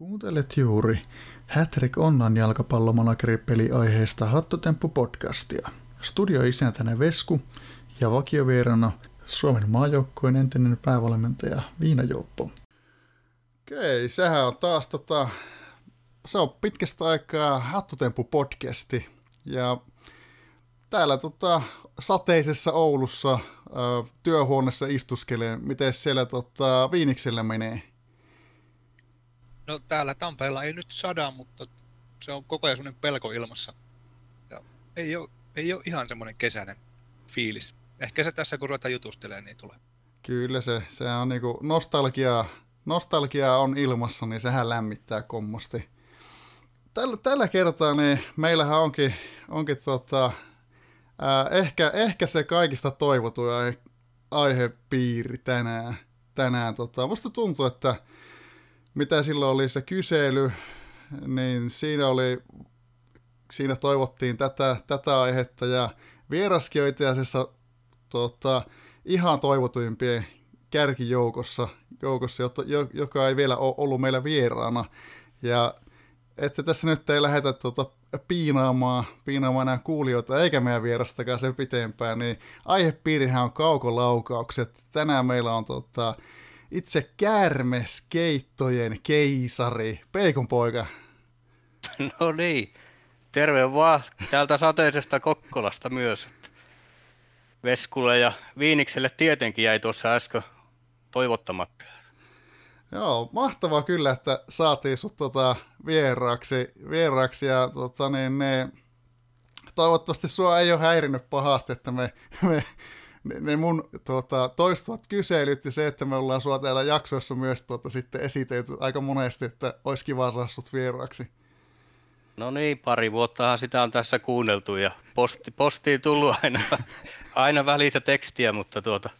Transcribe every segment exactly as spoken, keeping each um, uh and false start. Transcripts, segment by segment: Kuuntelet juuri Hattrick Onnan jalkapallomanageri-peli aiheesta Hattotemppu-podcastia. Studioisäntänä Vesku ja vakiovierana Suomen maajoukkueen entinen päävalmentaja Viina Joppo. Okei, sehän on taas tota, se on pitkästä aikaa Hattotemppu-podcasti ja täällä tota, sateisessa Oulussa äh, työhuoneessa istuskelee. Miten siellä tota, Viiniksellä menee? No täällä Tampereella ei nyt sada, mutta se on koko ajan semmoinen pelko ilmassa. Ja ei, ole, ei ole ihan semmoinen kesäinen fiilis. Ehkä se tässä kun ruvetaan jutustelemaan, niin tulee. Kyllä se, se on niinku nostalgiaa, nostalgiaa on ilmassa, niin sehän lämmittää kommasti. Tällä, tällä kertaa niin meillähän onkin, onkin tota, ää, ehkä, ehkä se kaikista toivotuja aihepiiri tänään. tänään tota. Musta tuntuu, että mitä silloin oli se kysely, niin siinä, oli, siinä toivottiin tätä, tätä aihetta ja vieraskin on itse asiassa tota, ihan toivotuimpien kärkijoukossa, joukossa, joka ei vielä ole ollut meillä vieraana. Ja että tässä nyt ei lähdetä tota, piinaamaan, piinaamaan nämä kuulijoita eikä meidän vierastakaan sen pitempään, niin aihepiirihän on kaukolaukaukset. Tänään meillä on Tota, itse käärmeskeittojen keisari, Peikon poika. No niin, terve vaan täältä sateisesta Kokkolasta myös. Veskulle ja Viinikselle tietenkin jäi tuossa äsken toivottamatta. Joo, mahtavaa kyllä, että saatiin sut tota vieraaksi, vieraaksi ja tota niin, ne, toivottavasti sua ei ole häirinnyt pahasti, että me... me Ne mun tuota, toistuvat kyselyt ja se, että me ollaan sua täällä jaksoissa myös tuota, sitten esitelty aika monesti, että olisi kiva saada sut vieraaksi. No niin, pari vuottahan sitä on tässä kuunneltu ja posti, postiin tullut aina, aina välissä tekstiä, mutta tuota,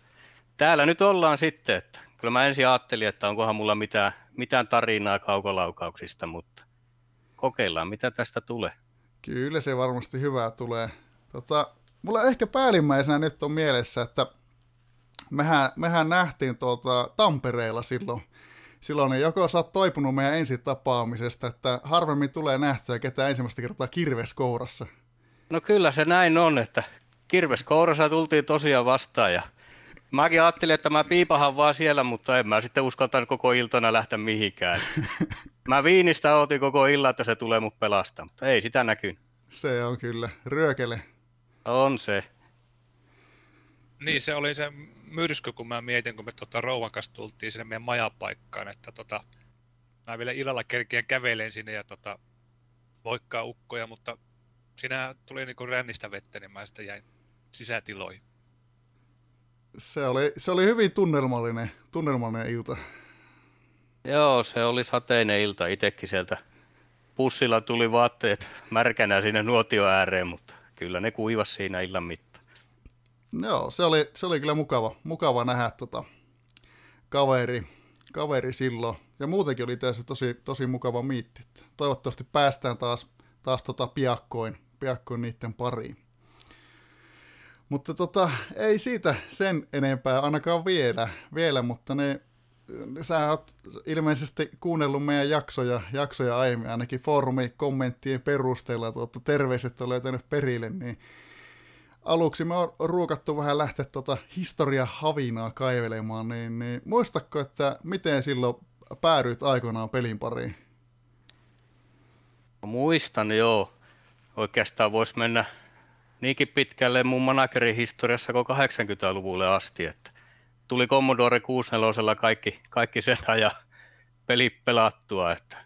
täällä nyt ollaan sitten. Että, kyllä mä ensin ajattelin, että onkohan mulla mitään, mitään tarinaa kaukolaukauksista, mutta kokeillaan mitä tästä tulee. Kyllä se varmasti hyvää tulee. Tota, Mulla ehkä päällimmäisenä nyt on mielessä, että mehän, mehän nähtiin tuolta Tampereella silloin, silloin niin joko sä oot toipunut meidän ensitapaamisesta, että harvemmin tulee nähtyä ketään ensimmäistä kertaa kirveskourassa. No kyllä se näin on, että kirveskourassa tultiin tosiaan vastaan ja mäkin ajattelin, että mä piipahan vaan siellä, mutta en mä sitten uskaltanut koko iltana lähteä mihinkään. Mä Viinistä ootin koko illan, että se tulee mut pelastaa, mutta ei sitä näkynyt. Se on kyllä, ryökele. On se. Niin, se oli se myrsky, kun mä mietin, kun me tuota rouvan kanssa tultiin sinne meidän majapaikkaan, että tota, mä vielä illalla kerkiän kävelen sinne ja tota, loikkaa ukkoja, mutta sinä tuli niinku rännistä vettä, niin mä sitten jäin sisätiloihin. Se oli, se oli hyvin tunnelmallinen, tunnelmallinen ilta. Joo, se oli sateinen ilta. Itsekin sieltä pussilla tuli vaatteet märkänä sinne nuotio ääreen, mutta kyllä ne kuivas siinä illan mittaan. Joo, se oli, se oli kyllä mukava, mukava nähdä tota, kaveri, kaveri silloin. Ja muutenkin oli tässä tosi, tosi mukava miitti. Toivottavasti päästään taas, taas tota piakkoin, piakkoin niiden pariin. Mutta tota, ei siitä sen enempää, ainakaan vielä, vielä mutta ne, sä oot ilmeisesti kuunnellut meidän jaksoja, jaksoja aiemmin, ainakin foorumi kommenttien perusteella, tuota, terveiset on löytänyt perille, niin aluksi me on ruukattu vähän lähteä tuota historiahavinaa kaivelemaan, niin, niin muistatko, että miten silloin päädyit aikoinaan pelin pariin? Muistan, joo. Oikeastaan voisi mennä niinkin pitkälle mun managerin historiassa kuin kahdeksankymmentäluvulle asti, että tuli Commodore kuusikymmentäneljä kaikki, kaikki sen ajan pelit pelattua, että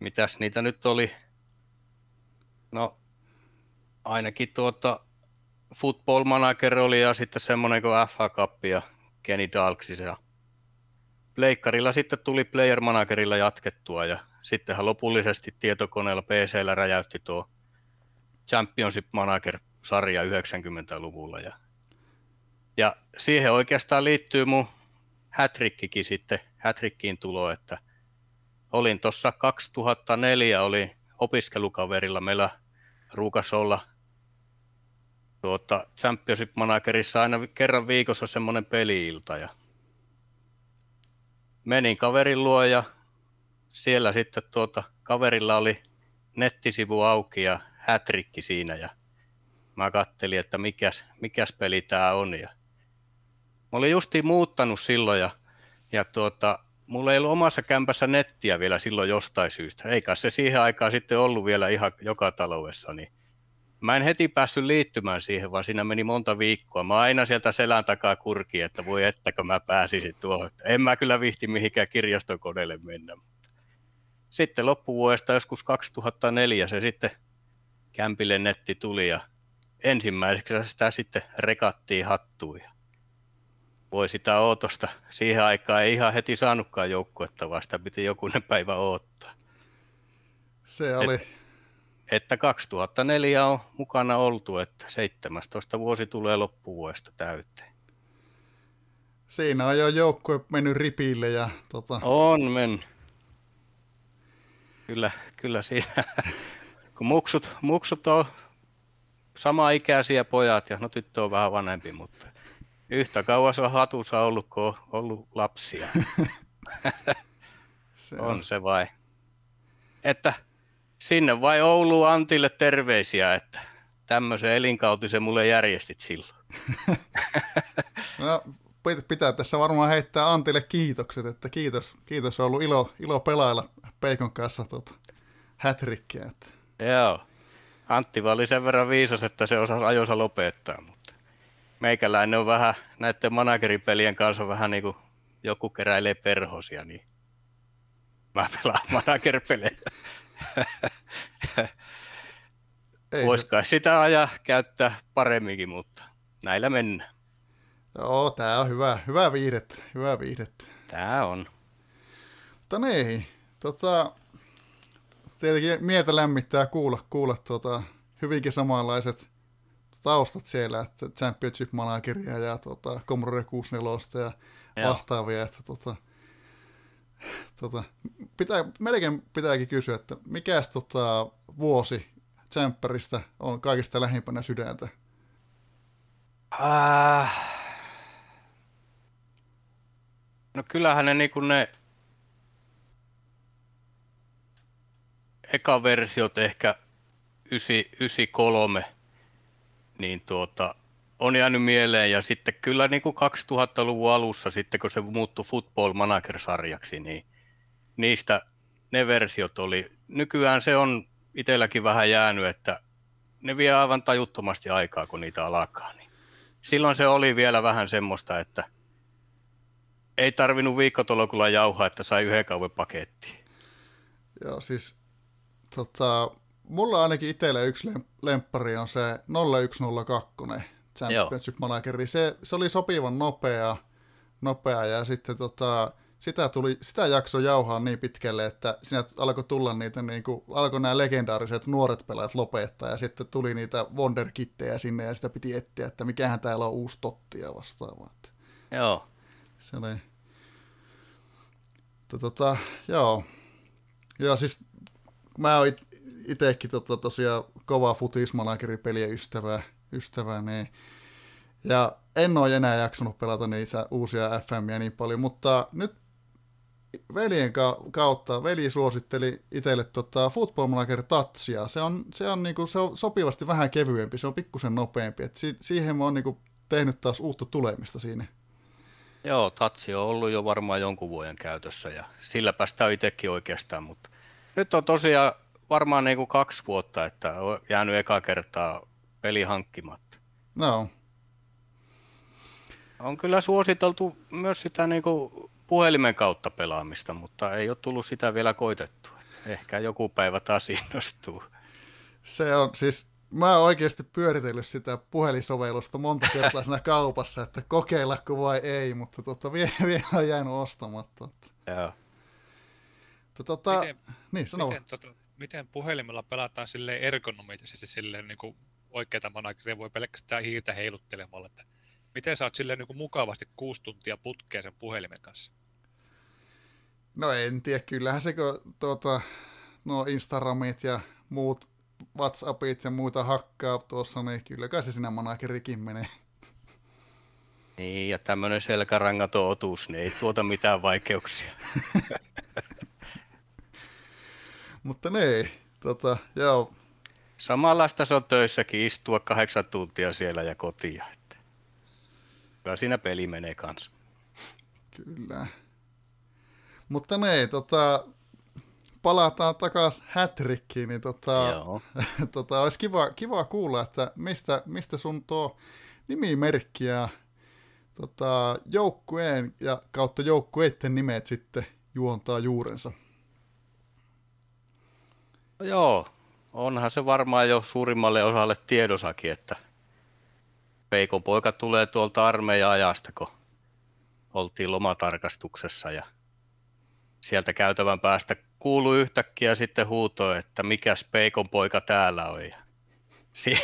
mitäs niitä nyt oli, no ainakin tuota Football Manager oli ja sitten semmoinen kuin F A Cup ja Kenny Dalglish ja pleikkarilla sitten tuli Player Managerilla jatkettua ja sittenhän lopullisesti tietokoneella P C:llä räjäytti tuo Championship Manager-sarja yhdeksänkymmentäluvulla ja Ja siihen oikeastaan liittyy mun hätrikkikin sitten, hätrikkiin tulo, että olin tuossa kaksituhattaneljä, oli opiskelukaverilla meillä Rukasolla tuota Championship Managerissa aina kerran viikossa semmoinen peli-ilta ja menin kaverin luo ja siellä sitten tuota, kaverilla oli nettisivu auki ja Hattrick siinä ja mä kattelin, että mikäs, mikäs peli tää on. Ja mä olin justiin muuttanut silloin ja, ja tuota, mulla ei ollut omassa kämpässä nettiä vielä silloin jostain syystä. Eikä se siihen aikaan sitten ollut vielä ihan joka taloudessa. Niin mä en heti päässyt liittymään siihen, vaan siinä meni monta viikkoa. Mä aina sieltä selän takaa kurkin, että voi ettäkö mä pääsisin tuohon. En mä kyllä vihti mihinkään kirjastokoneelle mennä. Sitten loppuvuodesta joskus kaksituhattaneljä se sitten kämpille netti tuli ja ensimmäiseksi sitä sitten rekattiin hattuun. Voi sitä ootosta. Siihen aikaan ei ihan heti saanutkaan joukkuetta, vaan sitä piti jokunen päivä odottaa. Se oli. Et, että kaksituhattaneljä on mukana oltu, että seitsemästoista vuosi tulee loppuvuodesta täyteen. Siinä on jo joukkue mennyt ripille. Ja, tota... On mennyt. Kyllä, kyllä siinä. Kun muksut, muksut on samaa ikäisiä pojat ja no tyttö on vähän vanhempi, mutta... Yhtä kauan se on hatussa ollut, kun on ollut lapsia. se on. on se vai. Että sinne vai Oulu Antille terveisiä, että tämmöisen elinkautisen mulle järjestit silloin. no, pitää tässä varmaan heittää Antille kiitokset, että kiitos. Kiitos, on ollut ilo, ilo pelailla Peikon kanssa tuota Hattrickia. Joo, Antti vaan oli sen verran viisas, että se osasi ajoissa lopettaa, mutta... Meikäläinen on vähän näiden manageripelien kanssa vähän niin kuin joku keräilee perhosia, niin mä pelaan manageripelejä. Voisikaan sitä ajaa käyttää paremminkin, mutta näillä mennään. Joo, tää on hyvä, hyvä viihdettä, hyvä viihdettä. Tää on. Mutta niin, tota, tietenkin mieltä lämmittää kuulla, kuulla tota, hyvinkin samanlaiset taustat siellä, että Championship Manageria ja tuota, Commodore kuusikymmentäneljä ja vastaavia, että tuota, tuota, pitää, melkein pitääkin kysyä, että mikäs tuota, vuosi Champerista on kaikista lähimpänä sydäntä? Äh. No kyllähän ne, niin kuin ne eka versiot ehkä yhdeksänkymmentäkolme niin tuota, on jäänyt mieleen ja sitten kyllä niin kuin kaksituhattaluvun alussa sitten kun se muuttui Football Manager-sarjaksi, niin niistä ne versiot oli. Nykyään se on itselläkin vähän jäänyt, että ne vie aivan tajuttomasti aikaa, kun niitä alkaa. Niin silloin se oli vielä vähän semmoista, että ei tarvinnut viikkotolokulla jauhaa, että sai yhden kauden pakettiin. Joo, siis tota... Mulla ainakin itselle yksi lemppari on se nolla yksi nolla kaksi Championship Manageri. Se, se oli sopivan nopea, nopea ja sitten tota, sitä, tuli, sitä jakso jauhaa niin pitkälle, että siinä alkoi tulla niitä, niin kuin, alkoi nämä legendaariset nuoret pelaajat lopettaa ja sitten tuli niitä wonderkittejä sinne ja sitä piti etsiä, että mikähän täällä on uusi totti ja vastaavaa. Joo. Se oli... Tota, joo. Ja siis mä oon it- itsekin tota, tosiaan kova futismanageripeliä ystävää, ystävää niin. Ja en ole enää jaksanut pelata niitä uusia F M:iä niin paljon, mutta nyt veljen kautta veli suositteli itselle tota, Football Manager Tatsia. Se on, se, on, niinku, se on sopivasti vähän kevyempi, se on pikkusen nopeampi. Et si- siihen mä oon niinku, tehnyt taas uutta tulemista siinä. Joo, Tatsi on ollut jo varmaan jonkun vuoden käytössä ja sillä päästään itsekin oikeastaan, mutta nyt on tosiaan varmaan niin kuin kaksi vuotta, että on jäänyt eka kertaa peli hankkimatta. No. On kyllä suositeltu myös sitä niin kuin puhelimen kautta pelaamista, mutta ei ole tullut sitä vielä koitettua. Ehkä joku päivä taas innostuu. Se on siis, mä oon oikeasti pyöritellyt sitä puhelisovellusta monta kertaa siinä kaupassa, että kokeillaanko vai ei, mutta tota, vielä, vielä on jäänyt ostamatta. Joo. Tota, miten, niin, sano miten, tota, miten puhelimella pelataan silleen ergonomisesti silleen niin kuin oikeata manageria voi pelkästään hiirtä heiluttelemalla, että miten sä oot silleen niin kuin mukavasti kuusi tuntia putkeen sen puhelimen kanssa? No en tiedä, kyllähän se kun tuota, no Instagramit ja muut WhatsAppit ja muita hakkaa tuossa, niin kyllä kai se sinä managerikin menee. Niin ja tämmönen selkärangaton otus, niin ei tuota mitään vaikeuksia. Mutta niin, tota, joo. Samanlaista se on töissäkin, istua kahdeksan tuntia siellä ja kotia. Että. Kyllä siinä peli menee kanssa. Kyllä. Mutta niin, tota, palataan takaisin Hattrickiin, niin tota, tota, olisi kiva, kiva kuulla, että mistä, mistä sun tuo nimimerkki ja tota, joukkueen ja kautta joukkueiden nimet sitten juontaa juurensa. No joo, onhan se varmaan jo suurimmalle osalle tiedosakin, että Peikon poika tulee tuolta armeija-ajasta, kun oltiin lomatarkastuksessa ja sieltä käytävän päästä kuului yhtäkkiä sitten huuto, että mikäs Peikon poika täällä on. Ja si-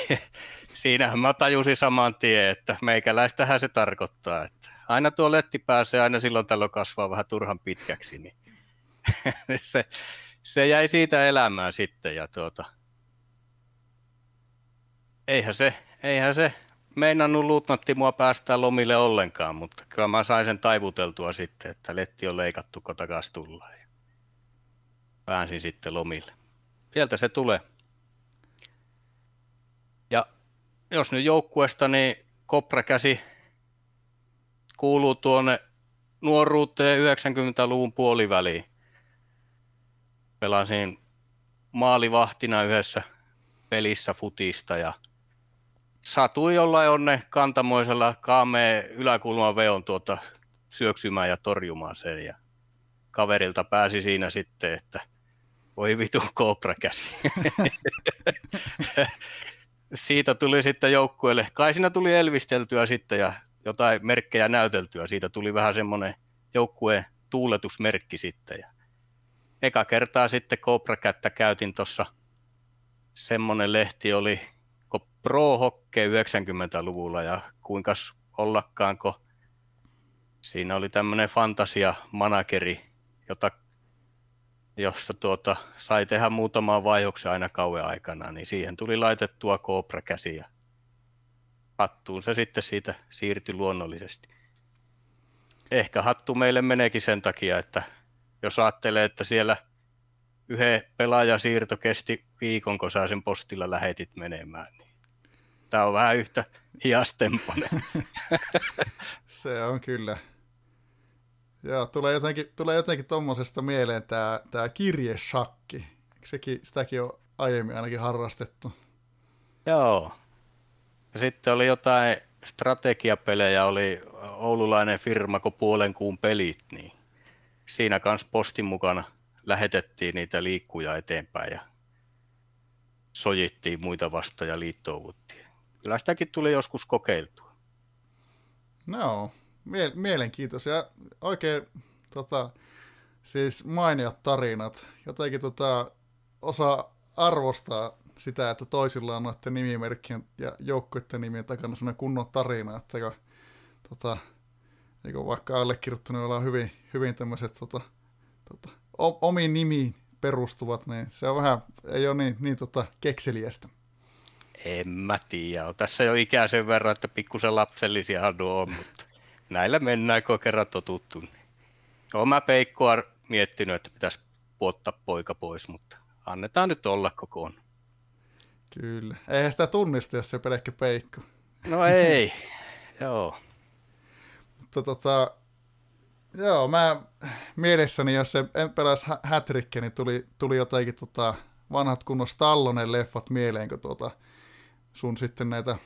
siinähän mä tajusin saman tien, että meikäläistähän se tarkoittaa. Että aina tuo letti pääsee, aina silloin tällöin kasvaa vähän turhan pitkäksi. Niin se, se jäi siitä elämään sitten. Ja tuota, eihän se, eihän se meinannut luutnantti mua päästää lomille ollenkaan, mutta kyllä mä sain sen taivuteltua sitten, että letti on leikattu, kun takaisin tullaan. Pääsin sitten lomille. Sieltä se tulee. Ja jos nyt joukkueesta, niin Kobrakäsi kuuluu tuonne nuoruuteen yhdeksänkymmentäluvun puoliväliin. Pelasin maalivahtina yhdessä pelissä futista ja satui jollain onne kantamoisella kaameen yläkulman veon tuota syöksymään ja torjumaan sen. Ja kaverilta pääsi siinä sitten, että voi vitu Kobrakäsi. Siitä tuli sitten joukkueelle, kai siinä tuli elvisteltyä sitten ja jotain merkkejä näyteltyä. Siitä tuli vähän semmoinen joukkueen tuuletusmerkki sitten. Ja eka kertaa sitten Kobrakättä käytin tuossa, semmoinen lehti oli Pro Hockey yhdeksänkymmentäluvulla ja kuinkas ollakkaanko. Siinä oli tämmöinen fantasia-manageri, jota, jossa tuota, sai tehdä muutamaan vaihdokseen aina kauan aikana, niin siihen tuli laitettua Kobrakäsi ja hattuun se sitten siitä siirtyi luonnollisesti. Ehkä hattu meille meneekin sen takia, että jos ajattelee, että siellä yhden pelaajasiirto kesti viikon, kun sä sen postilla lähetit menemään, niin tämä on vähän yhtä hiastempoinen. Se on kyllä. Joo, tulee jotenkin, tulee jotenkin tommosesta mieleen tämä, tämä kirjeshakki. Sekin, sitäkin on aiemmin ainakin harrastettu. Joo. Ja sitten oli jotain strategiapelejä, oli oululainen firma kuin Puolen kuun pelit, niin siinä kanssa postin mukana lähetettiin niitä liikkuja eteenpäin ja sojittiin muita vastaan ja liittouduttiin. Kyllä sitäkin tuli joskus kokeiltua. No, mielenkiintoisia. Oikein tota, siis mainiot tarinat. Jotenkin tota, osaa arvostaa sitä, että toisilla on noiden nimimerkkien ja joukkueiden nimien takana sellainen kunnon tarina, että kun, tota, niin vaikka allekirjoittaneilla on hyvin, hyvin tämmöiset tota, tota, omiin nimiin perustuvat, niin se on vähän, ei ole niin, niin tota, kekseliästä. En mä tiedä. Tässä jo ikää sen verran, että pikkusen lapsellisiahan nuo on, mutta näillä mennään, kun on kerran totuttu. Olen mä Peikkoa miettinyt, että pitäisi puottaa poika pois, mutta annetaan nyt olla kokoon. Kyllä. Eihän sitä tunnista, jos se pelkkä Peikko. No ei. Joo. Mutta tota, joo, mä mielessäni, jos en peläisi Hattrickia, niin tuli, tuli jotakin tota vanhat kunnon Stallonen leffat mieleen, kun tuota sun sitten näitä,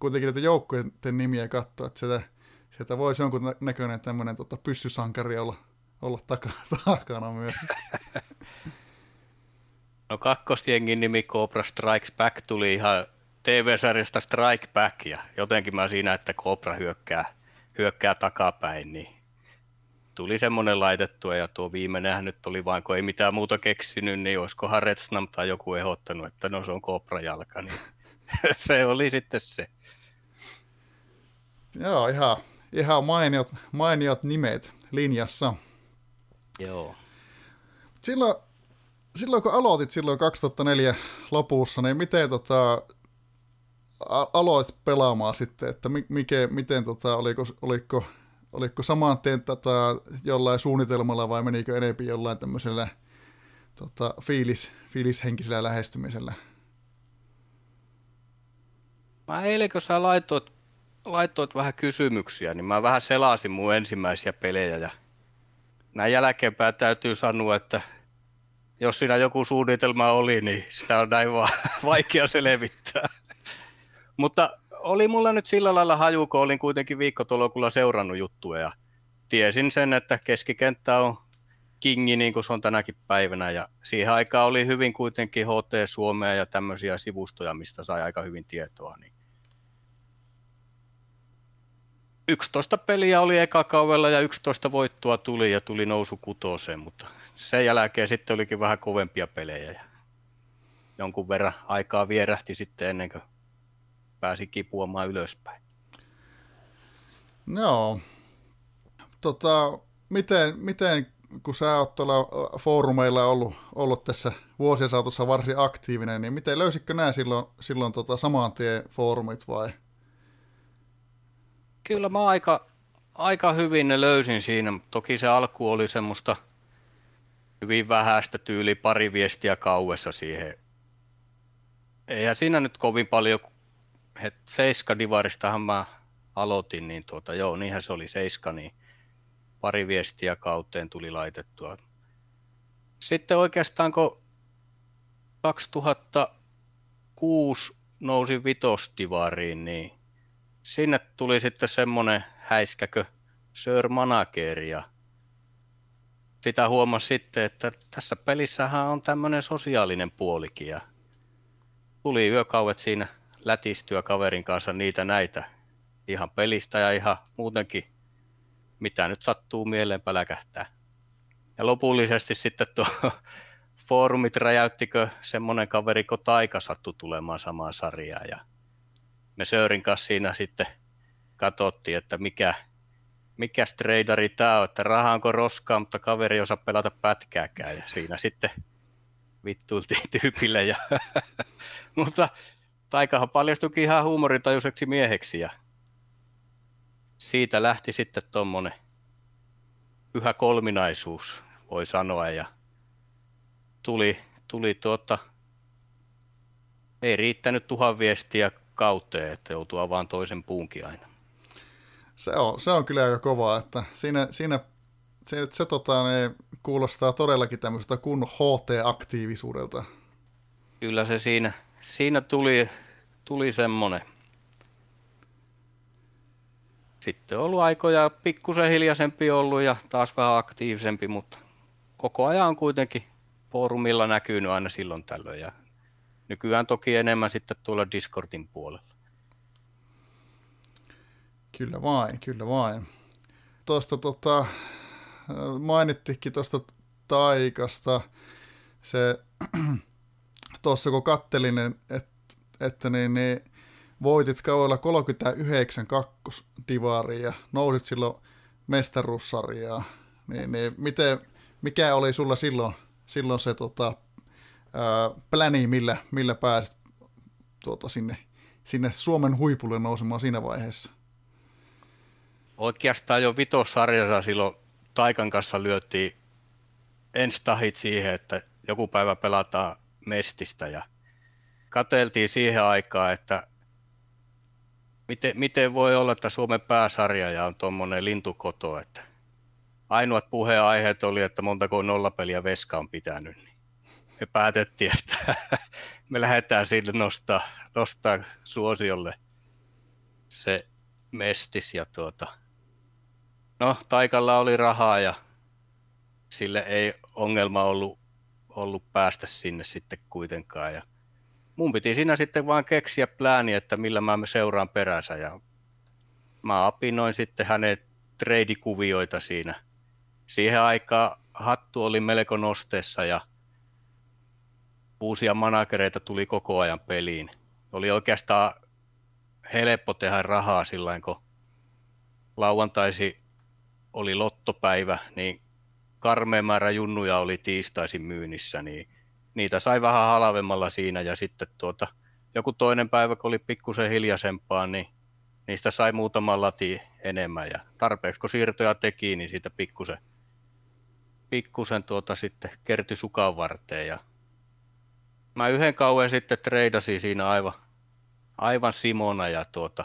kuitenkin näitä joukkueiden nimiä katsoa, että sieltä, sieltä voisi jonkun näköinen tämmöinen tota, pyssysankari olla, olla takana, takana myös. No kakkostiengin nimi Cobra Strikes Back tuli ihan T V-sarjasta Strike Back, ja jotenkin mä siinä, että Cobra hyökkää, hyökkää takapäin, niin tuli semmoinen laitettua, ja tuo viimeinenhän nyt oli vain, kun ei mitään muuta keksinyt, niin olisikohan Retsnam tai joku ehdottanut, että no se on kobrajalka, niin se oli sitten se. Joo, ihan, ihan mainiot, mainiot nimet linjassa. Joo. Silloin, silloin kun aloitit silloin kaksituhattaneljä lopussa, niin miten tota, aloit pelaamaan sitten, että mikä, miten tota, oliko, oliko Oliko saman teen tätä jollain suunnitelmalla vai menikö enemmän jollain tämmöisellä tota, fiilis, fiilishenkisellä lähestymisellä. Mä eilen, kun sä laitoit, laitoit vähän kysymyksiä, niin mä vähän selasin mun ensimmäisiä pelejä. Ja näin jälkeenpäin täytyy sanoa, että jos siinä joku suunnitelma oli, niin sitä on näin vaan vaikea selvittää. Mutta oli mulla nyt sillä lailla haju, kun olin kuitenkin viikkotolokulla seurannut juttuja. Ja tiesin sen, että keskikenttä on kingi niin kuin se on tänäkin päivänä. Ja siihen aikaan oli hyvin kuitenkin H T-Suomea ja tämmöisiä sivustoja, mistä sai aika hyvin tietoa. Niin yksitoista peliä oli eka kaudella ja yksitoista voittoa tuli ja tuli nousu kutoseen, mutta sen jälkeen sitten olikin vähän kovempia pelejä ja jonkun verran aikaa vierähti sitten ennen kuin pääsi kipuamaan ylöspäin. No, tota, miten, miten kun sä oot tuolla foorumeilla ollut, ollut tässä vuosien saatossa varsin aktiivinen, niin miten löysitkö nämä silloin, silloin tota saman tien foorumit vai? Kyllä mä aika, aika hyvin ne löysin siinä. Toki se alku oli semmoista hyvin vähäistä tyyli pari viestiä kauessa siihen. Eihän siinä nyt kovin paljon, että seiska divaristahan mä aloitin, niin tuota, joo, niinhän se oli seiska, niin pari viestiä kauteen tuli laitettua. Sitten oikeastaan kun kaksituhattakuusi nousi vitostivariin, niin sinne tuli sitten semmoinen häiskäkö Sir Manager, ja sitä huomasi sitten, että tässä pelissähän on tämmöinen sosiaalinen puolikin, ja tuli yökauet siinä lätistyä kaverin kanssa niitä näitä ihan pelistä ja ihan muutenkin, mitä nyt sattuu mieleen päläkähtää. Ja lopullisesti sitten tuo foorumit räjäyttikö semmoinen kaveri kuin Taika sattui tulemaan samaan sarjaan, ja me Sörin kanssa siinä sitten katsottiin, että mikä, mikä treidari tämä on, että raha onko roskaa, mutta kaveri ei osaa pelata pätkääkään. Ja siinä sitten vittuiltiin tyypille. Ja mutta Taikahan paljastuikin ihan huumorintajuiseksi mieheksi. Ja siitä lähti sitten tuommoinen pyhä kolminaisuus, voi sanoa. Ja tuli, tuli tuota, ei riittänyt tuhan viestiä kauteen, että joutuu avaan toisen puunkin aina. Se on, se on kyllä aika kovaa, että siinä, siinä se, että se tota, ne kuulostaa todellakin tämmöiseltä kunnon H T-aktiivisuudelta. Kyllä se siinä, siinä tuli, tuli semmoinen. Sitten on ollut aikoja pikkusen hiljaisempi ollut ja taas vähän aktiivisempi, mutta koko ajan on kuitenkin foorumilla näkynyt aina silloin tällöin ja nykyään toki enemmän sitten tuolla Discordin puolella. Kyllä vain, kyllä vain. Tuosta tota, mainittikin tuosta Taikasta. Se, tuossa kun kattelin, että, että niin, niin voitit kaudella kolmekymmentäyhdeksän kakkosdivaria ja nousit silloin mestaruussarjaa. Niin, niin miten, mikä oli sulla silloin, silloin se tota, pläni, millä, millä pääsit tuota, sinne, sinne Suomen huipulle nousemaan siinä vaiheessa? Oikeastaan jo vitossarjassa silloin Taikan kanssa lyötiin ensi tahit siihen, että joku päivä pelataan mestistä ja katseltiin siihen aikaan, että miten, miten voi olla, että Suomen pääsarja on tuommoinen lintukoto, että ainoat puheenaiheet oli, että montako nollapeliä Veska on pitänyt. Me päätettiin, että me lähdetään sille nostaa, nostaa suosiolle se mestis. Ja tuota, no, Taikalla oli rahaa ja sille ei ongelma ollut, ollut päästä sinne sitten kuitenkaan. Ja mun piti siinä sitten vaan keksiä plääni, että millä mä seuraan peränsä. Ja mä apinoin sitten hänen treidikuvioita siinä. Siihen aikaan hattu oli melko nosteessa ja uusia managereita tuli koko ajan peliin. Oli oikeastaan helppo tehdä rahaa sillain, kun lauantaisi oli lottopäivä, niin karmea määrä junnuja oli tiistaisin myynnissä, niin niitä sai vähän halvemmalla siinä ja sitten tuota, joku toinen päivä, kun oli pikkusen hiljaisempaa, niin niistä sai muutaman latin enemmän ja tarpeeksi, kun siirtoja teki, niin siitä pikkusen pikkusen tuota sitten kerty sukan varteen ja mä yhden kauan sitten treidasin siinä aivan, aivan Simona ja tuota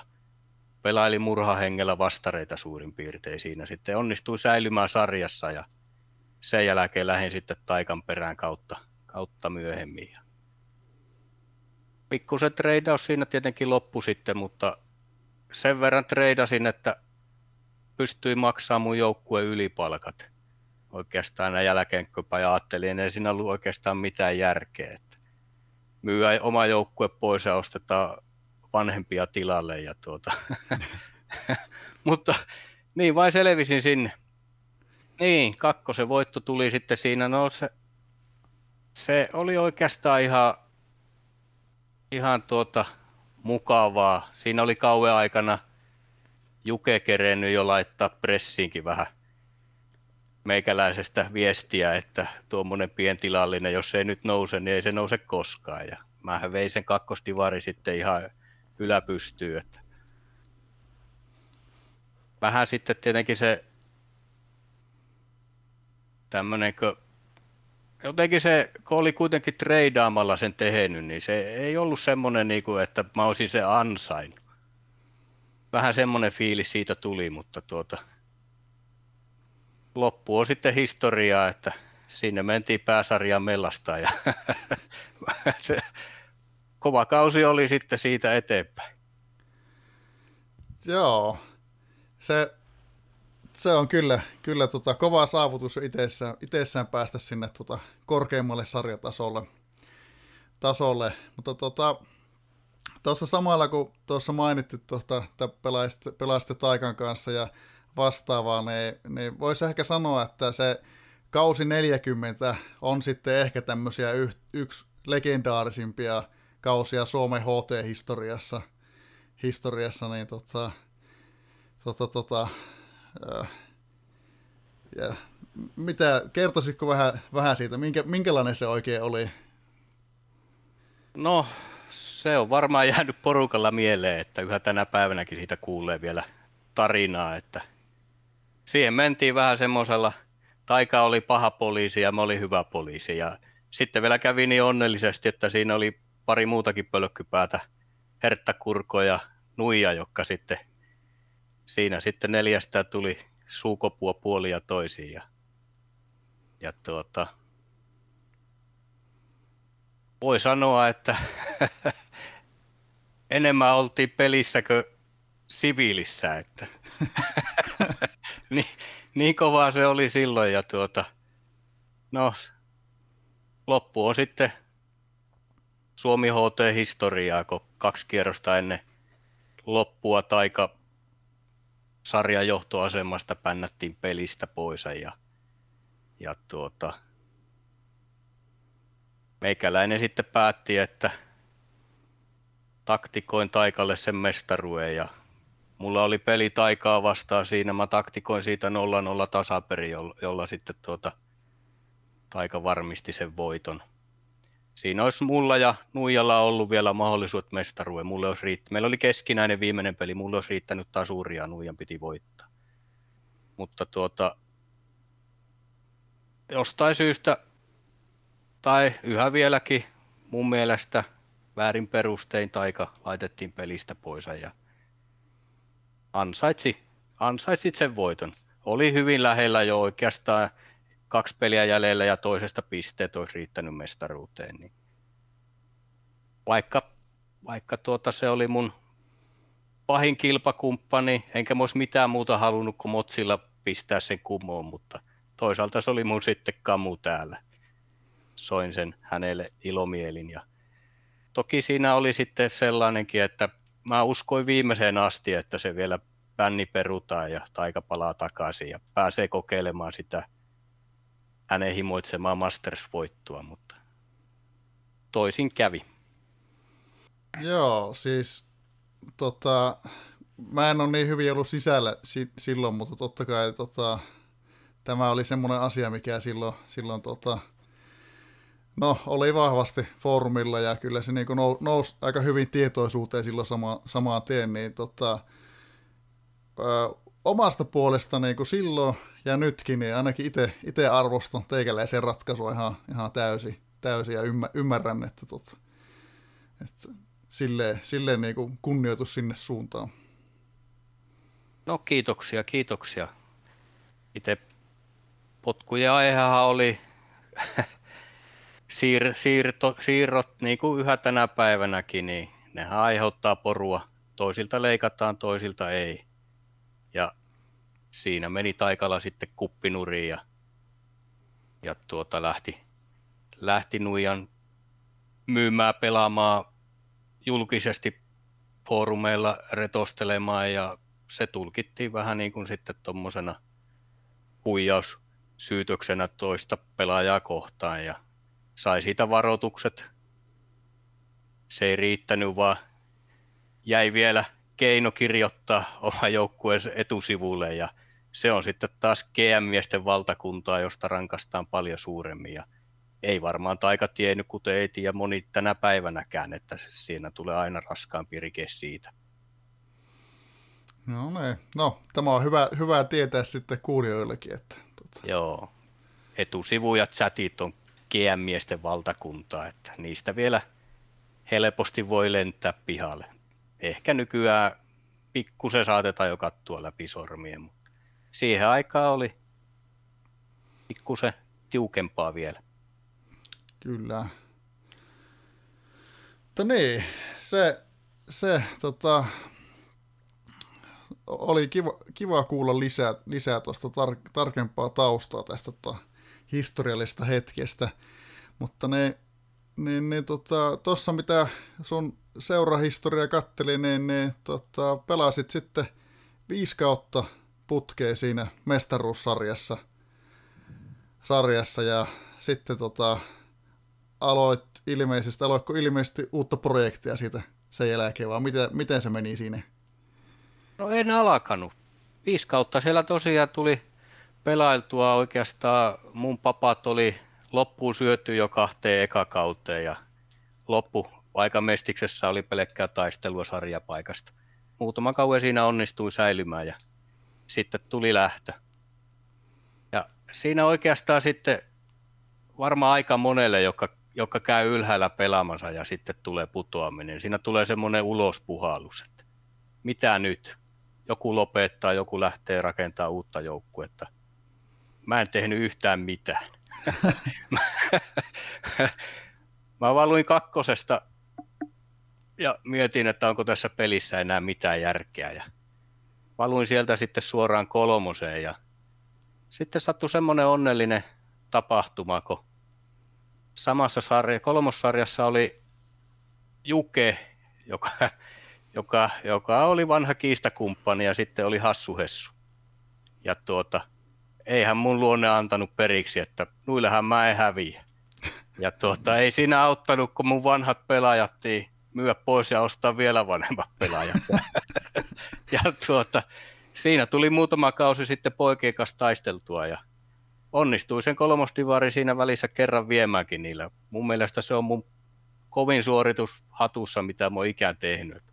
pelaili murhahengellä vastareita suurin piirtein siinä sitten. Onnistuin säilymään sarjassa ja sen jälkeen lähdin sitten Taikan perään kautta, kautta myöhemmin. Pikkusen treidaus siinä tietenkin loppui sitten, mutta sen verran treidasin, että pystyi maksamaan mun joukkueen ylipalkat oikeastaan ja jälkeenköpä ja ajattelin, että ei siinä ollut oikeastaan mitään järkeä. Että myyä oma joukkue pois ja ostetaan vanhempia tilalle ja tuota. Mutta niin vain selvisin sinne. Niin, kakkosen voitto tuli sitten siinä. No se, se oli oikeastaan ihan, ihan tuota mukavaa. Siinä oli kauan aikana Juke kerennyt jo laittaa pressiinkin vähän meikäläisestä viestiä, että tuommoinen pientilallinen, jos ei nyt nouse, niin ei se nouse koskaan. Ja mähän vein sen kakkosdivari sitten ihan yläpystyyn. Että vähän sitten tietenkin se tämmönenkö, jotenkin se, kun oli kuitenkin treidaamalla sen tehnyt, niin se ei ollut semmoinen, niin kuin, että mä olisin se ansain. Vähän semmoinen fiilis siitä tuli, mutta tuota, loppu on sitten historiaa, että sinne mentiin pääsarjaan mellastaan ja se kova kausi oli sitten siitä eteenpäin. Joo, se... Se on kyllä, kyllä tota, kova saavutus itsessään, itsessään päästä sinne tota, korkeammalle sarjatasolle. Tasolle. Mutta tuossa tota, samalla, kun tuossa mainittiin, tota, että pelasitte, pelasitte Taikan kanssa ja vastaavaa, niin, niin voisi ehkä sanoa, että se kausi neljäkymmentä on sitten ehkä tämmöisiä yh, yksi legendaarisimpia kausia Suomen H T-historiassa. Historiassa, niin tota... tota, tota ja mitä, kertoisitko vähän, vähän siitä, minkä, minkälainen se oikein oli? No, se on varmaan jäänyt porukalla mieleen, että yhä tänä päivänäkin siitä kuulee vielä tarinaa, että siihen mentiin vähän semmoisella, Taika oli paha poliisi ja mä olin hyvä poliisi ja sitten vielä kävi niin onnellisesti, että siinä oli pari muutakin pölkkypäätä, Hertta, Kurko ja Nuija, jotka sitten siinä sitten neljästä tuli suukopua puolia toisiin ja, ja tuota, voi sanoa, että enemmän oltiin pelissä kuin siviilissä, että niin, niin kovaa se oli silloin ja tuota, no, loppu on sitten Suomi H T-historiaa, kun kaksi kierrosta ennen loppua Taika sarjan johtoasemasta pännättiin pelistä pois ja, ja tuota, meikäläinen sitten päätti, että taktikoin Taikalle sen mestaruuden ja mulla oli peli Taikaa vastaan siinä, mä taktikoin siitä nolla nolla tasaperi, jolla, jolla sitten tuota, Taika varmisti sen voiton. Siinä olisi mulla ja Nuijalla ollut vielä mahdollisuudet mestaruuteen. Mulle olisi riitt... Meillä oli keskinäinen viimeinen peli, mulle olisi riittänyt tasuria, Nuijan piti voittaa. Mutta tuota, jostain syystä, tai yhä vieläkin mun mielestä väärin perustein Taika laitettiin pelistä pois ja ansaitsi, ansaitsi sen voiton. Oli hyvin lähellä jo oikeastaan. Kaksi peliä jäljellä ja toisesta pisteet olisi riittänyt mestaruuteen. Niin vaikka vaikka tuota, se oli mun pahin kilpakumppani, enkä mä olisi mitään muuta halunnut kuin motsilla pistää sen kumoon, mutta toisaalta se oli mun sitten kamu täällä. Soin sen hänelle ilomielin. Ja toki siinä oli sitten sellainenkin, että mä uskoin viimeiseen asti, että se vielä bänni perutaan ja Taika palaa takaisin ja pääsee kokeilemaan sitä hänen himoitsemaan Masters-voittua, mutta toisin kävi. Joo, siis tota, mä en ole niin hyvin ollut sisällä si- silloin, mutta totta kai tota, tämä oli semmoinen asia, mikä silloin, silloin tota, no, oli vahvasti foorumilla ja kyllä se niin kuin nous, nousi aika hyvin tietoisuuteen silloin sama, samaan tien, niin tota, ö, omasta puolesta niin kuin silloin ja nytkin, niin ainakin ite, ite arvostan teikäläisen ratkaisua ihan, ihan täysin, täysin ja ymmärrän, että, tot, että silleen, silleen niin kuin kunnioitus sinne suuntaan. No kiitoksia, kiitoksia. Itse potkuja aiheahan oli siir, siirto, siirrot, niin kuin yhä tänä päivänäkin, niin nehän aiheuttaa porua. Toisilta leikataan, toisilta ei. Ja siinä meni Taikalla sitten kuppinuriin ja, ja tuota lähti, lähti nuijan myymään, pelaamaan julkisesti foorumeilla, retostelemaan, ja se tulkittiin vähän niin kuin sitten tuommoisena huijaussyytöksenä toista pelaajaa kohtaan ja sai siitä varoitukset. Se ei riittänyt, vaan jäi vielä keino kirjoittaa oman joukkueen etusivulle, ja se on sitten taas G M-miesten valtakuntaa, josta rankastaan paljon suuremmin, ja ei varmaan Taika tiennyt, kuten ei tiedä moni tänä päivänäkään, että siinä tulee aina raskaampi rike siitä. No niin, no tämä on hyvä, hyvä tietää sitten kuulijoillekin. Että, tuota. Joo, etusivu ja chatit on G M-miesten valtakuntaa, että niistä vielä helposti voi lentää pihalle. Ehkä nykyään pikkusen saatetaan jo kattua läpi sormien, mutta siihen aikaan oli pikkusen tiukempaa vielä. Kyllä. Mutta niin, se, se tota, oli kiva, kiva kuulla lisää, lisää tuosta tar- tarkempaa taustaa tästä tota, historiallisesta hetkestä, mutta ne niin, niin tuossa tota, mitä sun seurahistoria katteli, niin, niin tota, pelasit sitten viisi kautta putkeen siinä mestaruussarjassa sarjassa, ja sitten tota, aloit ilmeisesti, aloitko ilmeisesti uutta projektia siitä sen jälkeen, vaan miten, miten se meni siinä? No en alkanut. Viisi kautta siellä tosiaan tuli pelailtua oikeastaan, mun papat oli loppuun syöty jo kahteen ekakauteen ja loppuaikamestiksessä oli pelkkää taistelua sarjapaikasta. Muutama kauan siinä onnistui säilymään ja sitten tuli lähtö. Ja siinä oikeastaan sitten varmaan aika monelle, joka, joka käy ylhäällä pelaamansa ja sitten tulee putoaminen. Siinä tulee semmoinen ulospuhallus, että mitä nyt? Joku lopettaa, joku lähtee rakentamaan uutta joukkuetta. Mä en tehnyt yhtään mitään. Mä vaan luin kakkosesta ja mietin, että onko tässä pelissä enää mitään järkeä. Ja valuin sieltä sitten suoraan kolmoseen ja sitten sattui semmoinen onnellinen tapahtuma, kun samassa sarja, kolmossarjassa oli Juke, joka, joka, joka oli vanha kiistakumppani, ja sitten oli Hassu Hessu. Ja tuota, eihän mun luonne antanut periksi, että nuillehän mä en häviä. Ja tuota, ei siinä auttanut, kun mun vanhat pelaajat ei myyä pois ja ostaa vielä vanhemmat pelaajat. Ja tuota, siinä tuli muutama kausi sitten poikien kanssa taisteltua ja onnistui sen kolmostivari siinä välissä kerran viemäänkin niillä. Mun mielestä se on mun kovin suoritus hatussa, mitä mä oon ikään tehnyt.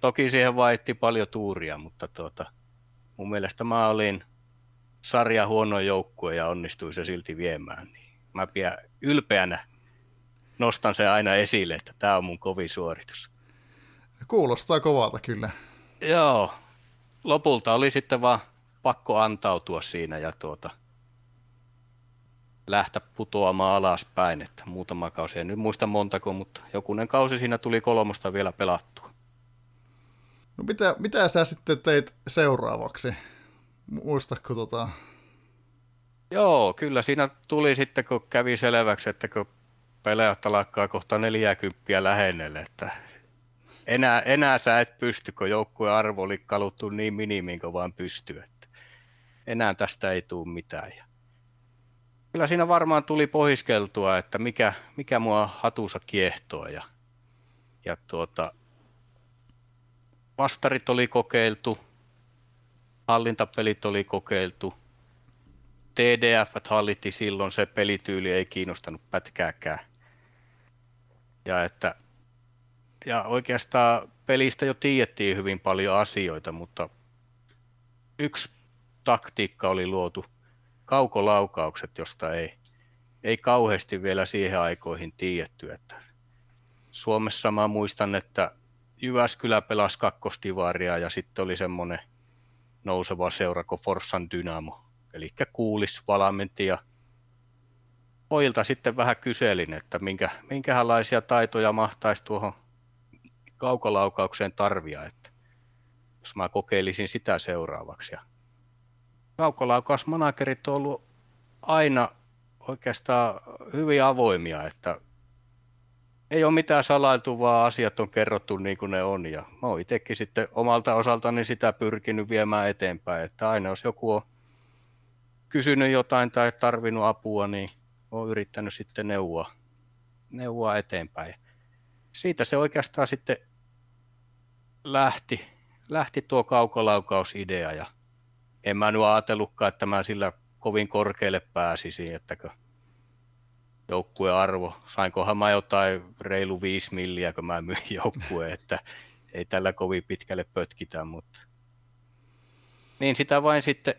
Toki siihen vaihti paljon tuuria, mutta tuota, mun mielestä mä olin sarja huono joukkue ja onnistui se silti viemään. Niin mä pidän ylpeänä, nostan sen aina esille, että tämä on mun kovin suoritus. Kuulostaa kovalta kyllä. Joo, lopulta oli sitten vaan pakko antautua siinä ja tuota, lähteä putoamaan alaspäin. Että muutama kausi, en nyt muista montako, mutta jokunen kausi siinä tuli kolmosta vielä pelattua. No mitä, mitä sä sitten teit seuraavaksi? Muistatko tota? Joo, kyllä siinä tuli sitten, kun kävi selväksi, että kun pelaajat alkaa kohta neljäkymppiä lähennelle, että enää, enää sä et pysty, kun joukkueen arvo oli kaluttu niin minimiin kuin vaan pystyy. Että enää tästä ei tule mitään. Ja kyllä siinä varmaan tuli pohiskeltua, että mikä, mikä mua hatussa kiehtoo. Ja, ja tuota, Masterit oli kokeiltu. Hallintapelit oli kokeiltu, T D F:t hallitti silloin, se pelityyli ei kiinnostanut pätkääkään. Ja, että, ja oikeastaan pelistä jo tiedettiin hyvin paljon asioita, mutta yksi taktiikka oli luotu, kaukolaukaukset, josta ei, ei kauheasti vielä siihen aikoihin tiedetty. Että Suomessa mä muistan, että Jyväskylä pelasi kakkostivaria ja sitten oli semmoinen nouseva seura kuin Forssan Dynamo, eli Kuulis valmenti, ja pojilta sitten vähän kyselin, että minkä, minkälaisia taitoja mahtaisi tuohon kaukolaukaukseen tarvia, että jos mä kokeilisin sitä seuraavaksi. Ja kaukolaukausmanagerit on ollut aina oikeastaan hyvin avoimia, että ei ole mitään salailtuvaa, asiat on kerrottu niin kuin ne on, ja mä oon itsekin sitten omalta osaltani sitä pyrkinyt viemään eteenpäin, että aina jos joku on kysynyt jotain tai tarvinnut apua, niin olen yrittänyt sitten neuvoa, neuvoa eteenpäin. Siitä se oikeastaan sitten lähti, lähti tuo kaukolaukaus-idea, ja en mä nyt ajatellutkaan, että mä sillä kovin korkealle pääsisin, ettäkö joukkueen arvo, sainkohan mä jotain reilu viisi milliä, kun mä myin joukkueen, että ei tällä kovin pitkälle pötkitä, mutta niin sitä vain sitten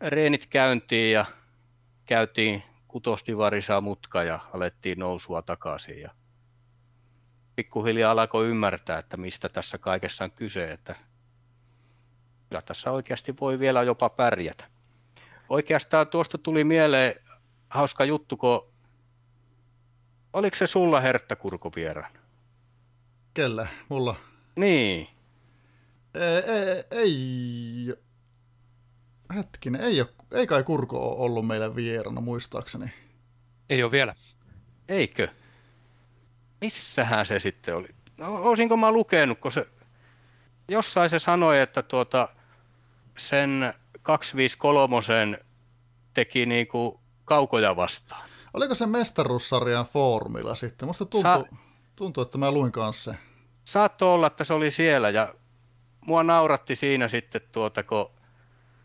reenit käyntiin ja käytiin kutostivari saa mutka ja alettiin nousua takaisin ja pikkuhiljaa alkoi ymmärtää, että mistä tässä kaikessa on kyse, että kyllä tässä oikeasti voi vielä jopa pärjätä. Oikeastaan tuosta tuli mieleen hauska juttu, kun oliko se sulla Hertta Kurko vieraan? Kyllä, mulla. Niin. Ei, ei, ei. Hetkinen, ei, ole, ei kai Kurko ole ollut meillä vierana muistaakseni. Ei ole vielä. Eikö? Missähän se sitten oli? No, olisinko mä lukenut, kun se jossain se sanoi, että tuota, sen kaksisataaviisikymmentäkolme teki niinku kaukoja vastaan. Oliko se mestaruussarjan foorumilla sitten? Musta tuntuu, Sa- tuntuu, että mä luin kanssa. Saattoi olla, että se oli siellä ja mua nauratti siinä sitten tuota, kun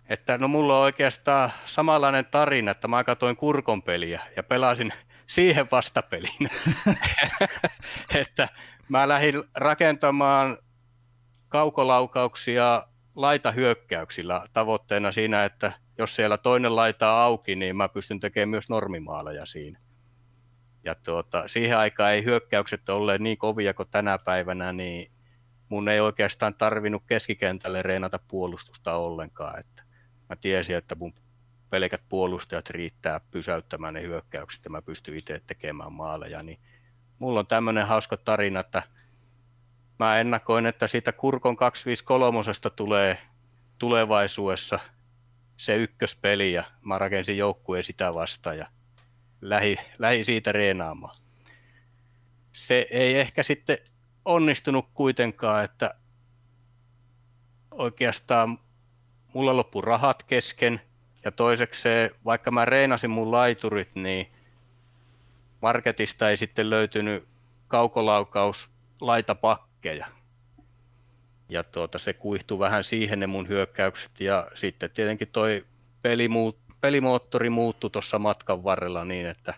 että no mulla on oikeastaan samanlainen tarina, että mä katsoin Kurkon peliä ja pelasin siihen vastapelin. Että mä lähdin rakentamaan kaukolaukauksia laitahyökkäyksillä tavoitteena siinä, että jos siellä toinen laitaa auki, niin mä pystyn tekemään myös normimaaleja siinä. Ja tuota, siihen aikaan ei hyökkäykset olleet niin kovia kuin tänä päivänä, niin mun ei oikeastaan tarvinnut keskikentälle reenata puolustusta ollenkaan, että mä tiesin, että mun pelkät puolustajat riittää pysäyttämään ne hyökkäykset ja mä pystyn itse tekemään maaleja. Niin mulla on tämmöinen hauska tarina, että mä ennakoin, että siitä Kurkon kaksisataaviisikymmentäkolme tulee tulevaisuudessa se ykköspeli ja mä rakensin joukkueen sitä vastaan ja lähdin, lähdin siitä reenaamaan. Se ei ehkä sitten onnistunut kuitenkaan, että oikeastaan mulla loppu rahat kesken ja toisekseen, vaikka mä reenasin mun laiturit, niin marketista ei sitten löytynyt kaukolaukaus laitapakkeja. Ja tuota, se kuihtui vähän siihen ne mun hyökkäykset ja sitten tietenkin toi pelimu- pelimoottori muuttui tuossa matkan varrella niin, että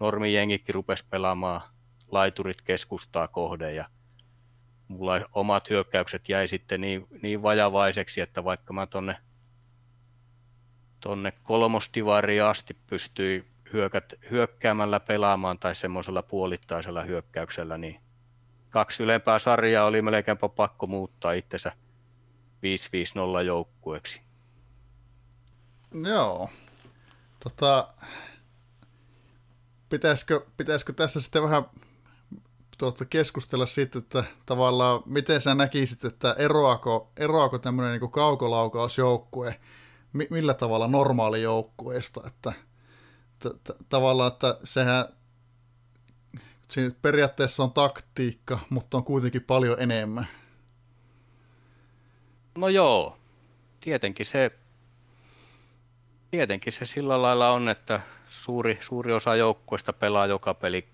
normijengikin rupesi pelaamaan laiturit keskustaa kohden ja mulla omat hyökkäykset jäi sitten niin, niin vajavaiseksi, että vaikka mä tonne, tonne kolmostivariin asti pystyin hyökät, hyökkäämällä pelaamaan tai semmoisella puolittaisella hyökkäyksellä, niin kaksi ylempää sarjaa oli melkeinpä pakko muuttaa itsensä viisi viisi nolla joukkueeksi. Joo. Tota, pitäisikö, pitäisikö tässä sitten vähän tuota, keskustella siitä, että tavallaan miten sä näkisit, että eroako, eroako tämmöinen niin kaukolaukausjoukkue, mi- millä tavalla normaali joukkueesta, että t- t- tavallaan, että sehän siinä periaatteessa on taktiikka, mutta on kuitenkin paljon enemmän. No joo, tietenkin se, tietenkin se sillä lailla on, että suuri, suuri osa joukkueista pelaa joka peli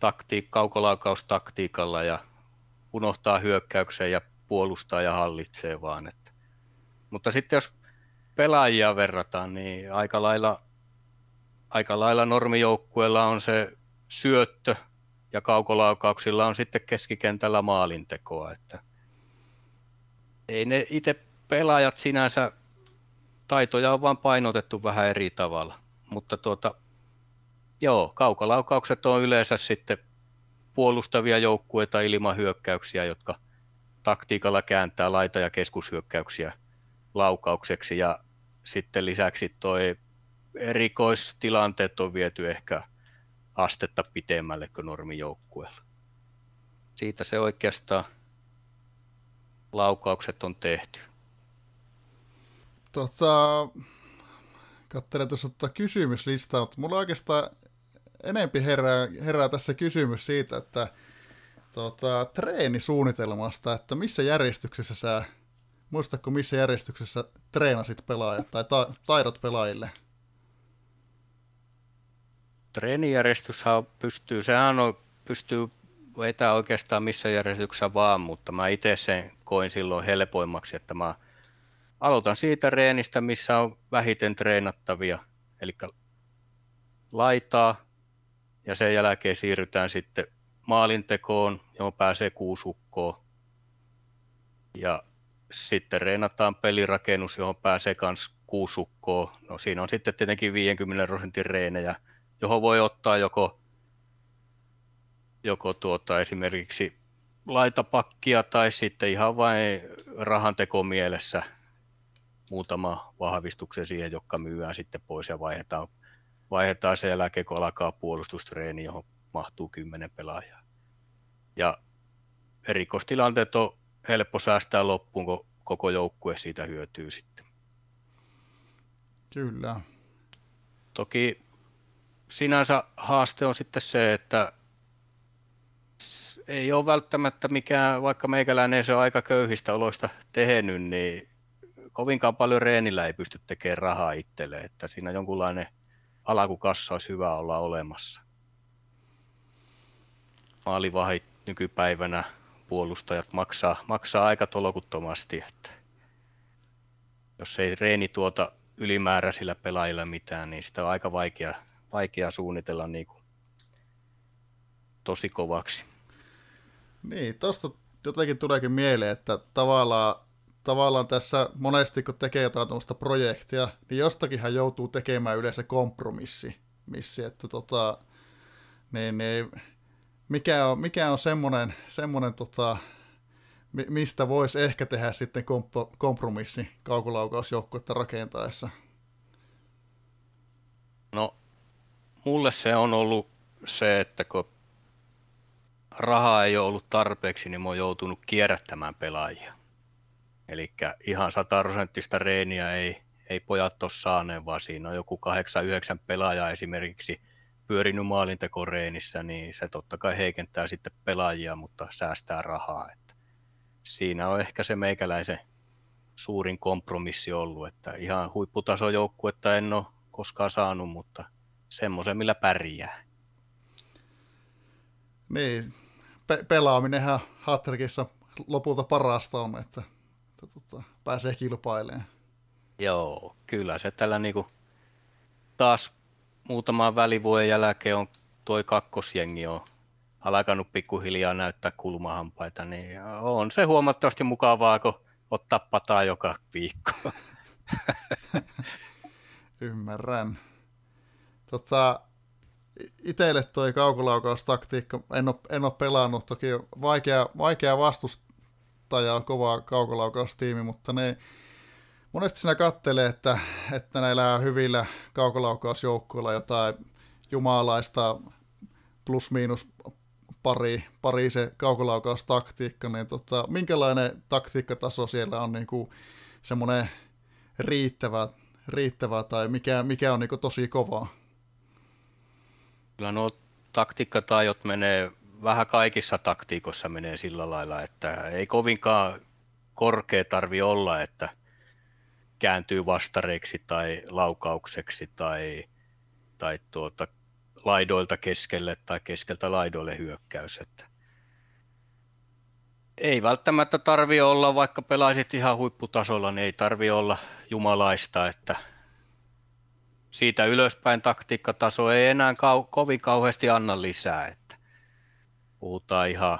taktiik- kaukolaukaustaktiikalla ja unohtaa hyökkäykseen ja puolustaa ja hallitsee vaan. Että. Mutta sitten jos pelaajia verrataan, niin aika lailla, aika lailla normijoukkueella on se syöttö ja kaukolaukauksilla on sitten keskikentällä maalintekoa. Että ei ne itse pelaajat sinänsä taitoja on vaan painotettu vähän eri tavalla, mutta tuota, joo, kaukalaukaukset on yleensä sitten puolustavia joukkueita ilman hyökkäyksiä, jotka taktiikalla kääntää laita- ja keskushyökkäyksiä laukaukseksi, ja sitten lisäksi toi erikoistilanteet on viety ehkä astetta pitemmälle kuin normijoukkueella. Siitä se oikeastaan laukaukset on tehty. Tota, katselen tuossa tota kysymyslistaa, mutta mulla oikeastaan enempi herää, herää tässä kysymys siitä, että tota, treenisuunnitelmasta, että missä järjestyksessä sä, muistatko missä järjestyksessä treenasit pelaajat tai ta- taidot pelaajille? Treenijärjestyshän pystyy, sehän on, pystyy vetämään oikeastaan missä järjestyksessä vaan, mutta mä itse sen koin silloin helpoimmaksi, että mä aloitan siitä treenistä, missä on vähiten treenattavia, eli laitaa, ja sen jälkeen siirrytään sitten maalintekoon, johon pääsee kuusukkoon, ja sitten treenataan pelirakennus, johon pääsee myös kuusukkoon. No siinä on sitten tietenkin viidenkymmenen prosentin reenejä, johon voi ottaa joko, joko tuota, esimerkiksi laitapakkia tai sitten ihan vain rahantekomielessä muutama vahvistuksen siihen, joka myyään sitten pois ja vaihdetaan, vaihdetaan sen jälkeen, kun alkaa puolustustreeni, johon mahtuu kymmenen pelaajaa. Ja erikoistilanteet on helppo säästää loppuun, kun koko joukkue siitä hyötyy sitten. Kyllä. Toki sinänsä haaste on sitten se, että ei ole välttämättä mikään, vaikka meikäläinen se on aika köyhistä oloista tehnyt, niin kovinkaan paljon reenillä ei pysty tekemään rahaa itselle, että siinä jonkunlainen alakukassa olisi hyvä olla olemassa. Maalivahit nykypäivänä puolustajat maksaa, maksaa aika tolkuttomasti, että jos ei reeni tuota ylimääräisillä pelaajilla mitään, niin sitä on aika vaikea, vaikea suunnitella niin kuin tosi kovaksi. Niin, tuosta jotenkin tuleekin mieleen, että tavallaan Tavallaan tässä monesti, kun tekee jotain tämmöistä projektia, niin jostakinhan joutuu tekemään yleensä kompromissi. Missi, että tota, niin, niin, mikä on, mikä on semmoinen, semmoinen tota, mistä voisi ehkä tehdä sitten kompromissi kaukolaukausjoukkuetta rakentaessa? No, mulle se on ollut se, että kun rahaa ei ole ollut tarpeeksi, niin mä oon joutunut kierrättämään pelaajia. Eli ihan sataprosenttista reeniä ei, ei pojat ole saaneen, vaan siinä on joku kahdeksan yhdeksän pelaajaa esimerkiksi pyörinyt maalintekoreenissä, niin se totta kai heikentää sitten pelaajia, mutta säästää rahaa. Että siinä on ehkä se meikäläisen suurin kompromissi ollut, että ihan huipputasojoukkuetta en ole koskaan saanut, mutta semmoisen millä pärjää. Niin, pe- pelaaminenhan Hattrickissa lopulta parasta on, että Tota, pääsee kilpailemaan. Joo, kyllä se tällä niinku taas muutaman välivuoden jälkeen on toi kakkosjengi on alkanut pikkuhiljaa näyttää kulmahampaita, niin on se huomattavasti mukavaa, kun ottaa pataa joka viikko. Ymmärrän. Tota, itelle toi kaukolaukaustaktiikka, en ole, en ole pelannut, toki vaikea, vaikea vastustaa, ja kova kaukolaukaus-tiimi, mutta ne monesti sinä katselee, että, että näillä hyvillä kaukolaukausjoukkuilla jotain jumalaista plus-miinus pari, pari se kaukolaukaustaktiikka, niin tota, minkälainen taktiikkataso siellä on niinku semmoinen riittävä, riittävä tai mikä, mikä on niinku tosi kovaa? Kyllä nuo taktiikkataidot menee vähän kaikissa taktiikossa menee sillä lailla, että ei kovinkaan korkea tarvi olla, että kääntyy vastareiksi tai laukaukseksi tai, tai tuota, laidoilta keskelle tai keskeltä laidoille hyökkäys. Että ei välttämättä tarvi olla, vaikka pelaisit ihan huipputasolla, niin ei tarvi olla jumalaista, että siitä ylöspäin taktiikkataso ei enää kau- kovin kauheasti anna lisää. Puhutaan ihan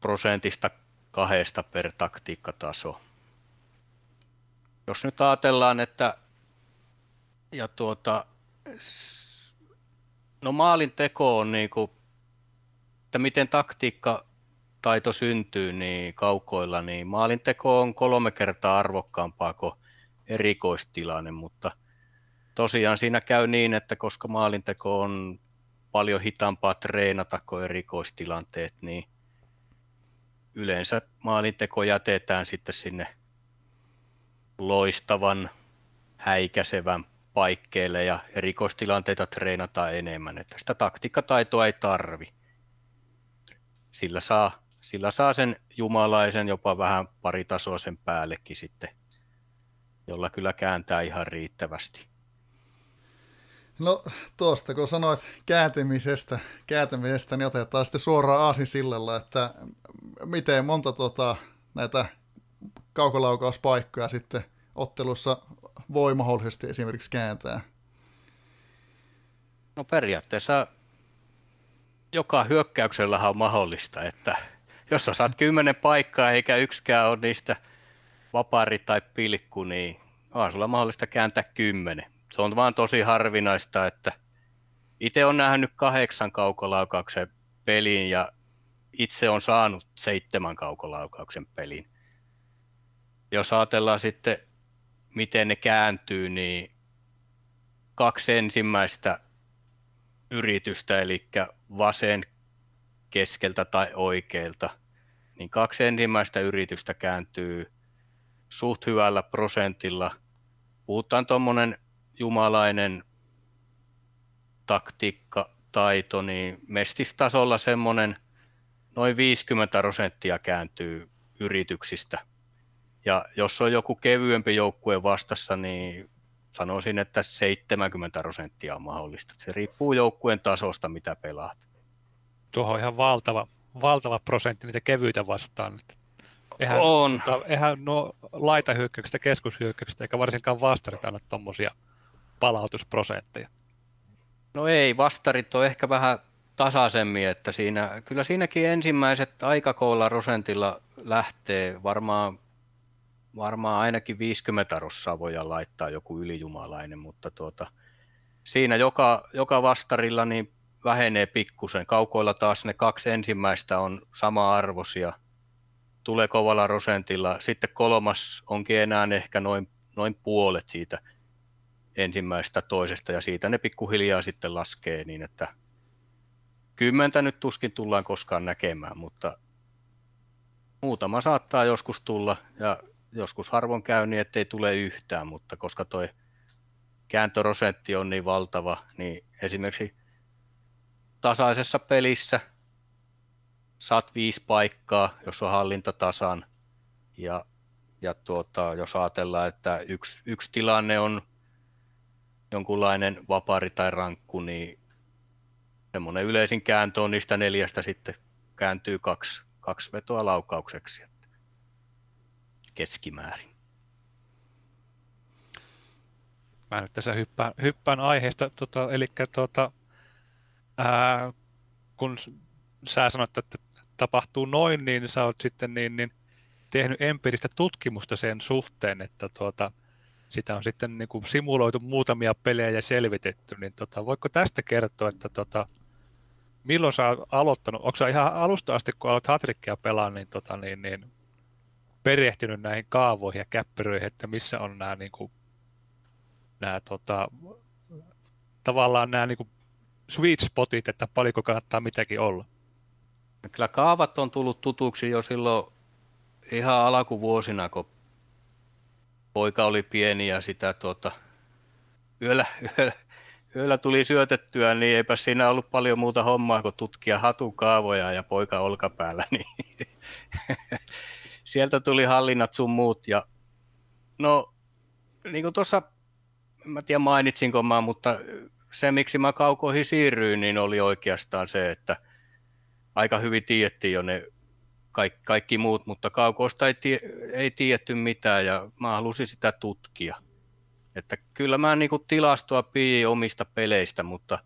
prosentista kahdesta per taktiikkataso. jos nyt ajatellaan, että ja tuota, no maalin teko on niin kuin, että miten taktiikkataito syntyy niin kaukoilla, niin maalin teko on kolme kertaa arvokkaampaa kuin erikoistilanne, mutta tosiaan siinä käy niin, että koska maalinteko on paljon hitaampaa treenata kuin erikoistilanteet, niin yleensä maalinteko jätetään sitten sinne loistavan, häikäisevän paikkeelle ja erikoistilanteita treenataan enemmän, että sitä taktiikkataitoa ei tarvi. Sillä saa, sillä saa sen jumalaisen jopa vähän pari tasoa sen päällekin sitten, jolla kyllä kääntää ihan riittävästi. No tuosta, kun sanoit kääntämisestä, kääntämisestä niin otetaan sitten suoraan aasinsillalla, että miten monta tuota, näitä kaukolaukauspaikkoja sitten ottelussa voi mahdollisesti esimerkiksi kääntää? No periaatteessa joka hyökkäyksellähän on mahdollista, että jos osaat kymmenen paikkaa eikä yksikään ole niistä vapaari tai pilkku, niin on sulla mahdollista kääntää kymmenen. Se on vaan tosi harvinaista, että itse olen nähnyt kahdeksan kaukolaukauksen pelin ja itse on saanut seitsemän kaukolaukauksen pelin. Jos ajatellaan sitten, miten ne kääntyy, niin kaksi ensimmäistä yritystä, eli vasen keskeltä tai oikealta, niin kaksi ensimmäistä yritystä kääntyy suht hyvällä prosentilla. Puhutaan tuommoinen jumalainen taktiikkataito, niin mestistasolla semmoinen noin viisikymmentä prosenttia kääntyy yrityksistä. Ja jos on joku kevyempi joukkue vastassa, niin sanoisin, että seitsemänkymmentä prosenttia on mahdollista. Se riippuu joukkueen tasosta, mitä pelaat. Tuohon on ihan valtava, valtava prosentti niitä kevyitä vastaan. Eihän, on. eihän no laitahyökkäyksistä, keskushyökkäyksistä eikä varsinkaan vastarit anna tuommoisia palautusprosentteja. No ei, vastarit on ehkä vähän tasaisemmin, että siinä, kyllä siinäkin ensimmäiset aikakoolla prosentilla lähtee varmaan, varmaan ainakin viisikymmentä prosenttia voidaan laittaa joku ylijumalainen, mutta tuota, siinä joka, joka vastarilla niin vähenee pikkusen. Kaukoilla taas ne kaksi ensimmäistä on sama arvoisia, tulee kovalla prosentilla, sitten kolmas onkin enää ehkä noin, noin puolet siitä ensimmäistä toisesta ja siitä ne pikkuhiljaa sitten laskee niin, että kymmentä nyt tuskin tullaan koskaan näkemään, mutta muutama saattaa joskus tulla ja joskus harvoin käy niin, ettei tule yhtään, mutta koska toi kääntöprosentti on niin valtava, niin esimerkiksi tasaisessa pelissä saat viisi paikkaa, jos on hallinta tasan ja, ja tuota, jos ajatellaan, että yksi, yksi tilanne on jonkunlainen vapaari tai rankku, niin semmoinen yleisin kääntö on niistä neljästä sitten kääntyy kaksi, kaksi vetoa laukaukseksi keskimäärin. Mä nyt tässä hyppään, hyppään aiheesta, tota, eli tota, ää, kun sä sanoit, että tapahtuu noin, niin sä oot sitten niin, niin tehnyt empiiristä tutkimusta sen suhteen, että tuota, sitä on sitten niin kuin simuloitu muutamia pelejä ja selvitetty, niin tota, voiko tästä kertoa, että tota, milloin sä oot aloittanut, onko sä ihan alusta asti, kun aloit Hattrickia pelaa, niin, tota, niin, niin perehtynyt näihin kaavoihin ja käppyröihin, että missä on nämä, niin kuin, nämä tota, tavallaan nämä niin kuin sweet spotit, että paljonko kannattaa mitäkin olla? Kyllä kaavat on tullut tutuksi jo silloin ihan alkuvuosina, kun poika oli pieni ja sitä tuota, yöllä, yöllä, yöllä tuli syötettyä, niin eipä siinä ollut paljon muuta hommaa kuin tutkia hatukaavoja ja poika olkapäällä. Niin sieltä tuli hallinnat sun muut. Ja no, niin kuin tuossa, en tiedä mainitsinko mä, mutta se miksi mä kaukoihin siirryin, niin oli oikeastaan se, että aika hyvin tiedettiin jo ne Kaik, kaikki muut, mutta kaukoista ei, tie, ei tiedetty mitään ja mä halusin sitä tutkia. Että kyllä mä niinku tilastoa pidin omista peleistä, mutta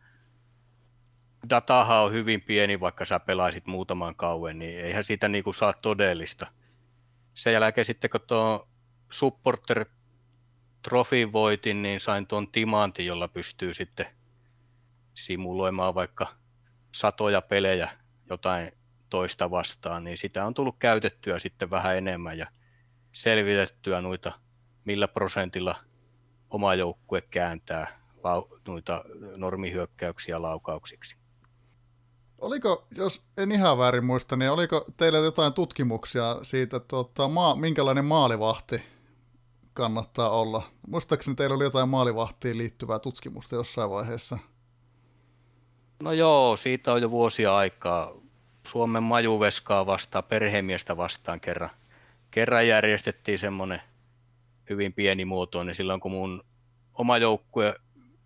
datahan on hyvin pieni, vaikka sä pelaisit muutaman kauan, niin eihän siitä niinku saa todellista. Sen jälkeen sitten kun tuo supporter trofin voitin, niin sain tuon timantin, jolla pystyy sitten simuloimaan vaikka satoja pelejä jotain toista vastaan, niin sitä on tullut käytettyä sitten vähän enemmän ja selvitettyä noita, millä prosentilla oma joukkue kääntää noita normihyökkäyksiä laukauksiksi. Oliko, jos en ihan väärin muista, niin oliko teillä jotain tutkimuksia siitä, tuota, maa, minkälainen maalivahti kannattaa olla? Muistaakseni teillä oli jotain maalivahtiin liittyvää tutkimusta jossain vaiheessa? No joo, siitä on jo vuosia aikaa. Suomen majuveskaa vastaan, perhemiestä vastaan kerran. Kerran järjestettiin semmoinen hyvin pienimuotoinen. Silloin kun mun oma joukkue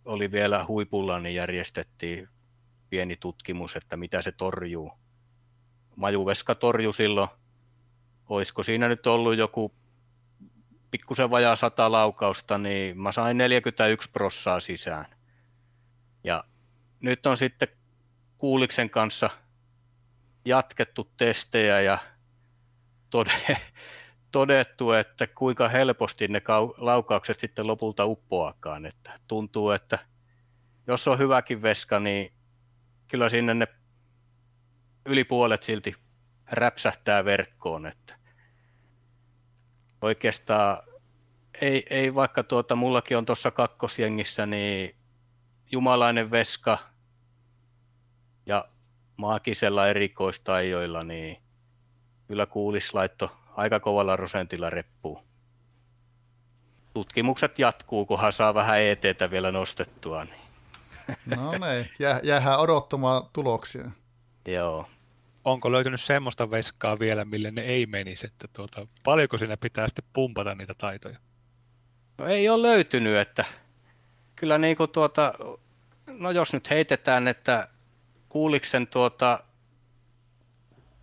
oli vielä huipulla, niin järjestettiin pieni tutkimus, että mitä se torjuu. Majuveska torjui silloin, olisiko siinä nyt ollut joku pikkusen vajaa sata laukausta, niin mä sain neljäkymmentäyksi prossaa sisään. Ja nyt on sitten Kuuliksen kanssa jatkettu testejä ja todettu, että kuinka helposti ne laukaukset sitten lopulta uppoakaan. Että tuntuu, että jos on hyväkin veska, niin kyllä sinne ne yli puolet silti räpsähtää verkkoon, että oikeastaan ei, ei vaikka tuota, mullakin on tuossa kakkosjengissä, niin jumalainen veska ja maakisella erikoistaijoilla, niin kyllä Kuulis laitto aika kovalla prosentilla reppuun. Tutkimukset jatkuu, kunhan saa vähän E T:tä vielä nostettua, niin. No niin, Jää, jäähän odottamaan tuloksia. Joo. Onko löytynyt semmoista veskaa vielä, mille ne ei menisi? Että tuota, paljonko siinä pitää sitten pumpata niitä taitoja? No ei ole löytynyt, että kyllä niin kuin tuota, no jos nyt heitetään, että Kuuliksen tuota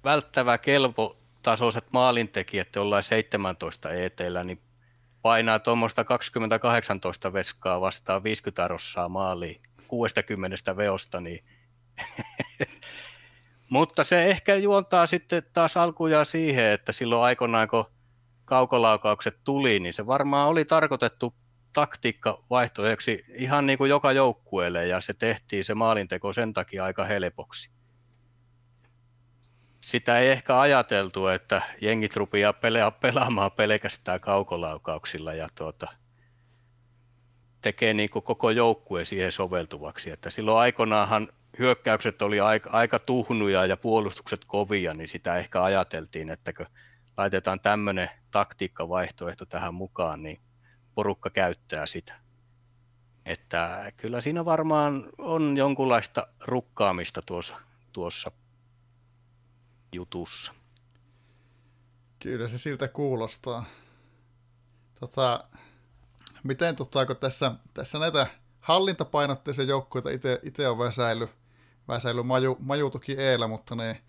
välttävä kelpotasoiset maalintekijät jollain seitsemäntoista E T:llä, niin painaa tuommoista kaksikymmentä kahdeksantoista veskaa vastaan viisikymmentä rossaa maaliin kuusikymmentä veosta, niin mutta se ehkä juontaa sitten taas alkujaan siihen, että silloin aikoinaan kun kaukolaukaukset tuli, niin se varmaan oli tarkoitettu taktiikkavaihtoehdoksi ihan niin kuin joka joukkueelle, ja se tehtiin se maalinteko sen takia aika helpoksi. Sitä ei ehkä ajateltu, että jengit rupeaa pelaa, pelaamaan pelkästään kaukolaukauksilla ja tuota, tekee niin kuin koko joukkueen siihen soveltuvaksi. Että silloin aikoinaanhan hyökkäykset oli aika, aika tuhnuja ja puolustukset kovia, niin sitä ehkä ajateltiin, että kun laitetaan tämmöinen taktiikkavaihtoehto tähän mukaan, niin porukka käyttää sitä. Että kyllä siinä varmaan on jonkunlaista rukkaamista tuossa, tuossa jutussa. Kyllä se siltä kuulostaa. Tota, miten tuttaako tässä, tässä näitä hallintapainotteisia joukkueita? Itse on väsäillyt, väsäillyt maju, maju toki eellä, mutta ne,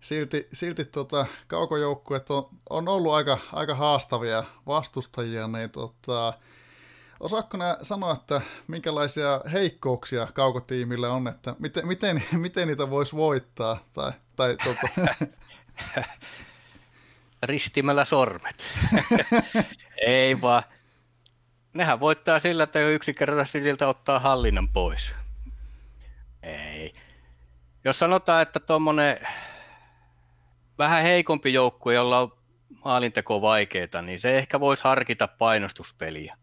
silti, silti tota, kaukojoukkueet on, on ollut aika, aika haastavia vastustajia. Niin tota, osaatko nää sanoa, että minkälaisia heikkouksia kaukotiimillä on, että miten, miten, miten niitä voisi voittaa? Tai, tai, tota. Ristimällä sormet. Ei vaan. Nehän voittaa sillä, että yksinkertaisesti siltä ottaa hallinnan pois. Ei. Jos sanotaan, että tuommoinen vähän heikompi joukkue, jolla on maalinteko vaikeaa, niin se ehkä voisi harkita painostuspeliä.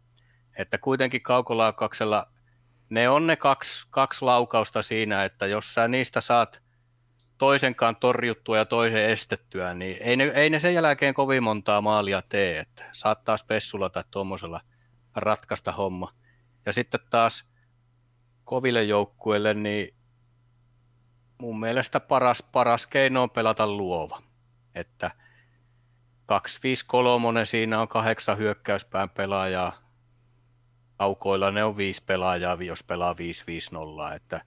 Että kuitenkin kaukolaukaksella ne on ne kaksi, kaksi laukausta siinä, että jos sä niistä saat toisenkaan torjuttua ja toisen estettyä, niin ei ne, ei ne sen jälkeen kovin montaa maalia tee. Että saat taas pessulla tai tuommoisella ratkaista homma. Ja sitten taas koville joukkueille, niin mun mielestä paras, paras keino on pelata luova. Että kaksi viisi kolme siinä on kahdeksan hyökkäyspään pelaajaa. Aukoilla ne on viisi pelaajaa, jos pelaa viisi viisi nolla, että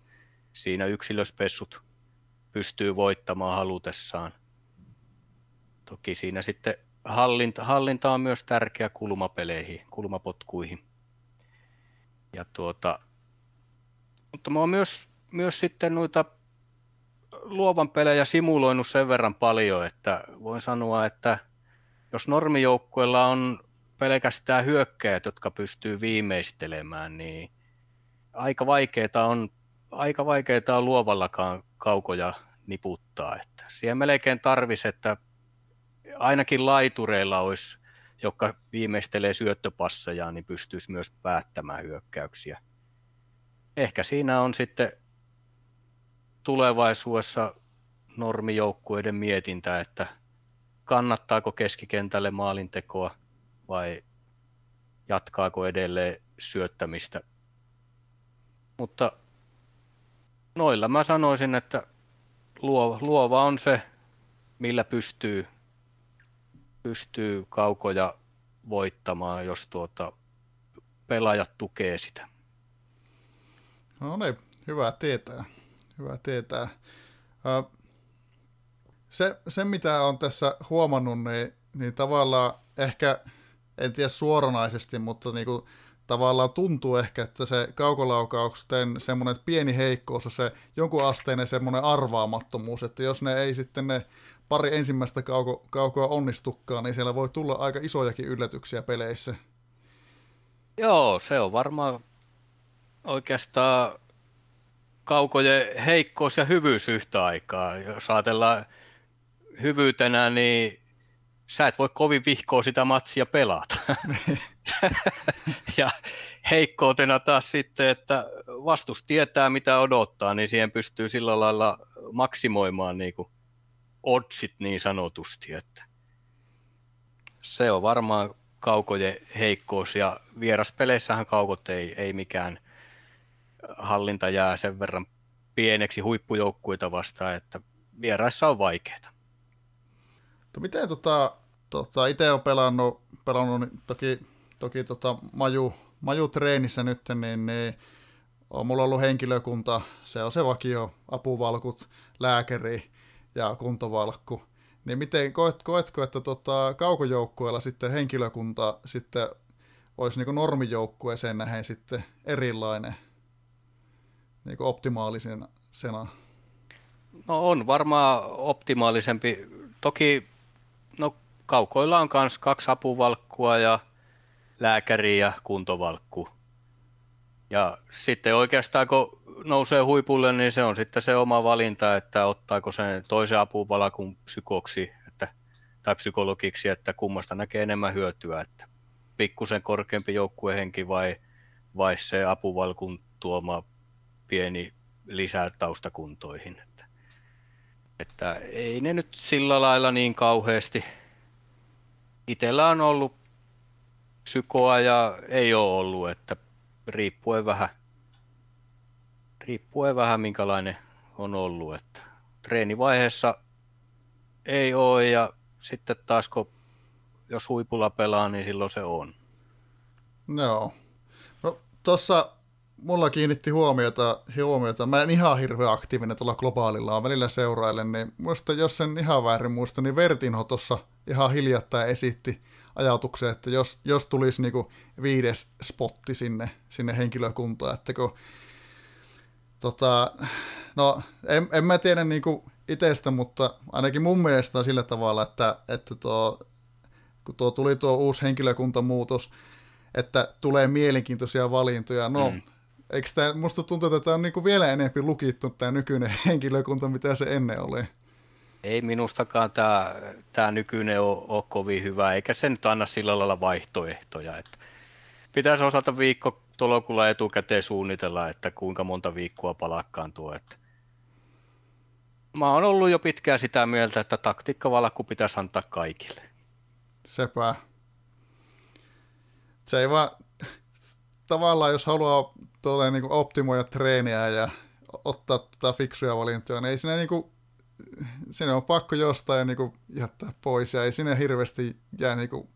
siinä yksilöspessut pystyy voittamaan halutessaan. Toki siinä sitten hallinta, hallinta on myös tärkeä kulmapeleihin, kulmapotkuihin. Ja tuota, mutta mä oon myös, myös sitten noita luovan pelejä simuloinut sen verran paljon, että voin sanoa, että jos normijoukkueella on pelkästään hyökkäjät, jotka pystyy viimeistelemään, niin aika vaikeaa on, aika vaikeaa on luovallakaan kaukoja niputtaa. Että siihen melkein tarvisi, että ainakin laitureilla olisi, jotka viimeistelee syöttöpasseja, niin pystyisi myös päättämään hyökkäyksiä. Ehkä siinä on sitten tulevaisuudessa normijoukkueiden mietintä, että kannattaako keskikentälle maalintekoa vai jatkaako edelleen syöttämistä. Mutta noilla mä sanoisin, että luova on se, millä pystyy, pystyy kaukoja voittamaan, jos tuota pelaajat tukee sitä. No niin, hyvä tietää. Hyvä tietää. Se, se mitä olen tässä huomannut, niin, niin tavallaan ehkä, en tiedä suoranaisesti, mutta niin kuin tavallaan tuntuu ehkä, että se kaukolaukauksen semmoinen pieni heikkous on se jonkun asteinen semmoinen arvaamattomuus, että jos ne ei sitten ne pari ensimmäistä kauko, kaukoa onnistukaan, niin siellä voi tulla aika isojakin yllätyksiä peleissä. Joo, se on varmaan oikeastaan kaukojen heikkous ja hyvyys yhtä aikaa. Jos ajatellaan hyvyytenä, niin sä et voi kovin vihkoa sitä matsia pelata. Ja heikkoutena taas sitten, että vastus tietää mitä odottaa, niin siihen pystyy sillä lailla maksimoimaan niin kuin oddsit niin sanotusti. Että se on varmaan kaukojen heikkous, ja vieraspeleissähän kaukot ei, ei mikään hallinta jää sen verran pieneksi huippujoukkuita vastaan, että vieraissa on vaikeaa. Miten tota, tota, itse olen pelannut, pelannut toki, toki tota maju, majutreenissä nyt, niin, niin on mulla ollut henkilökunta, se on se vakio, apuvalkut, lääkäri ja kuntovalkku. Niin miten, koet, koetko, että tota, kaukojoukkueella sitten henkilökunta sitten olisi niin normijoukkueeseen nähen sitten erilainen? Niin optimaalisena sena. No on varmaan optimaalisempi. Toki no, kaukoilla on myös kaksi apuvalkkua ja lääkäri ja kuntovalkku. Ja sitten oikeastaan kun nousee huipulle, niin se on sitten se oma valinta, että ottaako sen toisen apuvalkun psykoksi että, tai psykologiksi, että kummasta näkee enemmän hyötyä. Että pikkusen korkeampi joukkuehenki vai, vai se apuvalkun tuoma pieni lisää taustakuntoihin. Että, että ei ne nyt sillä lailla niin kauheasti. Itsellä on ollut psykoa ja ei ole ollut, että riippuen vähän, riippuen vähän minkälainen on ollut. Että treenivaiheessa ei ole, ja sitten taas kun jos huipulla pelaa, niin silloin se on. No, no tuossa mulla kiinnitti huomiota, huomiota, mä en ihan hirveän aktiivinen tuolla globaalilla on välillä seurailen, niin muista, jos en ihan väärin muista, niin Vertinho tuossa ihan hiljattain esitti ajatuksen, että jos, jos tulisi niinku viides spotti sinne, sinne henkilökuntaan, että kun, tota, no en, en mä tiedä niinku itsestä, mutta ainakin mun mielestä on sillä tavalla, että, että tuo, kun tuo tuli tuo uusi henkilökuntamuutos, että tulee mielenkiintoisia valintoja, no mm. Eikö tämä, musta tuntuu, että tämä on niinku vielä enemmän lukittu tämä nykyinen henkilökunta, mitä se ennen oli? Ei minustakaan tämä, tämä nykyinen ole, ole kovin hyvä, eikä se nyt anna sillä lailla vaihtoehtoja. Että pitäisi osata viikko tolokulla etukäteen suunnitella, että kuinka monta viikkoa palakkaan tuo. Että mä oon ollut jo pitkään sitä mieltä, että taktiikkavalakku pitäisi antaa kaikille. Sepä. Se ei vaan tavallaan, jos haluaa tuolle, niin kuin optimoida treeniä ja ottaa tätä fiksuja valintoja, niin ei siinä, niin kuin, siinä on pakko jostain niin kuin, jättää pois, ja ei siinä hirveästi jää niin, kuin,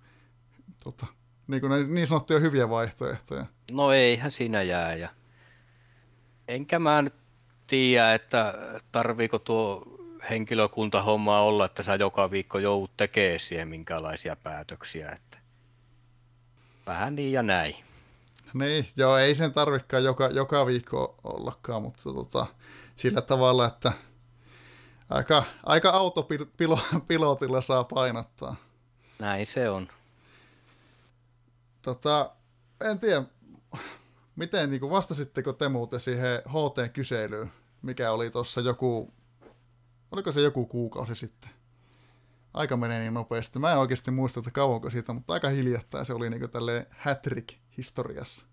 tota, niin, kuin niin sanottuja hyviä vaihtoehtoja. No eihän siinä jää. Ja enkä mä nyt tiedä, että tarviiko tuo henkilökuntahomma olla, että sä joka viikko joudut tekemään siihen minkälaisia päätöksiä. Että vähän niin ja näin. Niin, joo, ei sen tarvikaan joka, joka viikko ollakaan, mutta tota, sillä tavalla, että aika, aika autopilotilla saa painottaa. Näin se on. Tota, en tiedä, miten niin vastasitteko te muuten siihen H T-kyselyyn, mikä oli tuossa joku, oliko se joku kuukausi sitten? Aika menee niin nopeasti. Mä en oikeasti muista, että kauanko siitä, mutta aika hiljattain se oli niin tälleen Hattrick-historiassa.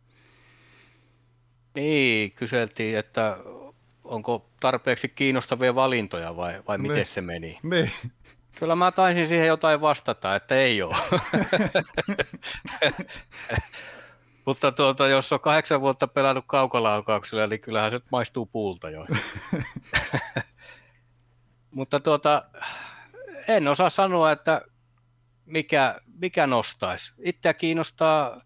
Niin, kyseltiin, että onko tarpeeksi kiinnostavia valintoja vai, vai miten se meni. Niin. Kyllä mä taisin siihen jotain vastata, että ei ole. Mutta tuota, jos on kahdeksan vuotta pelannut kaukalaukauksella, niin kyllähän se maistuu puulta jo. Mutta tuota, en osaa sanoa, että mikä, mikä nostaisi. Itseä kiinnostaa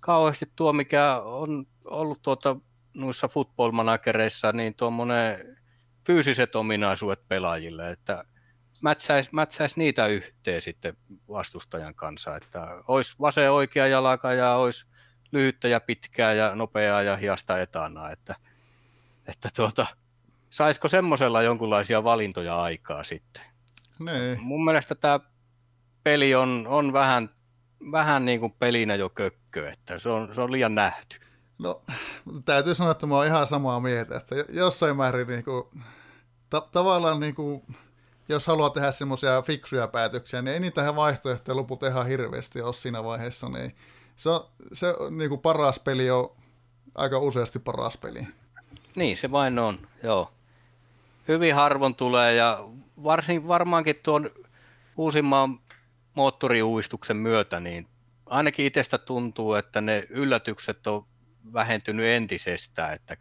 kauheasti tuo, mikä on ollut tuota, noissa football managereissa, niin tuommoinen fyysiset ominaisuudet pelaajille, että mätsäisi mätsäis niitä yhteen sitten vastustajan kanssa, että olisi vasen oikea jalka ja olisi lyhyttä ja pitkää ja nopeaa ja hiasta etana, että, että tuota, saisiko semmoisella jonkinlaisia valintoja aikaa sitten. Nee. Mun mielestä tämä peli on, on vähän, vähän niin kuin pelinä jo kökkö, että se on, se on liian nähty. No, täytyy sanoa, että mä oon ihan samaa mieltä, että jossain määrin niin kuin, ta- tavallaan niin kuin, jos haluaa tehdä semmoisia fiksuja päätöksiä, niin ei niitä vaihtoehtoja loput ihan hirveästi ole siinä vaiheessa, niin se, on, se on, niin kuin paras peli on aika useasti paras peli. Niin, se vain on, joo. Hyvin harvoin tulee ja varsin varmaankin tuon uusimman moottoriuudistuksen myötä, niin ainakin itsestä tuntuu, että ne yllätykset on vähentynyt entisestään, että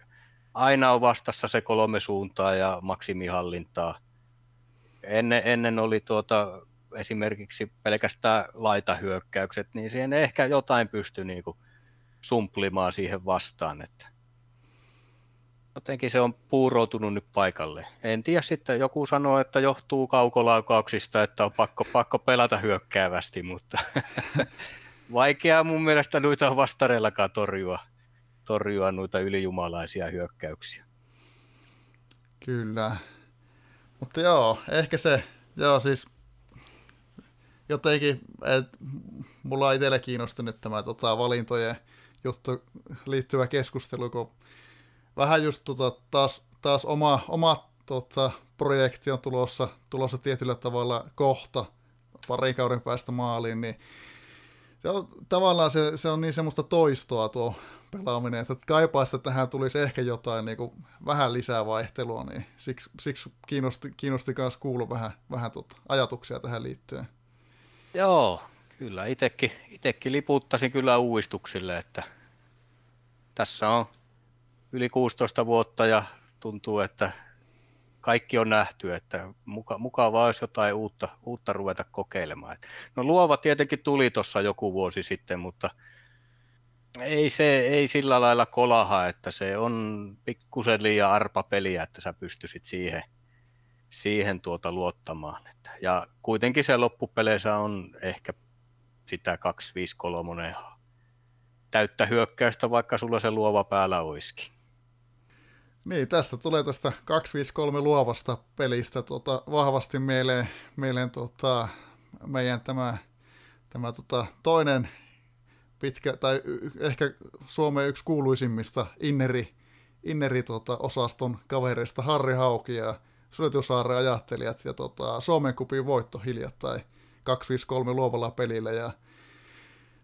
aina on vastassa se kolme suuntaa ja maksimihallintaa. Ennen, ennen oli tuota, esimerkiksi pelkästään laitahyökkäykset, niin siihen ehkä jotain pystyi niin kuin sumplimaan siihen vastaan, että jotenkin se on puuroutunut nyt paikalle. En tiedä sitten, joku sanoo, että johtuu kaukolaukauksista, että on pakko, pakko pelata hyökkäävästi, mutta vaikeaa mun mielestä noita on vastareillakaan torjua, torjua noita ylijumalaisia hyökkäyksiä. Kyllä. Mutta joo, ehkä se, joo siis jotenkin, et, mulla on itsellä kiinnostunut tämä tota, valintojen juttu liittyvä keskustelu, kun vähän just tota, taas, taas oma, oma tota, projekti on tulossa, tulossa tietyllä tavalla kohta parin kauden päästä maaliin, niin se on, tavallaan se, se on niin semmoista toistoa tuo pelaaminen, että kaipaa sitä, tähän tulisi ehkä jotain niin kuin, vähän lisää vaihtelua, niin siksi, siksi kiinnosti, kiinnosti kanssa kuulla vähän, vähän tuota, ajatuksia tähän liittyen. Joo, kyllä itsekin, itsekin liputtasin kyllä uudistuksille, että tässä on yli kuusitoista vuotta ja tuntuu, että kaikki on nähty, että muka, mukavaa olisi jotain uutta, uutta ruveta kokeilemaan. No luova tietenkin tuli tuossa joku vuosi sitten, mutta ei se ei sillä lailla kolaha, että se on pikkusen liian arpa peliä, että sä pystyisit siihen, siihen tuota luottamaan. Ja kuitenkin se loppupeleissä on ehkä sitä kaksi viisi kolme täyttä hyökkäystä, vaikka sulla se luova päällä olisikin. Niin, tästä tulee tästä kaksi viisi kolme luovasta pelistä tuota, vahvasti mieleen, mieleen tuota, meidän tämä, tämä tuota, toinen pitkä, tai ehkä Suomen yksi kuuluisimmista inneri, inneri tuota, osaston kavereista Harri Hauki ja Syljetysaaren ajattelijat ja tuota, Suomen kupin voitto hiljattain kaksi viisi kolme luovalla pelillä ja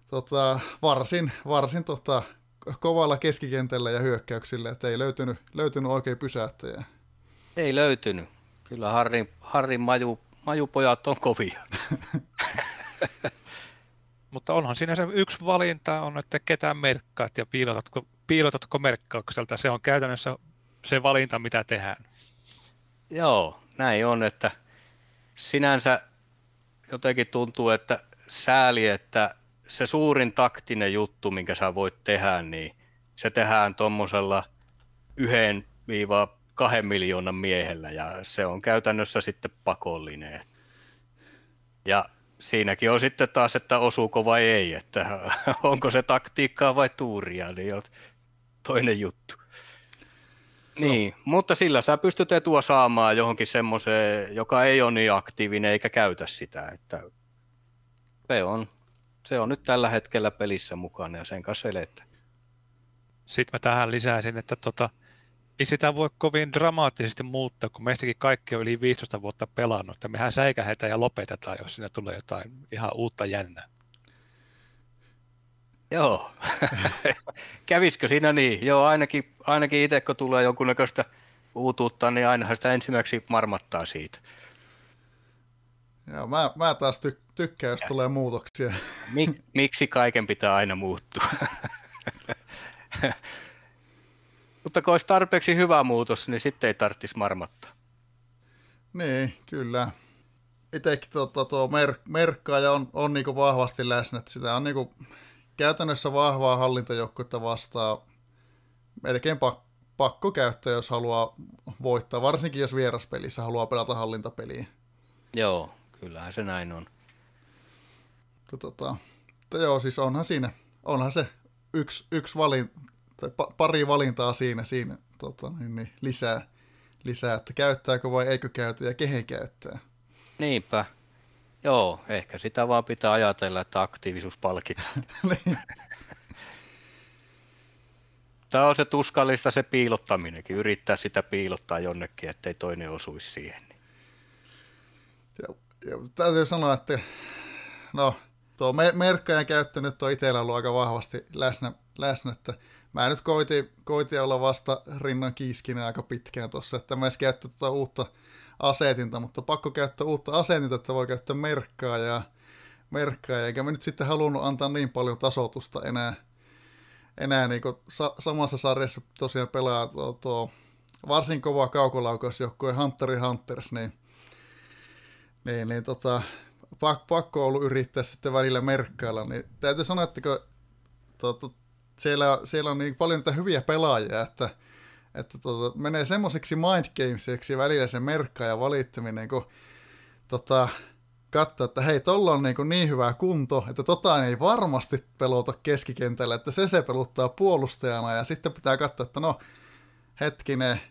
tuota, varsin, varsin tuota, kovalla keskikentällä ja hyökkäyksillä, että ei löytynyt, löytynyt oikein pysäyttäjää. Ei löytynyt. Kyllä Harrin, Harrin maju, majupojat on kovia. Mutta onhan siinä se yksi valinta on, että ketään merkkaat ja piilotatko, piilotatko merkkaukselta. Se on käytännössä se valinta, mitä tehdään. Joo, näin on, että sinänsä jotenkin tuntuu, että sääli, että se suurin taktinen juttu, minkä sä voit tehdä, niin se tehdään tuommoisella yhden viiva kahden miljoonan miehellä ja se on käytännössä sitten pakollinen. Ja siinäkin on sitten taas, että osuuko vai ei, että onko se taktiikkaa vai tuuria, niin on toinen juttu. So. Niin, mutta sillä sä pystyt etua saamaan johonkin semmoiseen, joka ei ole niin aktiivinen eikä käytä sitä, että se on. se on nyt tällä hetkellä pelissä mukana ja sen kanssa eletään. Sitten mä tähän lisäisin, että tota, ei sitä voi kovin dramaattisesti muuttaa, kun meistäkin kaikki on yli viisitoista vuotta pelannut. Että mehän säikähetään ja lopetetaan, jos siinä tulee jotain ihan uutta jännää. Joo. Kävisikö siinä niin? Joo, ainakin, ainakin itse kun tulee jonkunnäköistä uutuutta, niin ainahan sitä ensimmäiseksi marmattaa siitä. Joo, mä, mä taas tyk- tykkään, jos ja. tulee muutoksia. Mik, miksi kaiken pitää aina muuttua? Mutta kun olisi tarpeeksi hyvä muutos, niin sitten ei tarvitsisi marmattaa. Niin, kyllä. Itsekin tuo, tuo, tuo merk- merkkaaja on, on niin kuin vahvasti läsnä. Että sitä on niin kuin käytännössä vahvaa hallintajoukkuetta vastaan melkein pak- pakko käyttää, jos haluaa voittaa. Varsinkin jos vieraspelissä haluaa pelata hallintapeliä. Joo, kyllähän se näin on. Mutta tota, joo, siis onhan siinä, onhan se yksi, yksi valinta. Tai pari valintaa siinä, siinä tota, niin lisää, lisää, että käyttääkö vai eikö käytä ja kehen käyttää. Niinpä. Joo, ehkä sitä vaan pitää ajatella, että aktiivisuus palkitaan. Niin. Tämä on se tuskallista se piilottaminenkin, yrittää sitä piilottaa jonnekin, ettei toinen osuisi siihen. Ja, ja, täytyy sanoa, että no, tuo merkkaajan käyttö nyt on itsellä ollut aika vahvasti läsnä, läsnä että mä nyt koitin, koitin olla vasta rinnan kiiskinä aika pitkään tuossa, että mä edes käyttä tuota uutta asetinta, mutta pakko käyttää uutta asetinta, että voi käyttää merkkaajaa, merkkaajaa. Enkä mä nyt sitten halunnut antaa niin paljon tasoitusta enää, enää niin kuin sa- samassa sarjassa tosiaan pelaa tuo, tuo varsin kova kaukolaukausjoukkue Hunter x Hunters, niin, niin, niin tota, pak- pakko on ollut yrittää sitten välillä merkkailla, niin täytyy sanoa, että kun, to, Siellä, siellä on niin paljon niitä hyviä pelaajia, että, että tota, menee semmoiseksi mindgameseksi välillä se merkkaa ja valittaminen, kun tota, katsoo, että hei, tolla on niin, niin hyvä kunto, että tota ei varmasti pelota keskikentällä, että se se peluttaa puolustajana ja sitten pitää katsoa, että no hetkinen,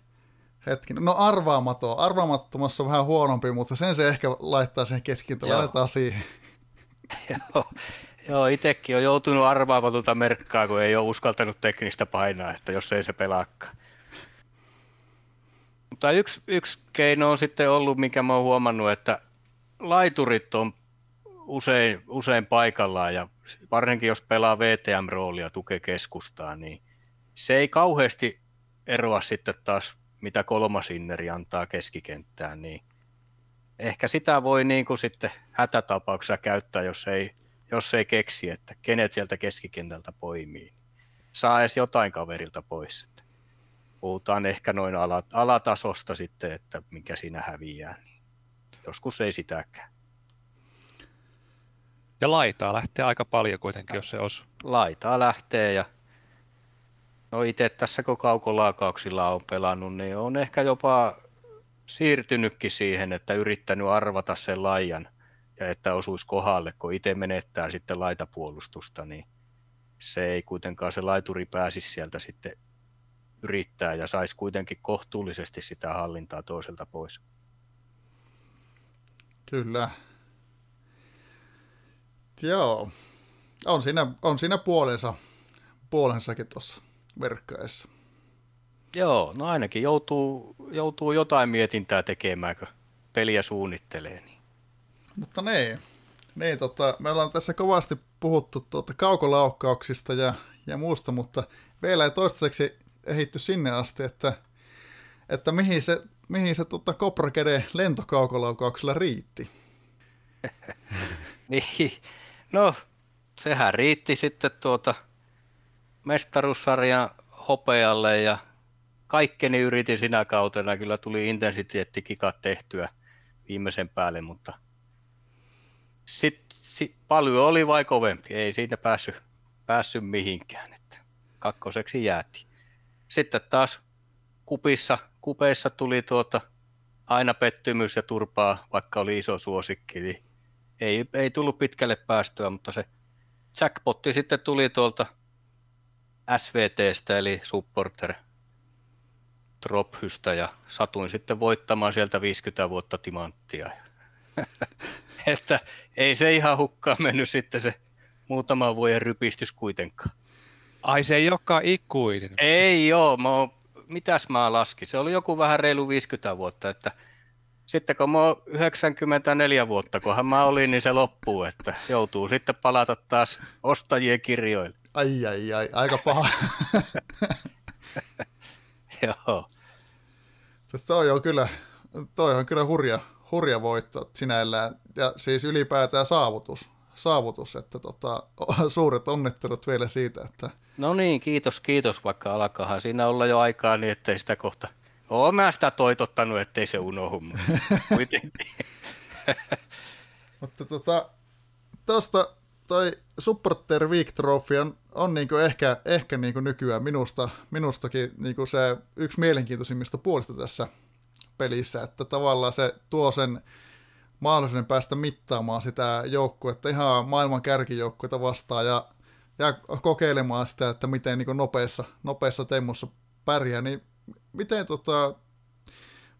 hetkinen, no arvaamaton, arvaamattomassa on vähän huonompi, mutta sen se ehkä laittaa sen keskikentällä, laitetaan siihen. Joo. Joo, itsekin on joutunut arvaamaan tuota merkkaa, kun ei ole uskaltanut teknistä painaa, että jos ei se pelaakaan. Mutta yksi, yksi keino on sitten ollut, mikä mä oon huomannut, että laiturit on usein, usein paikallaan ja varsinkin jos pelaa V T M-roolia, tukee keskustaa, niin se ei kauheasti eroa sitten taas, mitä kolmas inneri antaa keskikenttään. Niin ehkä sitä voi niin kuin sitten hätätapauksessa käyttää, jos ei jos ei keksi, että kenet sieltä keskikentältä poimii, saa edes jotain kaverilta pois. Puhutaan ehkä noin alatasosta sitten, että mikä siinä häviää. Joskus ei sitäkään. Ja laitaa lähtee aika paljon kuitenkin, jos se osuu. Laitaa lähtee ja no itse tässä kun kaukolaakauksilla on pelannut, niin on ehkä jopa siirtynytkin siihen, että yrittänyt arvata sen laijan. Ja että osuisi kohdalle, kun itse menettää sitten laitapuolustusta, niin se ei kuitenkaan se laituri pääsisi sieltä sitten yrittää ja saisi kuitenkin kohtuullisesti sitä hallintaa toiselta pois. Kyllä. Joo. On siinä, on siinä puolensa, puolensakin tuossa verkkaessa. Joo, no ainakin joutuu, joutuu jotain mietintää tekemään, kun peliä suunnittelee. Niin. Mutta niin, niin tota, me ollaan tässä kovasti puhuttu tuota kaukolaukkauksista ja, ja muusta, mutta vielä ei toistaiseksi ehitty sinne asti, että, että mihin se, mihin se tuota Kobrakäden lentokaukolaukauksella riitti. Niin, no sehän riitti sitten tuota mestaruussarjan hopealle ja kaikkeni yritin sinä kautena, kyllä tuli intensiteettikikat tehtyä viimeisen päälle, mutta Sitten sit, paljon oli vai kovempi, ei siitä päässyt päässy mihinkään, että kakkoseksi jäätiin. Sitten taas kupissa, kupeissa tuli tuota, aina pettymys ja turpaa, vaikka oli iso suosikki, niin ei, ei tullut pitkälle päästöä, mutta se jackpotti sitten tuli tuolta S V T:stä eli supporter trophystä ja satuin sitten voittamaan sieltä viisikymmentä vuotta timanttia. Että ei se ihan hukkaan mennyt sitten se muutama vuoden rypistys kuitenkaan. Ai, se ei olekaan ikuinen. Ei joo, mä oon, mitäs mä laskin, se oli joku vähän reilu viisikymmentä vuotta, että sitten kun mä oon yhdeksänkymmentäneljä vuotta, kunhan mä olin, niin se loppuu, että joutuu sitten palata taas ostajien kirjoille. Ai ai ai, aika paha. Joo. Toi on kyllä, toi on kyllä hurja, hurja voitto sinällään, ja siis ylipäätään saavutus. saavutus, että tota, suuret onnittelut vielä siitä, että... No niin, kiitos, kiitos, vaikka alkaahan siinä olla jo aikaa, niin ettei sitä kohta... Oon mä sitä toitottanut, ettei se unohdu. Mutta tota, tosta toi Supporter Week Trophy on, on niinku ehkä, ehkä niinku nykyään minusta, minustakin niinku se yksi mielenkiintoisimmista puolista tässä pelissä, että tavallaan se tuo sen mahdollisuuden päästä mittaamaan sitä joukkuetta, ihan maailman kärkijoukkuetta vastaan ja, ja kokeilemaan sitä, että miten niin nopeassa, nopeassa temmossa pärjää, niin miten tota,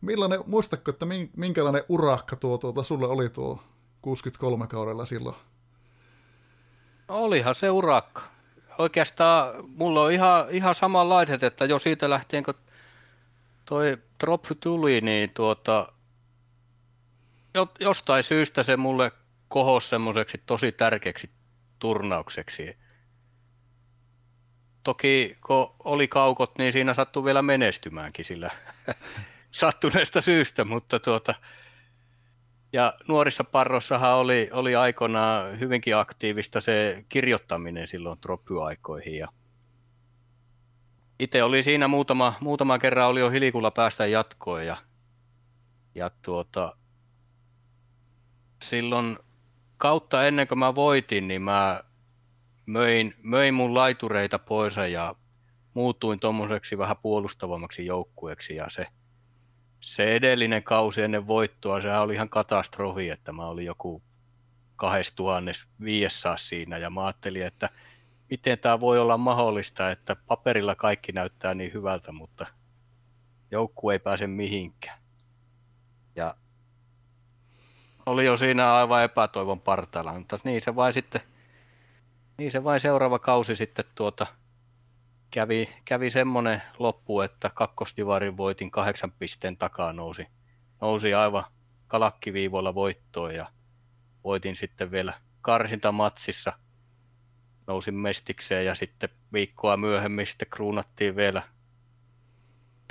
millainen, muistatko, että minkälainen urakka tuo tuota sulle oli tuo kuusikymmentäkolme kaudella silloin? Olihan se urakka. Oikeastaan mulla on ihan, ihan samanlaiset, että jo siitä lähtien, kun toi Trophy tuli, niin tuota... Jostain syystä se mulle kohosi semmoiseksi tosi tärkeäksi turnaukseksi. Toki kun oli kaukot, niin siinä sattui vielä menestymäänkin sillä sattuneesta syystä, mutta tuota, ja nuorissa parrossahan oli, oli aikoinaan hyvinkin aktiivista se kirjoittaminen silloin tropy-aikoihin. Ja itse oli siinä muutama, muutama kerran oli jo hilikulla päästä jatkoon ja, ja tuota... Silloin kautta ennen kuin mä voitin, niin mä möin, möin mun laitureita pois ja muutuin tommoseksi vähän puolustavammaksi joukkueeksi. Ja se, se edellinen kausi ennen voittoa, sehän oli ihan katastrofi, että mä olin joku kaksituhattaviisisataa siinä ja mä ajattelin, että miten tää voi olla mahdollista, että paperilla kaikki näyttää niin hyvältä, mutta joukkue ei pääse mihinkään. Ja oli jo siinä aivan epätoivon partailla, mutta niin se vain sitten, niin se vain seuraava kausi sitten tuota, kävi, kävi semmoinen loppu, että kakkosdivarin voitin kahdeksan pisteen takaa, nousi, nousi aivan kalakkiviivoilla voittoon ja voitin sitten vielä karsintamatsissa, nousin mestikseen ja sitten viikkoa myöhemmin sitten kruunattiin vielä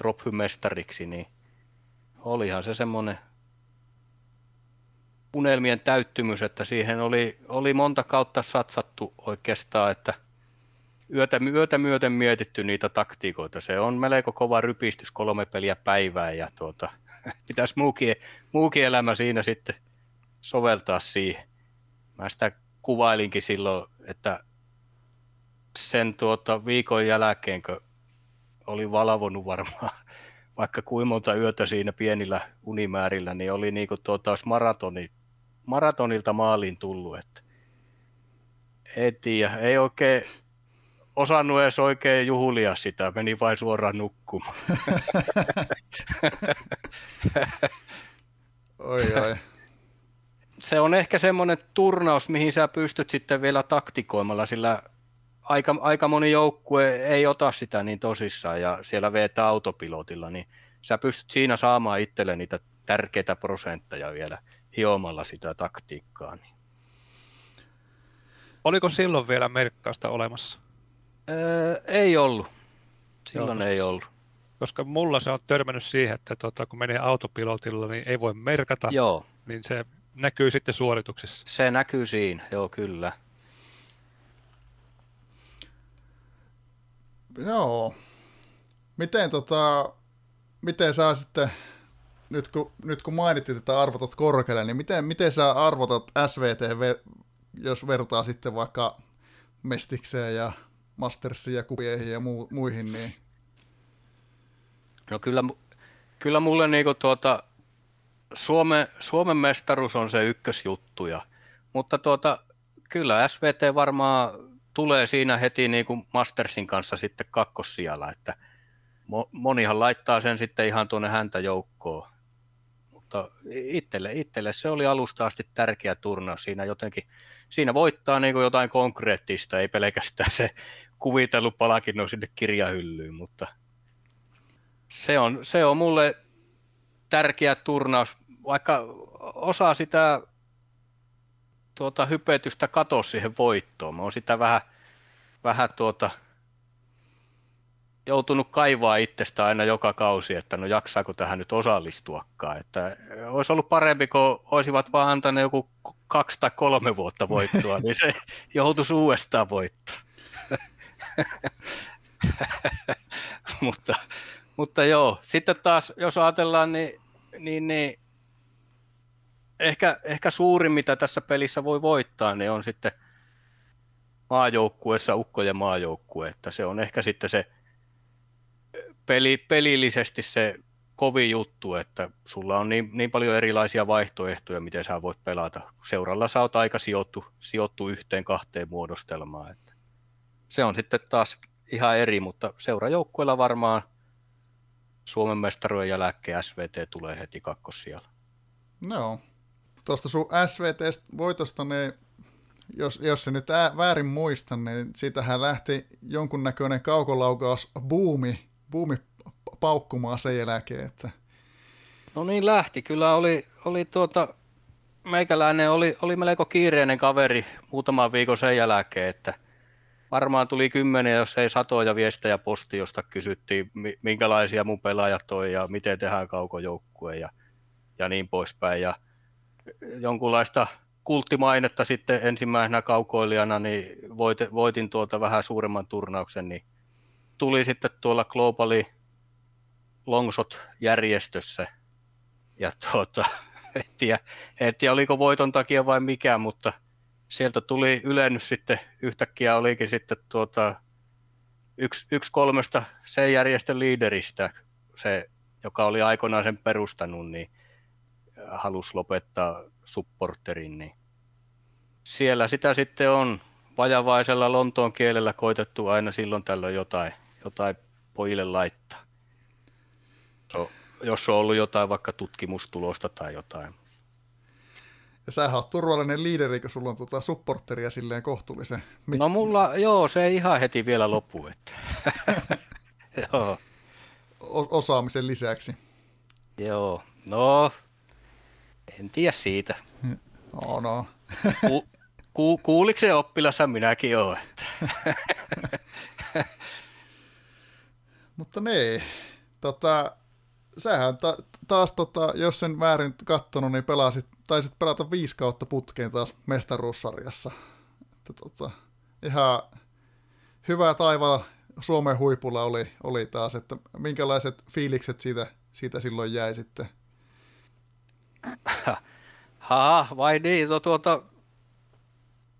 trophy-mestariksi, niin olihan se semmoinen unelmien täyttymys, että siihen oli, oli monta kautta satsattu oikeastaan, että yötä, yötä myöten mietitty niitä taktiikoita. Se on melko kova rypistys, kolme peliä päivää ja tuota, pitäisi muukin, muukin elämä siinä sitten soveltaa siihen. Mä sitä kuvailinkin silloin, että sen tuota viikon jälkeen, kun olin valvonut varmaan vaikka kuinka monta yötä siinä pienillä unimäärillä, niin oli niin kuin tuota olisi maratoni. Maratonilta maaliin tullut, että ei tiedä, ei oikein osannut edes oikein juhlia sitä, meni vain suoraan nukkumaan. Oi, oi. Se on ehkä semmoinen turnaus, mihin sä pystyt sitten vielä taktikoimalla, sillä aika, aika moni joukkue ei ota sitä niin tosissaan ja siellä vetää autopilotilla, niin sä pystyt siinä saamaan itselle niitä tärkeitä prosentteja vielä hiomalla sitä taktiikkaa. Niin. Oliko silloin vielä merkkausta olemassa? Öö, ei ollut. Silloin Joo, ei koska, ollut. Koska mulla se on törmännyt siihen, että tuota, kun menee autopilotilla, niin ei voi merkata, Joo. niin se näkyy sitten suorituksessa. Se näkyy siinä, joo kyllä. Joo. Miten, tota, miten sä sitten... Nyt kun, nyt kun mainittiin, että arvotat korkealle, niin miten, miten sä arvotat S V T, jos vertaa sitten vaikka Mestikseen ja Mastersiin ja Kupieihin ja muu, muihin? Niin... No kyllä, kyllä mulle niinku tuota, Suome, Suomen mestaruus on se ykkösjuttu, ja, mutta tuota, kyllä S V T varmaan tulee siinä heti niinku Mastersin kanssa sitten kakkossijalla, että monihan laittaa sen sitten ihan tuonne häntä joukkoon. mutta itselle, itselle se oli alusta asti tärkeä turnaus. Siinä jotenkin, siinä voittaa niin kuin jotain konkreettista, ei pelkästään se kuvitellut palkinnon sinne kirjahyllyyn, mutta se on, se on mulle tärkeä turnaus, vaikka osa sitä tuota hypetystä katosi siihen voittoon. Mä oon sitä vähän, vähän tuota joutunut kaivaa itsestä aina joka kausi, että no jaksaako tähän nyt osallistuakaan. Että olisi ollut parempi, kun olisivat vaan antaneet joku kaksi tai kolme vuotta voittoa, niin se joutuisi uudestaan voittaa. mutta, mutta joo, sitten taas jos ajatellaan, niin, niin, niin ehkä, ehkä suurin mitä tässä pelissä voi voittaa, niin on sitten maajoukkuessa ukkojen maajoukkue, että se on ehkä sitten se Peli, pelillisesti se kovin juttu, että sulla on niin, niin paljon erilaisia vaihtoehtoja, miten sä voit pelata. Seuralla sä oot aika sijoittu, sijoittu yhteen kahteen muodostelmaan. Että se on sitten taas ihan eri, mutta seurajoukkueella varmaan Suomen mestaruuden jälkeen S V T tulee heti kakkossijalla. No, tuosta sun S V T-voitosta, ne, jos, jos se nyt ää, väärin muista, niin siitähän lähti jonkunnäköinen kaukolaukausbuumi, buumi paukkumaan sen jälkeen, että... No niin lähti. Kyllä oli, oli tuota, meikäläinen oli, oli melko kiireinen kaveri muutaman viikon sen jälkeen, että varmaan tuli kymmenen, jos ei satoja viestejä posti, josta kysyttiin, minkälaisia mun pelaajat on ja miten tehdään kaukojoukkue ja, ja niin poispäin. Ja jonkunlaista kulttimainetta sitten ensimmäisenä kaukoilijana, niin voitin tuota vähän suuremman turnauksen, niin tuli sitten tuolla Globali Longshot-järjestössä, ja tuota, en tiedä, en tiedä oliko voiton takia vai mikä, mutta sieltä tuli ylennys sitten, yhtäkkiä olikin sitten tuota, yksi, yksi kolmesta sen järjestön liideristä, se, joka oli aikoinaan sen perustanut, niin halusi lopettaa supporterin, niin siellä sitä sitten on vajavaisella Lontoon kielellä koitettu aina silloin tällöin jotain, jotain pojille laittaa, so, jos on ollut jotain vaikka tutkimustulosta tai jotain. Ja sähän oot turvallinen liideri, kun sulla on tuota supporteria silleen kohtuullisen. Mit- no mulla, joo, se ei ihan heti vielä lopu. Että. Joo. O- osaamisen lisäksi. Joo, no en tiedä siitä. No no. U- Ku, kuuliksen oppilassa minäkin olen. Mutta niin, tota, sähän ta, taas, tota, jos sen väärin katsonut, niin pelasit, taisit pelata viisi kautta putkeen taas mestaruussarjassa. Että, tota, ihan hyvä taivaalla Suomen huipulla oli, oli taas, että minkälaiset fiilikset siitä, siitä silloin jäi sitten? Haha, vai niin, no tuota...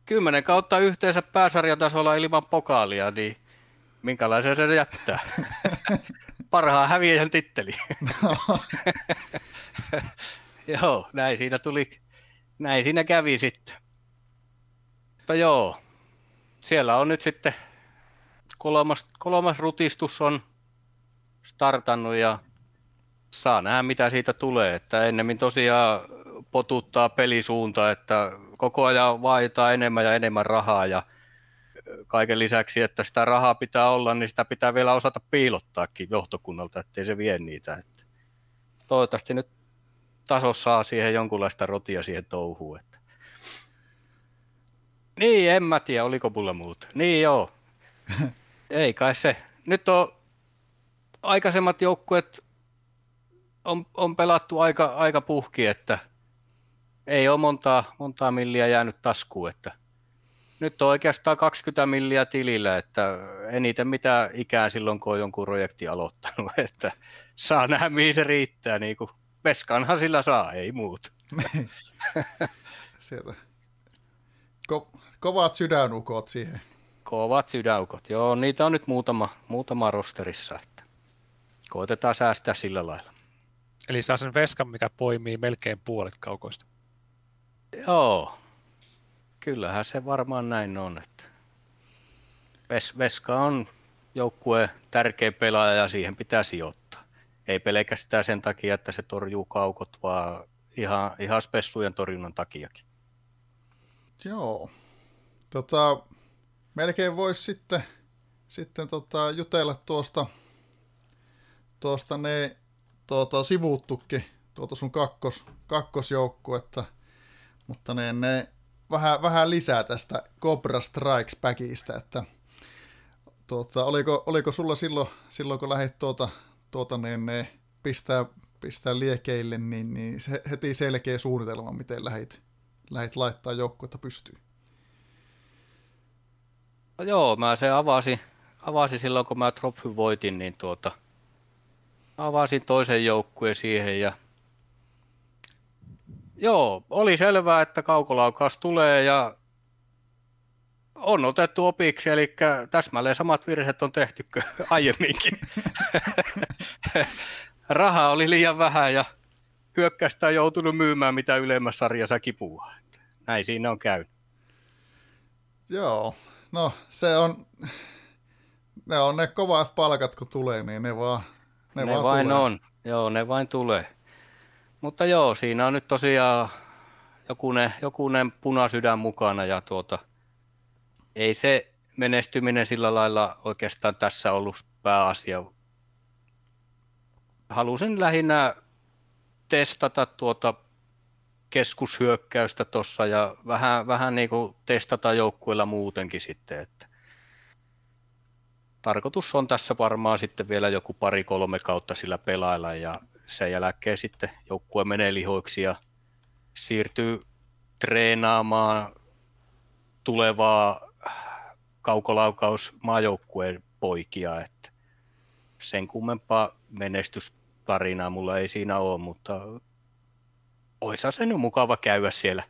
Kymmenen kautta yhteensä pääsarjatasolla ilman pokaalia, niin minkälaisen se jättää? Parhaan häviäjän titteli. No. Joo, näin siinä tuli, näin siinä kävi sitten. Mutta joo, siellä on nyt sitten kolmas, kolmas rutistus on startannut ja saa nähdä mitä siitä tulee, että ennemmin tosiaan potuttaa pelisuunta, että koko ajan vaaditaan enemmän ja enemmän rahaa ja kaiken lisäksi, että sitä rahaa pitää olla, niin sitä pitää vielä osata piilottaakin johtokunnalta, ettei se vie niitä. Että toivottavasti nyt taso saa siihen jonkunlaista rotia siihen touhuun. Että. Niin, en mä tiedä, oliko mulla muuta. Niin joo, ei kai se. Nyt on aikaisemmat joukkueet on, on pelattu aika, aika puhki, että ei ole montaa, montaa milliä jäänyt taskuun, että nyt on oikeastaan kaksikymmentä milliä tilillä, että eniten mitä ikään silloin, kun on jonkun projekti aloittanut, että saa nähdä, mihin se riittää, niin kuin veskanhan sillä saa, ei muut. Sieltä. Ko- kovat sydänukot siihen. Kovat sydänukot, joo, niitä on nyt muutama, muutama rosterissa, että koitetaan säästää sillä lailla. Eli saa sen veskan, mikä poimii melkein puolet kaukoista. Joo, kyllähän se varmaan näin on, että Ves, Veska on joukkueen tärkeä pelaaja ja siihen pitää sijoittaa. ei pelkästään sen takia, että se torjuu kaukot, vaan ihan, ihan spessujen torjunnan takiakin. Joo. Tota, melkein voisi sitten, sitten tota, jutella tuosta, tuosta ne tuota, sivuuttukin tuota sun kakkos, kakkosjoukkuetta, mutta ne, ne vähän, vähän lisää tästä Cobra Strikes Backista, että tuota, oliko, oliko sulla silloin, silloin kun lähdit tuota, tuota, niin ne pistää, pistää liekeille, niin, niin se heti selkeä suunnitelma, miten lähdit, lähdit laittaa joukkuetta pystyyn? No joo, mä se avasin, avasin silloin, kun mä Trophy voitin, niin tuota, avasin toisen joukkueen siihen ja joo, oli selvää, että kaukolaukaus tulee ja on otettu opiksi, eli täsmälleen samat virheet on tehty aiemminkin. Rahaa oli liian vähän ja hyökkäystä on joutunut myymään, mitä ylemmässä sarjassa kipuaa. Näin siinä on käynyt. Joo, no se on, ne on ne kovat palkat, kun tulee, niin ne vaan Ne, ne vaan, vain on, joo, ne vain tulee. Mutta joo, siinä on nyt tosiaan jokunen, jokunen punasydän mukana ja tuota, ei se menestyminen sillä lailla oikeastaan tässä ollut pääasia. Halusin lähinnä testata tuota keskushyökkäystä tuossa ja vähän, vähän niin kuin testata joukkueella muutenkin sitten. Että tarkoitus on tässä varmaan sitten vielä joku pari-kolme kautta sillä pelailla ja sen jälkeen sitten joukkue menee lihoiksi ja siirtyy treenaamaan tulevaa kaukolaukaus maajoukkueen poikia. Että sen kummempaa menestystarinaa mulla ei siinä ole, mutta oishan se nyt mukava käydä siellä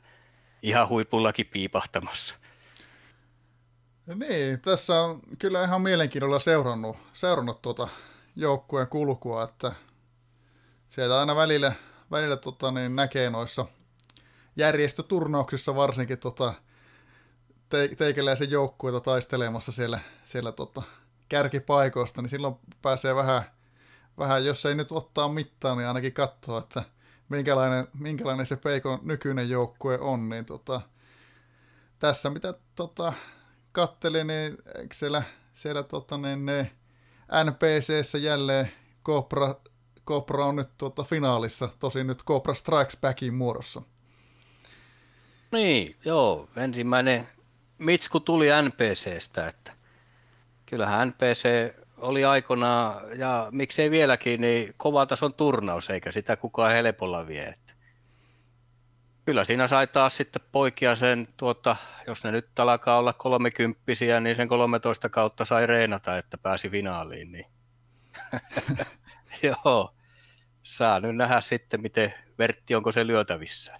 ihan huipullakin piipahtamassa. Niin, tässä on kyllä ihan mielenkiinnolla seurannut, seurannut tuota joukkueen kulkua, että sieltä aina välillä, välillä tota, niin näkee noissa järjestöturnauksissa varsinkin tota, te, teikäläisen joukkueita taistelemassa siellä, siellä tota, kärkipaikoista, niin silloin pääsee vähän, vähän, jos ei nyt ottaa mittaan, niin ainakin katsoa, että minkälainen, minkälainen se Peikon nykyinen joukkue on, niin tota, tässä mitä tota, katselin, niin siellä, siellä tota, niin, ne N P C:ssä jälleen Cobra, Cobra on nyt tuota, finaalissa, tosin nyt Cobra Strikes Backin muodossa. Niin, joo, ensimmäinen mitsku tuli N P C:stä, että kyllähän N P C oli aikanaan, ja miksei vieläkin, niin kova tason turnaus, eikä sitä kukaan helpolla vie, että kyllä siinä sai taas sitten poikia sen, tuota, jos ne nyt alkaa olla kolmekymppisiä, niin sen kolmetoista kautta sai reenata, että pääsi finaaliin. Niin. Joo, saa nyt nähdä sitten, miten Vertti, onko se lyötävissä.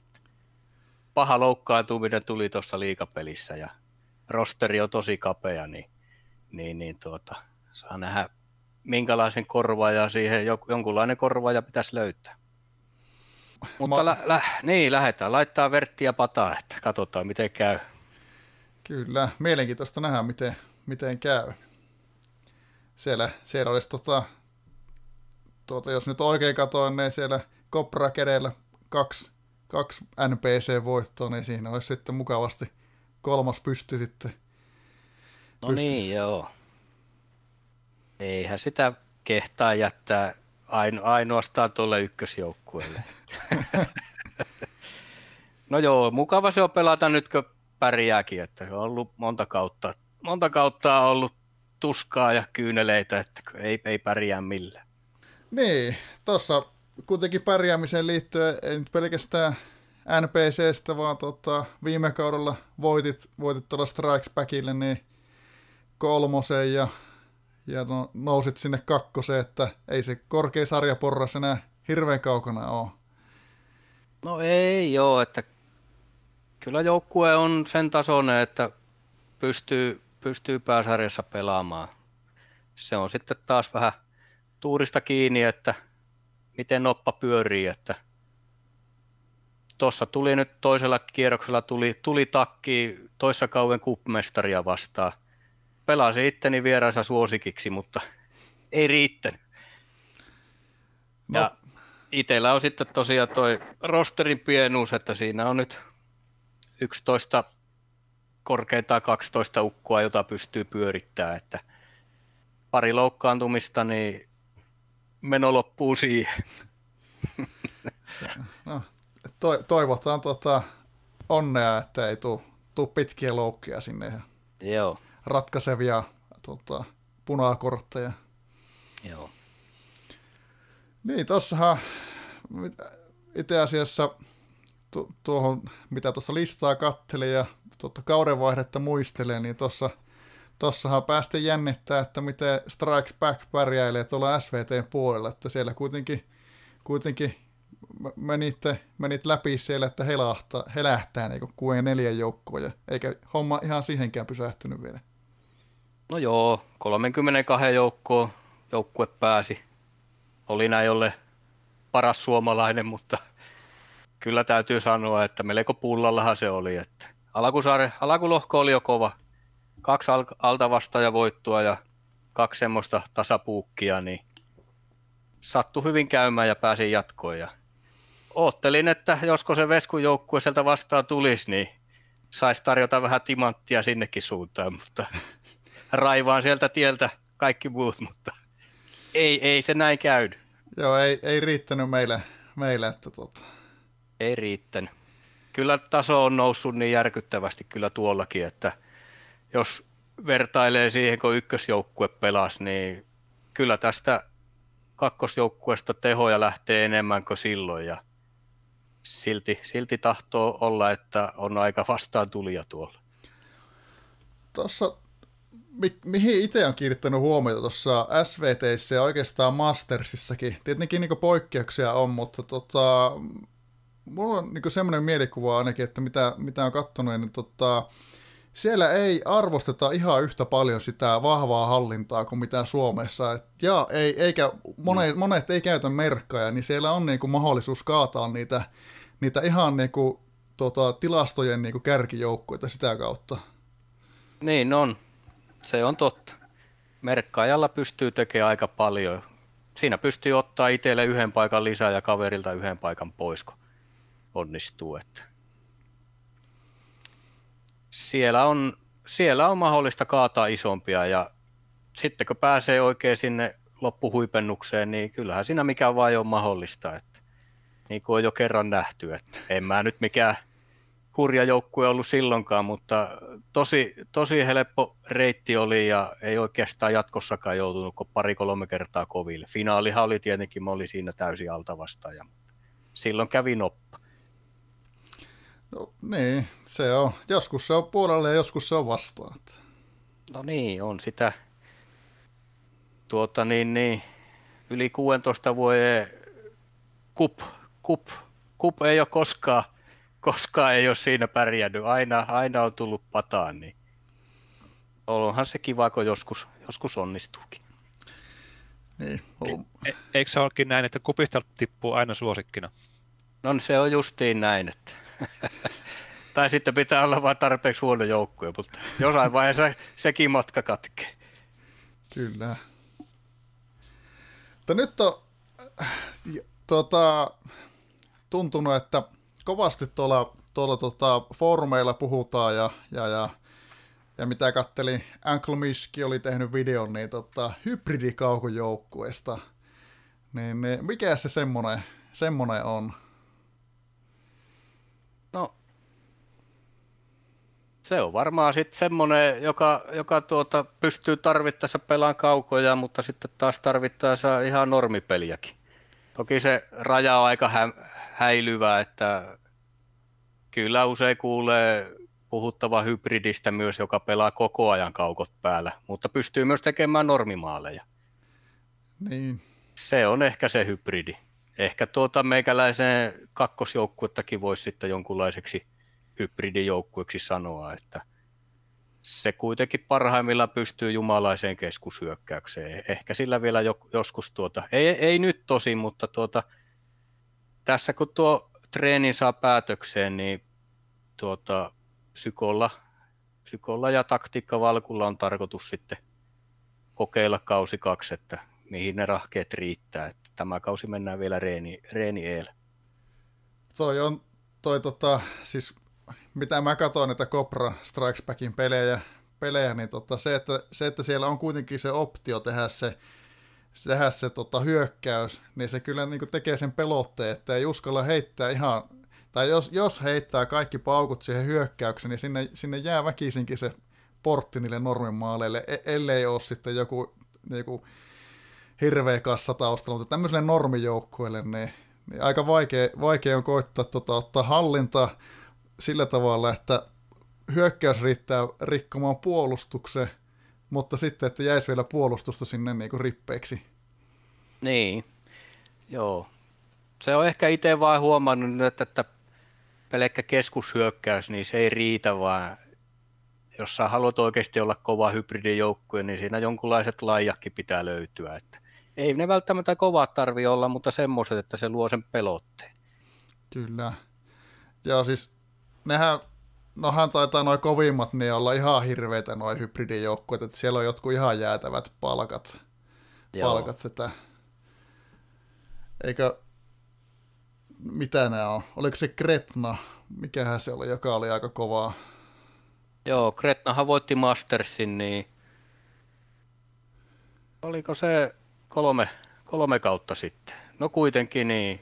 Paha loukkaantuminen tuli tuossa liigapelissä ja rosteri on tosi kapea, niin, niin, niin tuota, saa nähdä minkälaisen korvaajan siihen, jonkunlainen korvaaja pitäisi löytää. Mutta Ma... lä, lä, niin, lähdetään laittaa Verttiä pataa, että katsotaan miten käy. Kyllä, mielenkiintoista nähdä miten, miten käy. Siellä, siellä olisi, tota, tuota, jos nyt oikein katsoin, niin siellä Cobra kädellä kaksi, kaksi N P C-voittoa, niin siinä olisi sitten mukavasti kolmas pysti sitten. No pysti. Niin, joo. Eihän sitä kehtaa jättää ainoastaan tuolle ykkösjoukkueelle. No joo, mukava se on pelata nytkö pärjääkin, että se on ollut monta kautta, monta kautta on ollut tuskaa ja kyyneleitä, että ei, ei pärjää millään. Niin, tuossa kuitenkin pärjäämiseen liittyen ei nyt pelkästään N P C:stä, vaan tota, viime kaudella voitit, voitit tuolla Strikes Backille niin kolmoseen ja Ja no, nousit sinne kakkoseen, että ei se korkea sarjaporras enää hirveän kaukana ole. No ei joo, että kyllä joukkue on sen tasoinen, että pystyy, pystyy pääsarjassa pelaamaan. Se on sitten taas vähän tuurista kiinni, että miten noppa pyörii. Että tuossa tuli nyt toisella kierroksella tuli, tuli takki toissa kauden kuppmestaria vastaan. Pelasi itteni vieraansa suosikiksi, mutta ei riittänyt. No. Ja itsellä on sitten tosiaan toi rosterin pienuus, että siinä on nyt yksitoista korkeintaan kaksitoista ukkoa, jota pystyy pyörittämään, että pari loukkaantumista, niin meno loppuu siihen. No, to- toivotaan tota onnea, että ei tule pitkiä loukkia sinne. Joo. Ratkaisevia tota, punakortteja. Joo. Niin, tossahan itse asiassa tu- tuohon, mitä tuossa listaa katselin ja tuota kaudenvaihdetta muistelee, niin tuossa Tossahan päästiin jännittää, että miten Strikes Back pärjäilee tuolla S V T:n puolella, että siellä kuitenkin, kuitenkin menit, menit läpi siellä, että helahtaa, helähtää niin kuuden neljän joukkoon, eikä homma ihan siihenkään pysähtynyt vielä. No joo, kolmekymmentäkaksi joukkoon joukkue pääsi. Oli näin jolle paras suomalainen, mutta kyllä täytyy sanoa, että melko pullallahan se oli. Että Alakusaare, alakulohko oli jo kova. Kaksi alta vastaajavoittoa ja kaksi semmoista tasapuukkia, niin sattui hyvin käymään ja pääsin jatkoon. Ja oottelin, että josko se Veskun joukkue sieltä vastaan tulisi, niin saisi tarjota vähän timanttia sinnekin suuntaan, mutta raivaan sieltä tieltä kaikki muut, mutta ei, ei se näin käynyt. Joo, ei, ei riittänyt meillä, meillä että tota. Ei riittänyt. Kyllä taso on noussut niin järkyttävästi kyllä tuollakin, että jos vertailee siihen, kun ykkösjoukkue pelasi, niin kyllä tästä kakkosjoukkueesta tehoja lähtee enemmän kuin silloin. Ja silti, silti tahtoo olla, että on aika vastaan tulija tuolla. Tuossa, mi- mihin itse olen kiinnittänyt huomiota tuossa S V T:ssä ja oikeastaan Mastersissakin. Tietenkin niin kuin poikkeuksia on, mutta tota, mulla on niin kuin sellainen mielikuva ainakin, että mitä, mitä olen katsonut, niin tota, siellä ei arvosteta ihan yhtä paljon sitä vahvaa hallintaa kuin mitä Suomessa. Et ja ei, eikä, monet, monet ei käytä merkkaja, niin siellä on niinku mahdollisuus kaataa niitä, niitä ihan niinku, tota, tilastojen niinku kärkijoukkoita sitä kautta. Niin on, se on totta. Merkkaajalla pystyy tekemään aika paljon. Siinä pystyy ottaa itselle yhden paikan lisää ja kaverilta yhden paikan pois, kun onnistuu. Että Siellä on, siellä on mahdollista kaataa isompia ja sitten kun pääsee oikein sinne loppuhuipennukseen, niin kyllähän siinä mikään vaan ei ole mahdollista. Että, niin kuin on jo kerran nähty, että en mä nyt mikään hurja joukkue ollut silloinkaan, mutta tosi, tosi helppo reitti oli ja ei oikeastaan jatkossakaan joutunut kuin pari-kolme kertaa koville. Finaalihan oli tietenkin, mä olin siinä täysin altavastaaja, mutta silloin kävi noppa. No niin, se on. Joskus se on puolelle ja joskus se on vastaan. No niin, on sitä tuota niin, niin, yli kuusitoista vuoden kup, kup, kup ei ole koskaan, koskaan ei ole siinä pärjännyt. Aina, aina on tullut pataan, niin onhan se kiva, kun joskus, joskus onnistuukin. Niin, on. E, e, eikö se olekin näin, että kupista tippuu aina suosikkina? No niin, se on justiin näin, että tai sitten pitää olla vain tarpeeksi huono joukkue, mutta jossain vaiheessa sekin matka katkee. Kyllä. Mutta nyt on tuota, tuntunut, että kovasti tuolla, tuolla tuota, foorumeilla puhutaan ja, ja, ja, ja mitä katselin, Uncle Mishki oli tehnyt videon niin tota, hybridikaukojoukkueesta. Niin, niin, mikä se semmoinen, semmoinen on? No, se on varmaan sitten semmoinen, joka, joka tuota, pystyy tarvittaessa pelaamaan kaukoja, mutta sitten taas tarvittaessa ihan normipeliäkin. Toki se raja on aika hä- häilyvä, että kyllä usein kuulee puhuttava hybridistä myös, joka pelaa koko ajan kaukot päällä, mutta pystyy myös tekemään normimaaleja. Niin. Se on ehkä se hybridi. Ehkä tuota meikäläisen kakkosjoukkuettakin voisi sitten jonkunlaiseksi hybridijoukkueksi sanoa, että se kuitenkin parhaimmillaan pystyy jumalaiseen keskushyökkäykseen. Ehkä sillä vielä joskus tuota, ei, ei nyt tosin, mutta tuota, tässä kun tuo treenin saa päätökseen, niin tuota, psykolla, psykolla ja taktiikkavalkulla on tarkoitus sitten kokeilla kausi kaksi, että mihin ne rahkeet riittää. Että tämä kausi mennään vielä reeni, reeni eellä. Toi on, toi tota, siis mitä mä katson näitä Cobra Strikes Backin pelejä, pelejä niin tota, se, että, se, että siellä on kuitenkin se optio tehdä se, tehdä se tota, hyökkäys, niin se kyllä niin kuin tekee sen pelotteen, että ei uskalla heittää ihan, tai jos, jos heittää kaikki paukut siihen hyökkäykseen, niin sinne, sinne jää väkisinkin se portti niille normimaaleille, ellei ole sitten joku niin kuin hirveä kassa taustalla, mutta tämmöiselle normijoukkueelle niin, niin aika vaikea, vaikea on koittaa tota, ottaa hallintaa sillä tavalla, että hyökkäys riittää rikkomaan puolustuksen, mutta sitten, että jäisi vielä puolustusta sinne niin kuin rippeiksi. Niin, joo. Se on ehkä itse vaan huomannut, että, että pelkkä keskushyökkäys, niin se ei riitä, vaan jos sä haluat oikeasti olla kova hybridijoukkue, niin siinä jonkunlaiset laijakki pitää löytyä. Että ei ne välttämättä kovat tarvitse olla, mutta semmoiset, että se luo sen pelotteen. Kyllä. Ja siis nehän, nohan taitaa noi kovimmat niin olla ihan hirveitä noi hybridijoukkueet, että siellä on jotkut ihan jäätävät palkat. Joo. Palkat sitä. Eikö, mitä nämä on? Oliko se Gretna? Mikähän se oli, joka oli aika kovaa? Joo, Gretnahan voitti Mastersin, niin oliko se kolme, kolme kautta sitten? No kuitenkin niin,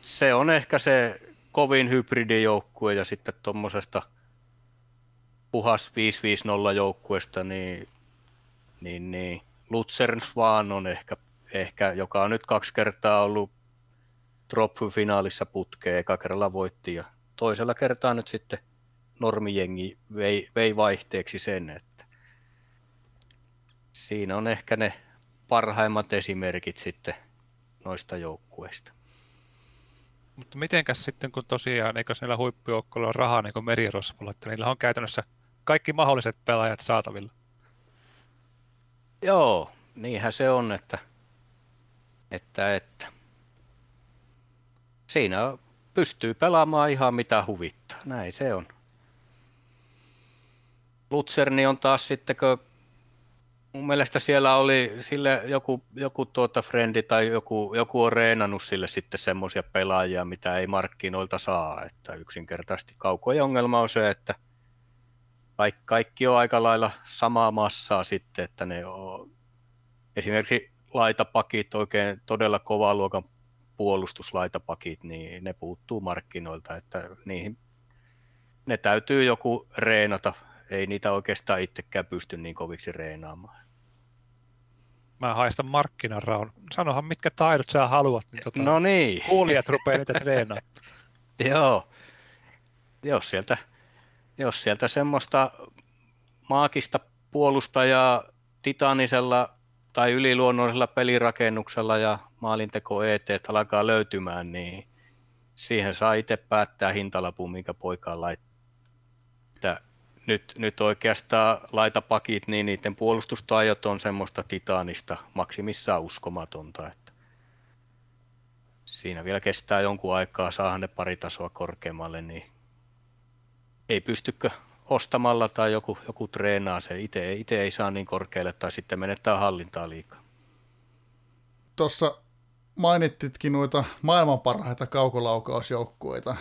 se on ehkä se kovin hybridijoukkue, ja sitten tuommoisesta puhas viisi viisi nolla joukkueesta, niin, niin, niin Luzern Swan on ehkä, ehkä, joka on nyt kaksi kertaa ollut Trophy-finaalissa putkeen, eka kerralla voitti, ja toisella kertaa nyt sitten normijengi vei, vei vaihteeksi sen, että siinä on ehkä ne parhaimmat esimerkit sitten noista joukkueista. Mutta mitenkäs sitten, kun tosiaan, eikös niillä huippujoukkoilla ole rahaa niin kuin merirosvolla, että niillä on käytännössä kaikki mahdolliset pelaajat saatavilla? Joo, niinhän se on, että, että, että. Siinä pystyy pelaamaan ihan mitä huvittaa, näin se on. Luzerni on taas sitten, kun mun mielestä siellä oli sille joku, joku tuota frendi tai joku, joku on reenannut sille sitten semmoisia pelaajia, mitä ei markkinoilta saa. Että yksinkertaisesti kaukojen ongelma on se, että kaikki, kaikki on aika lailla samaa massaa sitten, että ne on esimerkiksi laitapakit, oikein todella kovaa luokan puolustuslaitapakit, niin ne puuttuu markkinoilta, että niihin ne täytyy joku reenata. Ei niitä oikeastaan itsekään pysty niin koviksi reenaamaan. Mä haistan markkinaraun. Sanohan, mitkä taidot sä haluat. Niin tota, no niin. Kuulijat rupeaa niitä treenaamaan. Joo. Jos sieltä, jos sieltä semmoista maagista puolustajaa titaanisella tai yliluonnollisella pelirakennuksella ja maalinteko E T alkaa löytymään, niin siihen saa itse päättää hintalapun, minkä poikaan laittaa. Nyt, nyt oikeastaan laitapakit, niin niiden puolustustaidot on semmoista titaanista, maksimissaan uskomatonta. Että siinä vielä kestää jonkun aikaa, saahan ne pari tasoa korkeammalle, niin ei pystykö ostamalla tai joku, joku treenaa sen. Itse, itse ei saa niin korkealle tai sitten menettää hallintaa liikaa. Tuossa mainittitkin noita maailman parhaita kaukolaukausjoukkueita.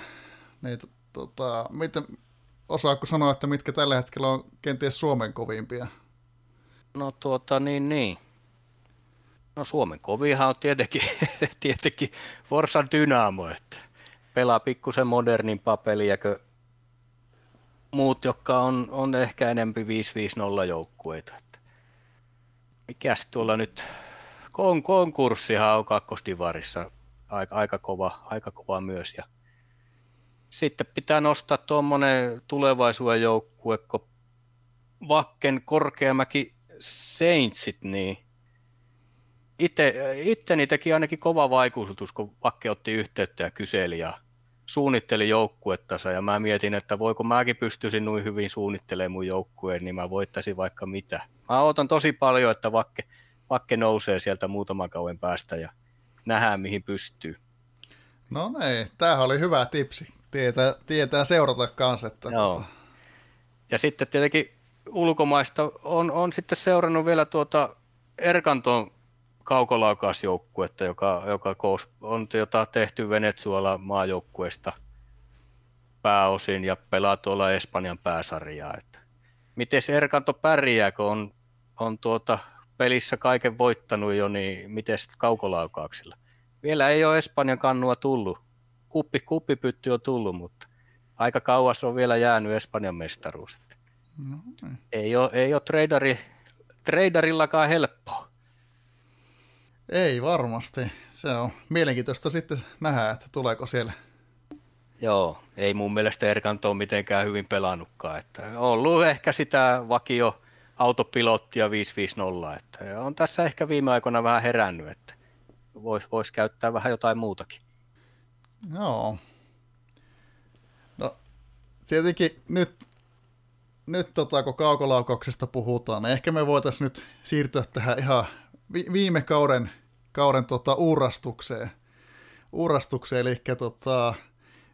Niitä, tota, miten... Osaatko sanoa, että mitkä tällä hetkellä on kenties Suomen kovimpia? No tuota niin niin. No Suomen kovinhan on tietenkin, tietenkin Forssan Dynamo, että pelaa pikkusen modernimpaa peliä kuin muut, jotka on, on ehkä enempi viisi viisi nolla joukkueita. Mikäs tuolla nyt, Kon, konkurssihan on kakkosdivarissa aika, aika, kova, aika kova myös ja sitten pitää nostaa tuommoinen tulevaisuuden joukkue, kun Vakken Korkeamäki Saintsit, niin itteni teki ainakin kova vaikutus, kun Vakke otti yhteyttä ja kyseli ja suunnitteli joukkuettansa. Ja mä mietin, että voiko mäkin pystyisin noin hyvin suunnittelemaan mun joukkueen, niin mä voittaisin vaikka mitä. Mä odotan tosi paljon, että Vakke, vakke nousee sieltä muutaman kauan päästä ja nähdään mihin pystyy. No niin, tämähän oli hyvä tipsi. Tietää, tietää seurata kanssa. Että... Joo. Ja sitten tietenkin ulkomaista on, on sitten seurannut vielä tuota Erkanton kaukolaukausjoukkuetta, joka, joka on jota tehty Venezuelan maajoukkueesta pääosin ja pelaa tuolla Espanjan pääsarjaa. Että miten se Erkanto pärjää, kun on, on tuota pelissä kaiken voittanut jo, niin miten sitten kaukolaukauksilla? Vielä ei ole Espanjan kannua tullut. Kuppi, kuppipytty on tullut, mutta aika kauas on vielä jäänyt Espanjan mestaruus. No, ei. ei ole, ei ole treidari, treidarillakaan helppoa. Ei varmasti. Se on mielenkiintoista sitten nähdä, että tuleeko siellä. Joo, ei mun mielestä Erkanto ole mitenkään hyvin pelannutkaan. Että on ollut ehkä sitä vakio autopilottia viisi viisi nolla. Että on tässä ehkä viime aikoina vähän herännyt, että voisi vois käyttää vähän jotain muutakin. Joo. No, tietenkin nyt, nyt tota, kun kaukolaukauksesta puhutaan, niin ehkä me voitaisiin nyt siirtyä tähän ihan viime kauden, kauden tota, uurastukseen. uurastukseen. Eli tota,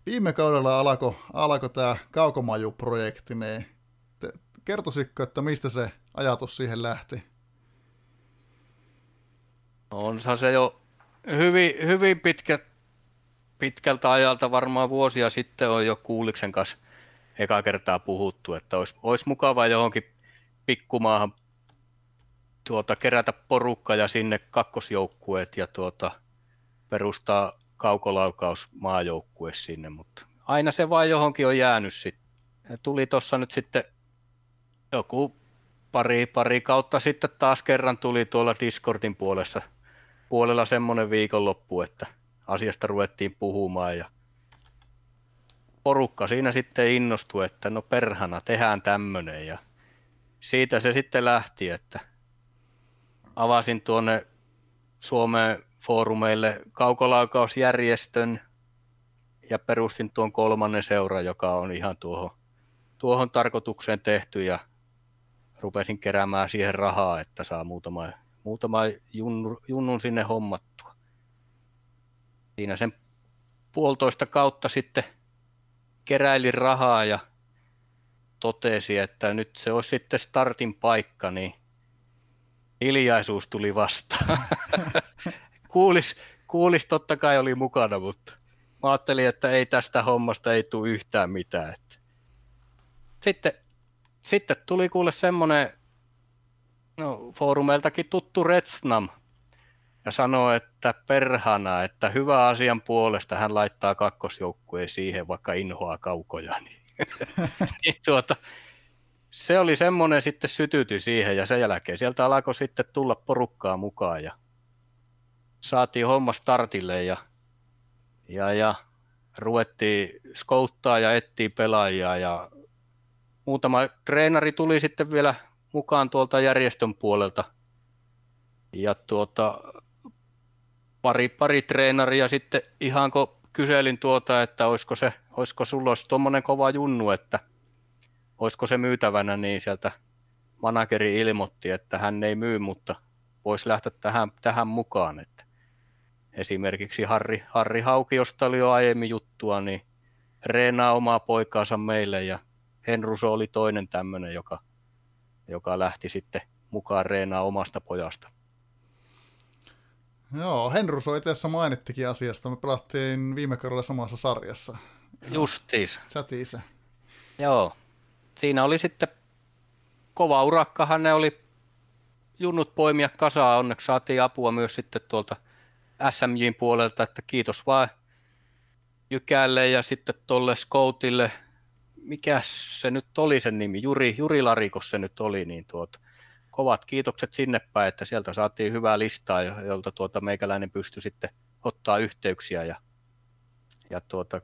viime kaudella alkoi alko tämä kaukomajuprojekti, niin te, kertoisitko, että mistä se ajatus siihen lähti? Onhan se jo hyvin, hyvin pitkä, pitkältä ajalta, varmaan vuosia sitten on jo Kuuliksen kanssa eka kertaa puhuttu, että olisi, olisi mukava johonkin pikkumaahan tuota, kerätä porukka ja sinne kakkosjoukkueet ja tuota, perustaa kaukolaukausmaajoukkue sinne, mutta aina se vaan johonkin on jäänyt sitten. Tuli tuossa nyt sitten joku pari, pari kautta sitten taas kerran tuli tuolla Discordin puolessa, puolella semmoinen viikonloppu, että asiasta ruvettiin puhumaan ja porukka siinä sitten innostui, että no perhana, tehdään tämmöinen, ja siitä se sitten lähti, että avasin tuonne Suomen foorumeille kaukolaukausjärjestön ja perustin tuon kolmannen seuran, joka on ihan tuohon, tuohon tarkoitukseen tehty, ja rupesin keräämään siihen rahaa, että saa muutama, muutama junnu, junnun sinne hommattua. Siinä sen puolitoista kautta sitten keräilin rahaa ja totesi, että nyt se olisi sitten startin paikka, niin hiljaisuus tuli vastaan. Kuulis, kuulis totta kai oli mukana, mutta mä ajattelin, että ei tästä hommasta ei tule yhtään mitään. Sitten, sitten tuli kuule semmoinen no, foorumeiltakin tuttu Retsnam ja sanoi, että perhana, että hyvä asian puolesta hän laittaa kakkosjoukkueen siihen, vaikka inhoaa kaukoja. Niin, niin tuota, se oli semmoinen sitten sytyty siihen ja sen jälkeen sieltä alkoi sitten tulla porukkaa mukaan ja saatiin homma startille ja, ja, ja ruvettiin skouttaa ja etsiä pelaajia ja muutama treenari tuli sitten vielä mukaan tuolta järjestön puolelta ja tuota Pari, pari treenaria sitten ihan kun kyselin tuota, että olisiko, se, olisiko sulla olisi tuommoinen kova junnu, että olisiko se myytävänä, niin sieltä manageri ilmoitti, että hän ei myy, mutta voisi lähteä tähän, tähän mukaan. Että esimerkiksi Harri, Harri Hauki, josta oli jo aiemmin juttua, niin reenaa omaa poikaansa meille ja Henruso oli toinen tämmöinen, joka, joka lähti sitten mukaan reenaa omasta pojasta. Joo, Henruso itse asiassa mainittikin asiasta. Me pelattiin viime kerralla samassa sarjassa. Justiis. Sätiissä. Joo. Siinä oli sitten kova urakkahan ne oli junnut poimia kasaa. Onneksi saatiin apua myös sitten tuolta S M J:n puolelta, että kiitos vaan Jykälle ja sitten tolle scoutille. Mikäs se nyt oli sen nimi? Juri, Juri Larikos se nyt oli, niin tuota. Kovat kiitokset sinne päin, että sieltä saatiin hyvää listaa, jolta tuota meikäläinen pystyi sitten ottaa yhteyksiä. Ja, ja tuota,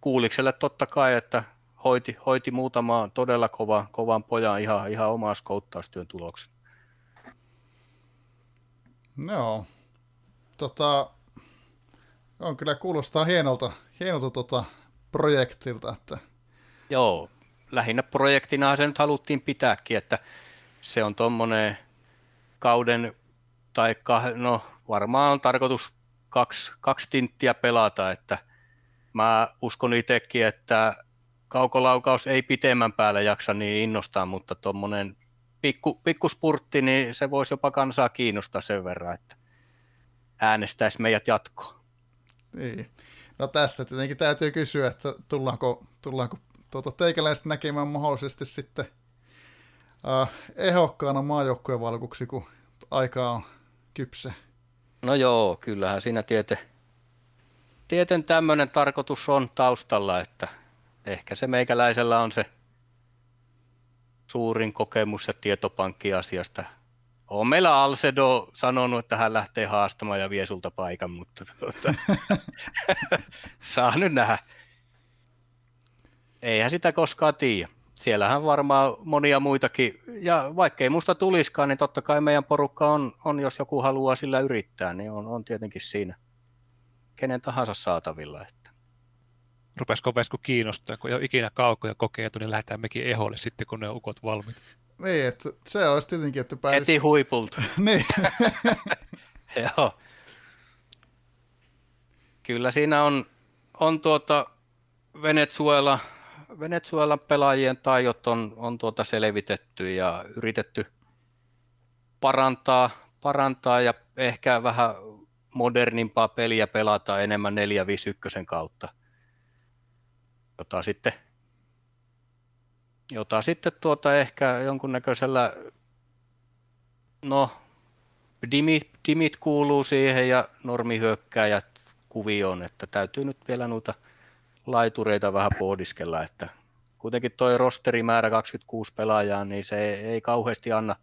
Kuulikselle totta kai, että hoiti, hoiti muutamaan todella kovan, kovan pojan ihan, ihan omaa skouttaustyön tuloksen. No, tota, on kyllä kuulostaa hienolta, hienolta tota projektilta. Että... Joo, lähinnä projektinahan se nyt haluttiin pitääkin, että se on tuommoinen kauden, tai kah- no varmaan on tarkoitus kaksi, kaksi tinttiä pelata, että mä uskon itsekin, että kaukolaukaus ei pitemmän päälle jaksa niin innostaa, mutta tuommoinen pikku, pikkuspurtti, niin se voisi jopa kansaa kiinnostaa sen verran, että äänestäisi meidät jatkoon. Niin. No tästä tietenkin täytyy kysyä, että tullaanko, tullaanko tuota teikäläistä näkemään mahdollisesti sitten äh, ehokkaana maajoukkueen valkuksi, kun aikaa on kypsä. No joo, kyllähän siinä tieten, tieten tämmöinen tarkoitus on taustalla, että ehkä se meikäläisellä on se suurin kokemus ja tietopankki asiasta. On meillä Alcedo sanonut, että hän lähtee haastamaan ja vie sulta paikan, mutta tuota, saa nyt nähdä. Eihän sitä koskaan tiedä. Siellähän varmaan monia muitakin, ja vaikkei musta tuliskaan, niin totta kai meidän porukka on, on jos joku haluaa sillä yrittää, niin on, on tietenkin siinä kenen tahansa saatavilla. Että. Rupesko Vesku kiinnostaa, kun ei ole ikinä kaukoja kokeiltu, niin lähdetään mekin eholle sitten, kun ne on ukot valmiit. Niin, että se olisi tietenkin, että pääsisi... Heti huipulta. Niin. Joo. Kyllä siinä on, on tuota Venezuela, Venezuelan pelaajien taidot on, on tuota selvitetty ja yritetty parantaa, parantaa ja ehkä vähän modernimpaa peliä pelata enemmän neljä viisi yksi kautta, jota sitten... Jota sitten tuota ehkä jonkunnäköisellä, no, dimit, dimit kuuluu siihen ja normihyökkääjät kuvioon, että täytyy nyt vielä noita laitureita vähän pohdiskella, että kuitenkin toi rosterimäärä kaksikymmentäkuusi pelaajaa, niin se ei, ei kauheasti anna,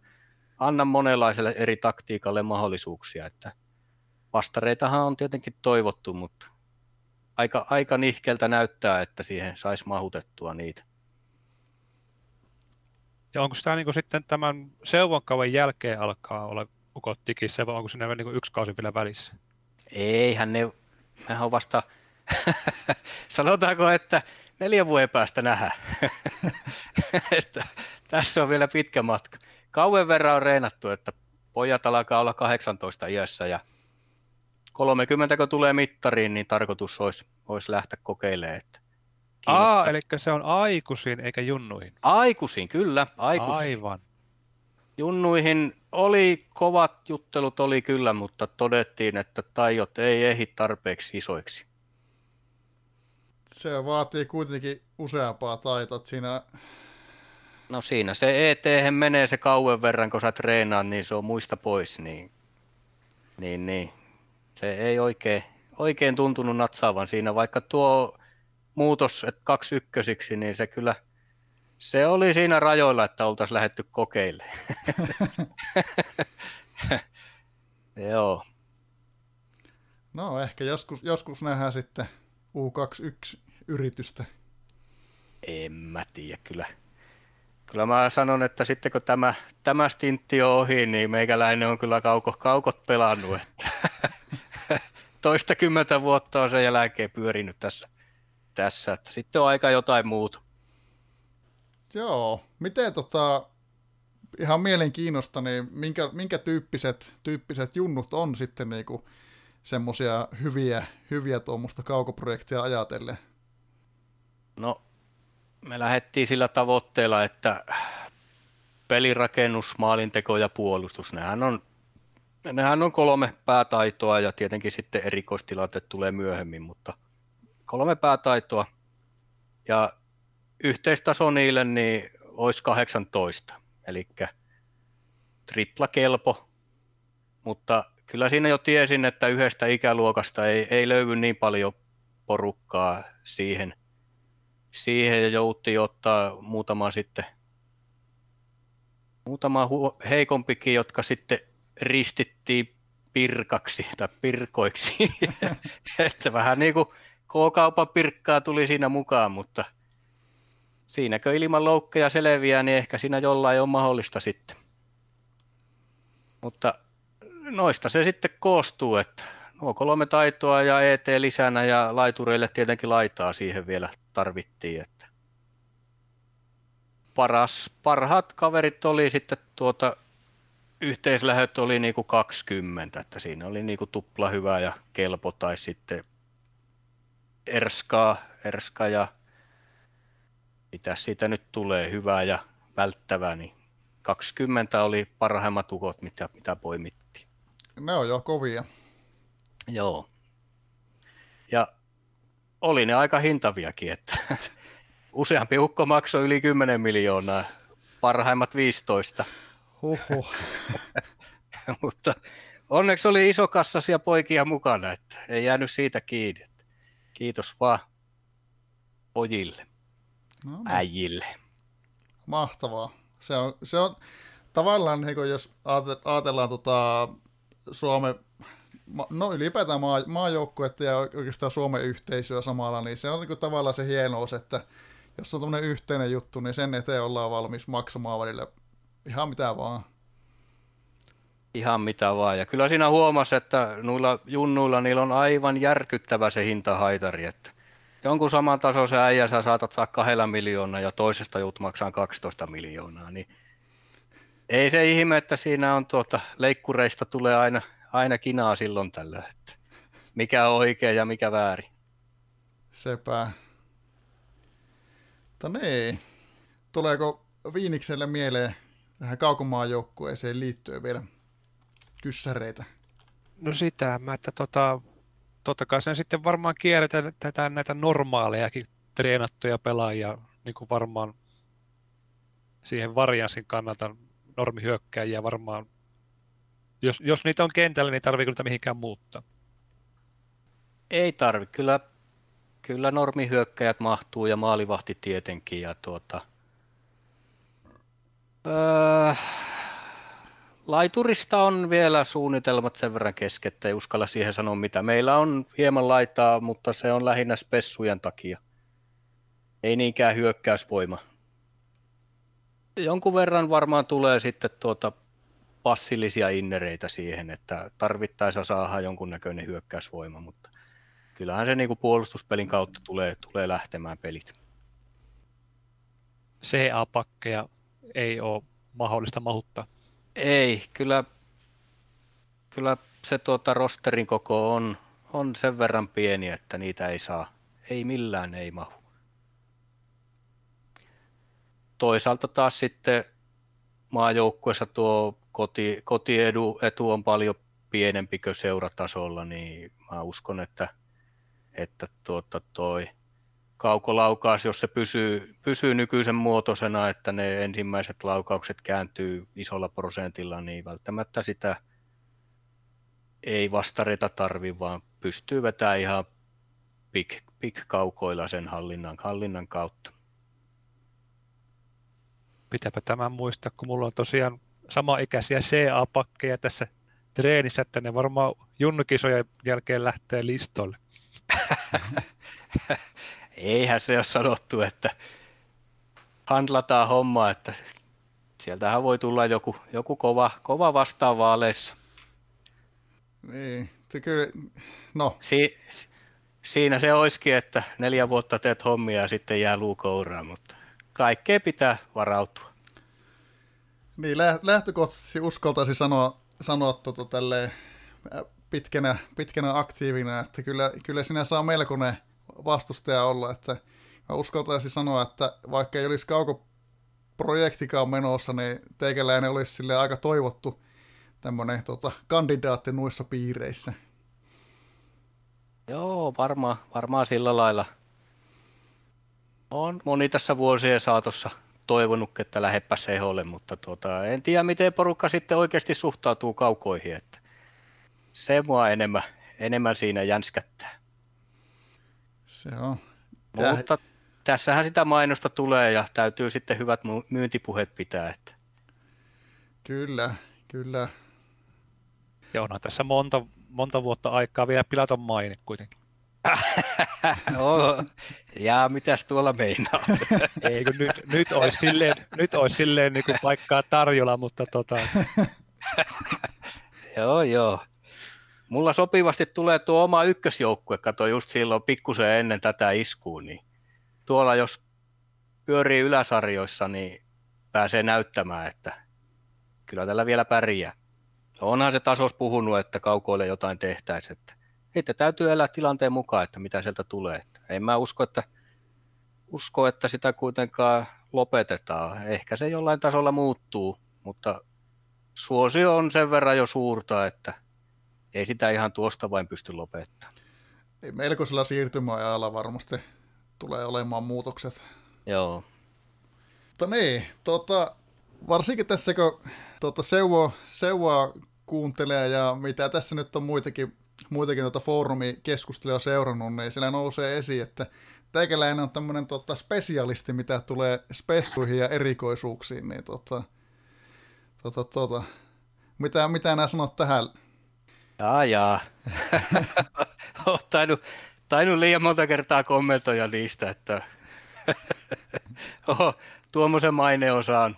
anna monenlaiselle eri taktiikalle mahdollisuuksia, että vastareitahan on tietenkin toivottu, mutta aika, aika nihkeltä näyttää, että siihen saisi mahutettua niitä. Ja onko tämä niin sitten tämän seuvonkauden jälkeen alkaa olla ukot tikissä, vai onko siinä niin yksi kausi vielä välissä? Eihän ne, nehän on vasta, sanotaanko, että neljän vuoden päästä nähdään, että tässä on vielä pitkä matka. Kauan verran on reenattu, että pojat alkaa olla kahdeksantoista iässä ja kolmekymmentä kun tulee mittariin, niin tarkoitus olisi, olisi lähteä kokeilemaan. Että kiinnostaa. Aa, eli se on aikuisiin eikä junnuihin. Aikuisiin, kyllä. Aikuisiin. Aivan. Junnuihin oli kovat juttelut, oli kyllä, mutta todettiin, että taidot ei ehdi tarpeeksi isoiksi. Se vaatii kuitenkin useampaa taitoa siinä. No siinä se E T-hän menee se kauan verran, kun sä treenaat, niin se on muista pois. Niin, niin, niin. Se ei oikein, oikein tuntunut natsaavan siinä, vaikka tuo... Muutos, että kaksi ykkösiksi, niin se kyllä, se oli siinä rajoilla, että oltaisiin lähdetty kokeilemaan. Joo. No ehkä joskus, joskus nähdään sitten U kaksikymmentäyksi-yritystä. En mä tiedä, kyllä. Kyllä mä sanon, että sitten kun tämä, tämä stintti on ohi, niin meikäläinen on kyllä kauko, kaukot pelannut. Toistakymmentä vuotta on sen jälkeen pyörinyt tässä. tässä, että sitten on aika jotain muuta. Joo, miten tota, ihan mielenkiinnosta, niin minkä, minkä tyyppiset, tyyppiset junnut on sitten niinku semmoisia hyviä, hyviä tuommoista kaukoprojektia ajatellen? No, me lähdettiin sillä tavoitteella, että pelirakennus, maalinteko ja puolustus, nehän on, nehän on kolme päätaitoa ja tietenkin sitten erikoistilanteet tulee myöhemmin, mutta kolme päätaitoa ja yhteistaso niille niin olisi kahdeksantoista, eli tripla kelpo, mutta kyllä siinä jo tiesin, että yhdestä ikäluokasta ei, ei löydy niin paljon porukkaa siihen, siihen ja jouttiin ottaa muutama sitten, muutama heikompikin, jotka sitten ristittiin pirkaksi tai pirkoiksi, että vähän niin kuin K-kaupan pirkkaa tuli siinä mukaan, mutta siinäkö ilman loukkeja selviää, niin ehkä siinä jollain on mahdollista sitten. Mutta noista se sitten koostuu, että nuo kolme taitoa ja E T lisänä ja laitureille tietenkin laitaa siihen vielä tarvittiin. Että paras, parhaat kaverit oli sitten tuota, yhteislähöt oli niinku kaksikymmentä, että siinä oli niinku tupla hyvä ja kelpo tai sitten Erskaa, Erska ja mitä siitä nyt tulee, hyvää ja välttävää, niin kaksikymmentä oli parhaimmat ukot, mitä, mitä poimittiin. Ne on jo kovia. Joo. Ja oli ne aika hintaviakin, että useampi ukko maksoi yli kymmenen miljoonaa, parhaimmat viisitoista. Huhhuh. Mutta onneksi oli isokassaisia poikia mukana, että ei jäänyt siitä kiinni. Kiitos vaan pojille, no, äijille. Mahtavaa. Se on, se on tavallaan, niin kuin jos ajatellaan tota Suomen, no ylipäätään maa, maajoukkuetta ja oikeastaan Suomen yhteisöä samalla, niin se on niin kuin tavallaan se hienous, että jos on tämmöinen yhteinen juttu, niin sen eteen ollaan valmis maksamaan välillä ihan mitä vaan. Ihan mitä vaan. Ja kyllä siinä huomasi, että noilla junnuilla niillä on aivan järkyttävä se hintahaitari. Että jonkun saman tasoisen äijä sä saatat saa kahdella miljoonaa ja toisesta jout maksaa kaksitoista miljoonaa. Niin ei se ihme, että siinä on tuota, leikkureista tulee aina, aina kinaa silloin tällä, että mikä on oikein ja mikä väärin. Sepä. Mutta niin. Tuleeko Viinikselle mieleen tähän kaukomaajoukkueeseen liittyen vielä kyssäreitä? No sitä, mä, että tota, totta kai sen sitten varmaan kierretään näitä normaalejakin treenattuja pelaajia, niin kuin varmaan siihen varianssin kannalta normihyökkääjiä varmaan, jos, jos niitä on kentällä, niin ei tarvitse niitä mihinkään muuttaa. Ei tarvitse, kyllä, kyllä normihyökkääjät mahtuu ja maalivahti tietenkin ja tuota... Öö... Laiturista on vielä suunnitelmat sen verran kesken, että ei uskalla siihen sanoa mitä. Meillä on hieman laitaa, mutta se on lähinnä spessujen takia. Ei niinkään hyökkäysvoima. Jonkun verran varmaan tulee sitten tuota passillisia innereitä siihen, että tarvittaessa saadaan jonkunnäköinen hyökkäysvoima, mutta kyllähän se niin kuin puolustuspelin kautta tulee, tulee lähtemään pelit. C A-pakkeja ei ole mahdollista mahuttaa. Ei, kyllä, kyllä se tuota rosterin koko on, on sen verran pieni, että niitä ei saa, ei millään ei mahu. Toisaalta taas sitten maajoukkuessa tuo koti, kotiedu etu on paljon pienempi kuin seuratasolla, niin mä uskon, että, että tuota toi kaukolaukaus, jos se pysyy, pysyy nykyisen muotoisena, että ne ensimmäiset laukaukset kääntyy isolla prosentilla, niin välttämättä sitä ei vastareita tarvi, vaan pystyy vetämään ihan big, big kaukoilla sen hallinnan, hallinnan kautta. Pitääpä tämän muistaa, kun mulla on tosiaan samaikäisiä C A-pakkeja tässä treenissä, että ne varmaan junnukisojen jälkeen lähtee listolle. Eihän se ole sanottu, että handlataan hommaa, että sieltähän voi tulla joku, joku kova, kova vastaan vaaleissa. Niin, kyllä, no. Si, siinä se olisikin, että neljä vuotta teet hommia ja sitten jää luu kouraan, mutta kaikkea pitää varautua. Niin, lähtökohtaisesti uskaltaisi sanoa, sanoa tota tälleen pitkänä, pitkänä aktiivina, että kyllä, kyllä sinä saa melkoinen vastustaja olla, että mä uskaltaisin sanoa, että vaikka ei olisi kaukoprojektikaan menossa, niin teikäläinen olisi sille aika toivottu tämmöinen tota, kandidaatti noissa piireissä. Joo, varmaan, varmaan sillä lailla. On moni tässä vuosien saatossa toivonut, että lähepäs eholle, mutta tuota, en tiedä, miten porukka sitten oikeasti suhtautuu kaukoihin. Että se mua enemmän, enemmän siinä jänskättää. Se on. Tää... Mutta tässähän sitä mainosta tulee ja täytyy sitten hyvät myyntipuheet pitää. Että... Kyllä, kyllä. Ja onhan tässä monta, monta vuotta aikaa vielä pilata maine kuitenkin. No, jaa, mitäs tuolla meinaa? Ei, kun nyt, nyt olisi silleen, nyt olisi silleen niin kuin paikkaa tarjolla, mutta tota... Joo, joo. Mulla sopivasti tulee tuo oma ykkösjoukkue, kato just silloin pikkusen ennen tätä iskua, niin tuolla jos pyörii yläsarjoissa, niin pääsee näyttämään, että kyllä tällä vielä pärjää. Onhan se tasos puhunut, että kaukoille jotain tehtäisiin, että sitten täytyy elää tilanteen mukaan, että mitä sieltä tulee. En mä usko, että, usko, että sitä kuitenkaan lopetetaan. Ehkä se jollain tasolla muuttuu, mutta suosio on sen verran jo suurta, että ei sitä ihan tuosta vain pysty lopettamaan. Niin, melkoisella siirtymäajalla varmasti tulee olemaan muutokset. Joo. Mutta niin, tuota, varsinkin tässä kun tuota, seuaa, seuaa kuuntelee ja mitä tässä nyt on muitakin, muitakin tuota foorumikeskustelua seurannut, niin siellä nousee esiin, että teikäläinen on tämmöinen tuota, spesialisti, mitä tulee spessuihin ja erikoisuuksiin, niin tuota, tuota, tuota, mitä, mitä nämä sanot tähän? Jaa, jaa. Olen tainnut, tainnut liian monta kertaa kommentoja niistä, että oho, tuommoisen maine on saanut.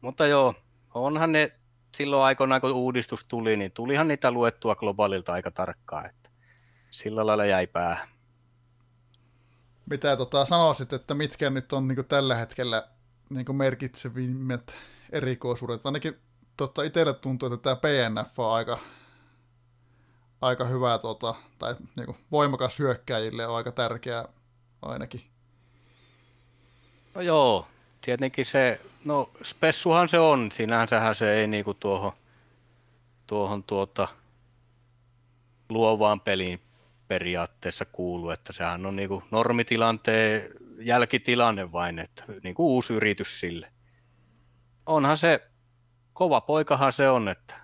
Mutta joo, onhan ne silloin aikoinaan, kun uudistus tuli, niin tulihan niitä luettua globaalilta aika tarkkaan, että sillä lailla jäi päähän. Mitä tota, sanoisit, että mitkä nyt on niin kuin tällä hetkellä niin kuin merkitsevimmät erikoisuudet? Ainakin tota, itselle tuntuu, että tämä P N F on aika, aika hyvä, tota, tai niin kuin voimakas hyökkäjille on aika tärkeä ainakin. No joo, tietenkin se, no spessuhan se on, sinänsähän se ei niinku tuohon, tuohon tuota, luovaan peliin periaatteessa kuulu, että sehän on niinku normitilanteen jälkitilanne vain, että niinku uusi yritys sille. Onhan se, kova poikahan se on, että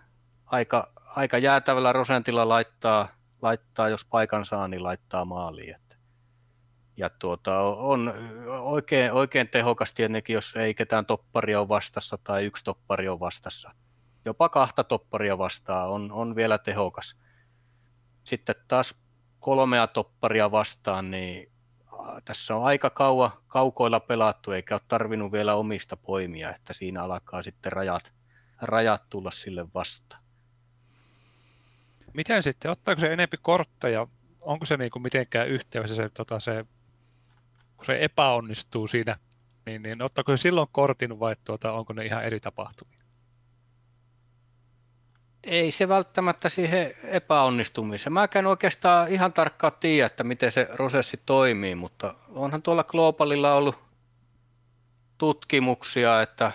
aika, aika jäätävällä prosentilla laittaa, laittaa, jos paikan saa, niin laittaa maaliin. Ja tuota, on oikein, oikein tehokas tietenkin, jos ei ketään topparia ole vastassa tai yksi toppari on vastassa. Jopa kahta topparia vastaan on, on vielä tehokas. Sitten taas kolmea topparia vastaan, niin tässä on aika kauan kaukoilla pelattu, eikä ole tarvinnut vielä omista poimia, että siinä alkaa sitten rajat, rajat tulla sille vastaan. Miten sitten, ottaako se enempi kortteja? Onko se niin kuin mitenkään yhteydessä se, tota, se kun se epäonnistuu siinä, niin, niin ottaako se silloin kortin vai tuota, onko ne ihan eri tapahtumia? Ei se välttämättä siihen epäonnistumiseen. Mä en oikeastaan ihan tarkkaan tiedä, että miten se prosessi toimii, mutta onhan tuolla globaalilla ollut tutkimuksia, että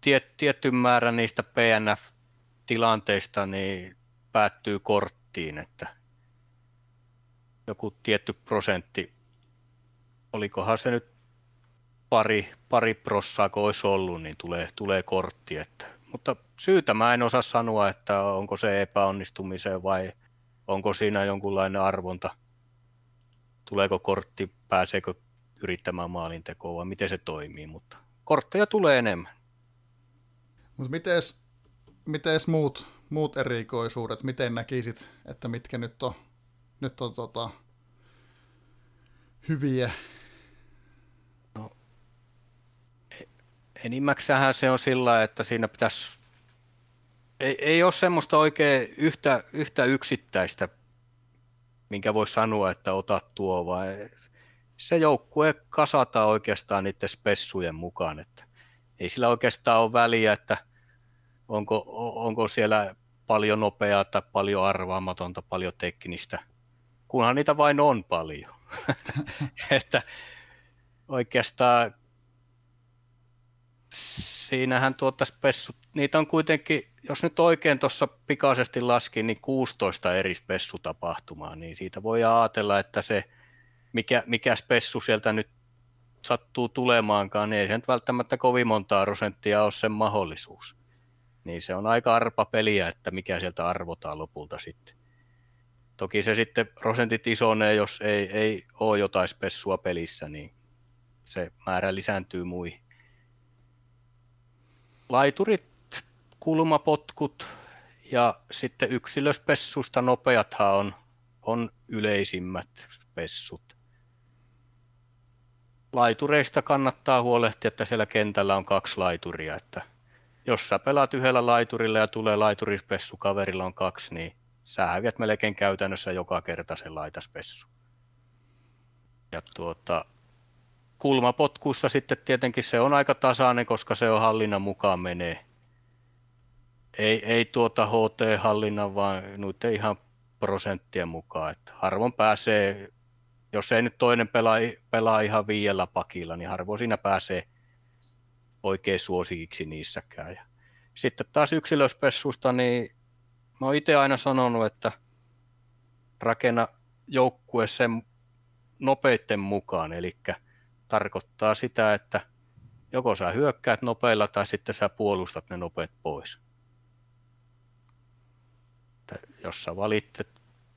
tiet, tietty määrä niistä P N F-tilanteista niin päättyy korttiin, että joku tietty prosentti, olikohan se nyt pari, pari prossaa, kun olisi ollut, niin tulee, tulee kortti. Että, mutta syytä mä en osaa sanoa, että onko se epäonnistumiseen vai onko siinä jonkunlainen arvonta. Tuleeko kortti, pääseekö yrittämään maalintekoa vai miten se toimii, mutta kortteja tulee enemmän. Mutta mites, mites muut, muut erikoisuudet, miten näkisit, että mitkä nyt on? Nyt on tota, hyviä. No, enimmäkseen se on sillä, että siinä pitäisi, ei, ei ole semmoista oikein yhtä, yhtä yksittäistä, minkä voi sanoa, että ota tuo, vaan se joukkue kasataan oikeastaan niiden spessujen mukaan. Että ei sillä oikeastaan ole väliä, että onko, onko siellä paljon nopeaa tai paljon arvaamatonta, paljon teknistä. Kunhan niitä vain on paljon. Että oikeastaan siinähän tuota spessut, niitä on kuitenkin, jos nyt oikein tuossa pikaisesti laskin, niin kuusitoista eri spessutapahtumaa, niin siitä voi ajatella, että se mikä, mikä spessu sieltä nyt sattuu tulemaankaan, niin ei se nyt välttämättä kovin montaa prosenttia ole sen mahdollisuus. Niin se on aika arpa peliä, että mikä sieltä arvotaan lopulta sitten. Toki se sitten prosentit isonee, jos ei, ei ole jotain spessua pelissä, niin se määrä lisääntyy muihin. Laiturit, kulmapotkut ja sitten yksilöspessusta nopeathan on, on yleisimmät spessut. Laitureista kannattaa huolehtia, että siellä kentällä on kaksi laituria. Että jos sä pelaat yhdellä laiturilla ja tulee laiturispessu, kaverilla on kaksi, niin sä häviät melkein käytännössä joka kerta sen laitaspessu. Ja tuota, kulmapotkuissa sitten tietenkin se on aika tasainen, koska se on hallinnan mukaan menee. Ei, ei tuota H T-hallinnan, vaan noiden ihan prosenttien mukaan. Että harvoin pääsee, jos ei nyt toinen pelaa, pelaa ihan viidellä pakilla, niin harvoin siinä pääsee oikein suosikiksi niissäkään. Ja sitten taas yksilöspessusta, niin mä oon itse aina sanonut, että rakenna joukkue sen nopeitten mukaan, eli tarkoittaa sitä, että joko sä hyökkäät nopeilla tai sitten sä puolustat ne nopeat pois. Jos sä valitset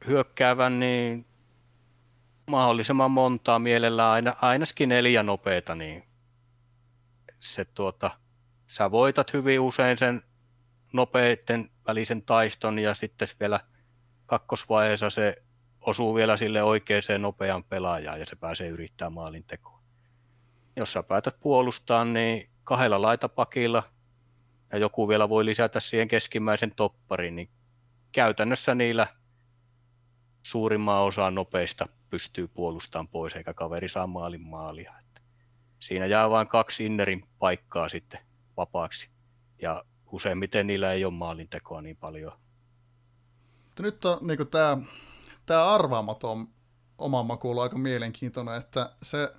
hyökkäävän, niin mahdollisimman montaa mielellään aina, ainakin neljä nopeita, niin se tuota, sä voitat hyvin usein sen nopeiden välisen taiston ja sitten vielä kakkosvaiheessa se osuu vielä sille oikeaan nopeaan pelaajaan ja se pääsee yrittämään maalin tekoon. Jos sä päätät puolustaa, niin kahdella laitapakilla ja joku vielä voi lisätä siihen keskimmäisen topparin, niin käytännössä niillä suurimman osan nopeista pystyy puolustamaan pois eikä kaveri saa maalin maalia. Että siinä jää vain kaksi innerin paikkaa sitten vapaaksi ja useimmiten niillä ei ole maalintekoa niin paljon. Nyt on niin tämä, tämä arvaamaton oman makuun aika mielenkiintoinen, että se,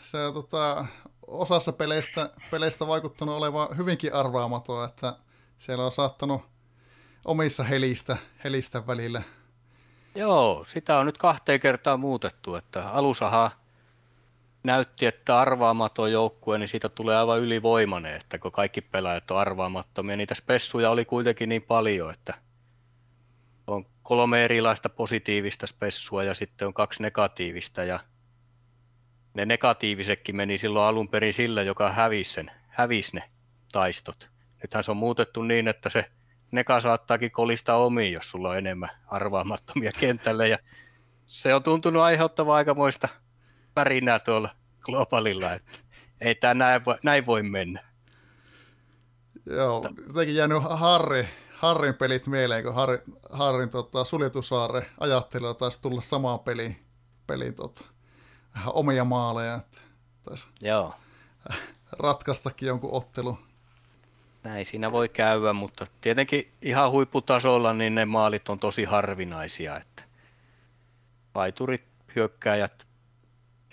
se tota, osassa peleistä, peleistä vaikuttanut olevan hyvinkin arvaamaton, että siellä on saattanut omissa helistä, helistä välillä. Joo, sitä on nyt kahteen kertaan muutettu, että alusahan näytti, että arvaamaton joukkue, niin siitä tulee aivan ylivoimainen, että kun kaikki pelaajat on arvaamattomia, niitä spessuja oli kuitenkin niin paljon, että on kolme erilaista positiivista spessua ja sitten on kaksi negatiivista ja ne negatiivisetkin meni silloin alun perin sillä, joka hävisi, sen, hävisi ne taistot. Nythän se on muutettu niin, että se neka saattaakin kolistaa omiin, jos sulla on enemmän arvaamattomia kentällä ja se on tuntunut aiheuttavan aikamoista pärinää tuolla globaalilla, että ei tämä näin, näin voi mennä. Joo, jotenkin jäänyt Harri. Harrin pelit mieleen, kun Harri, Harrin tota, suljetusaare ajatteli, että taisi tulla samaan peliin, peliin tota, omia maaleja, että taisi Joo. ratkaistakin jonkun ottelun. Näin siinä voi käydä, mutta tietenkin ihan huipputasolla niin ne maalit on tosi harvinaisia, että laiturit, hyökkääjät,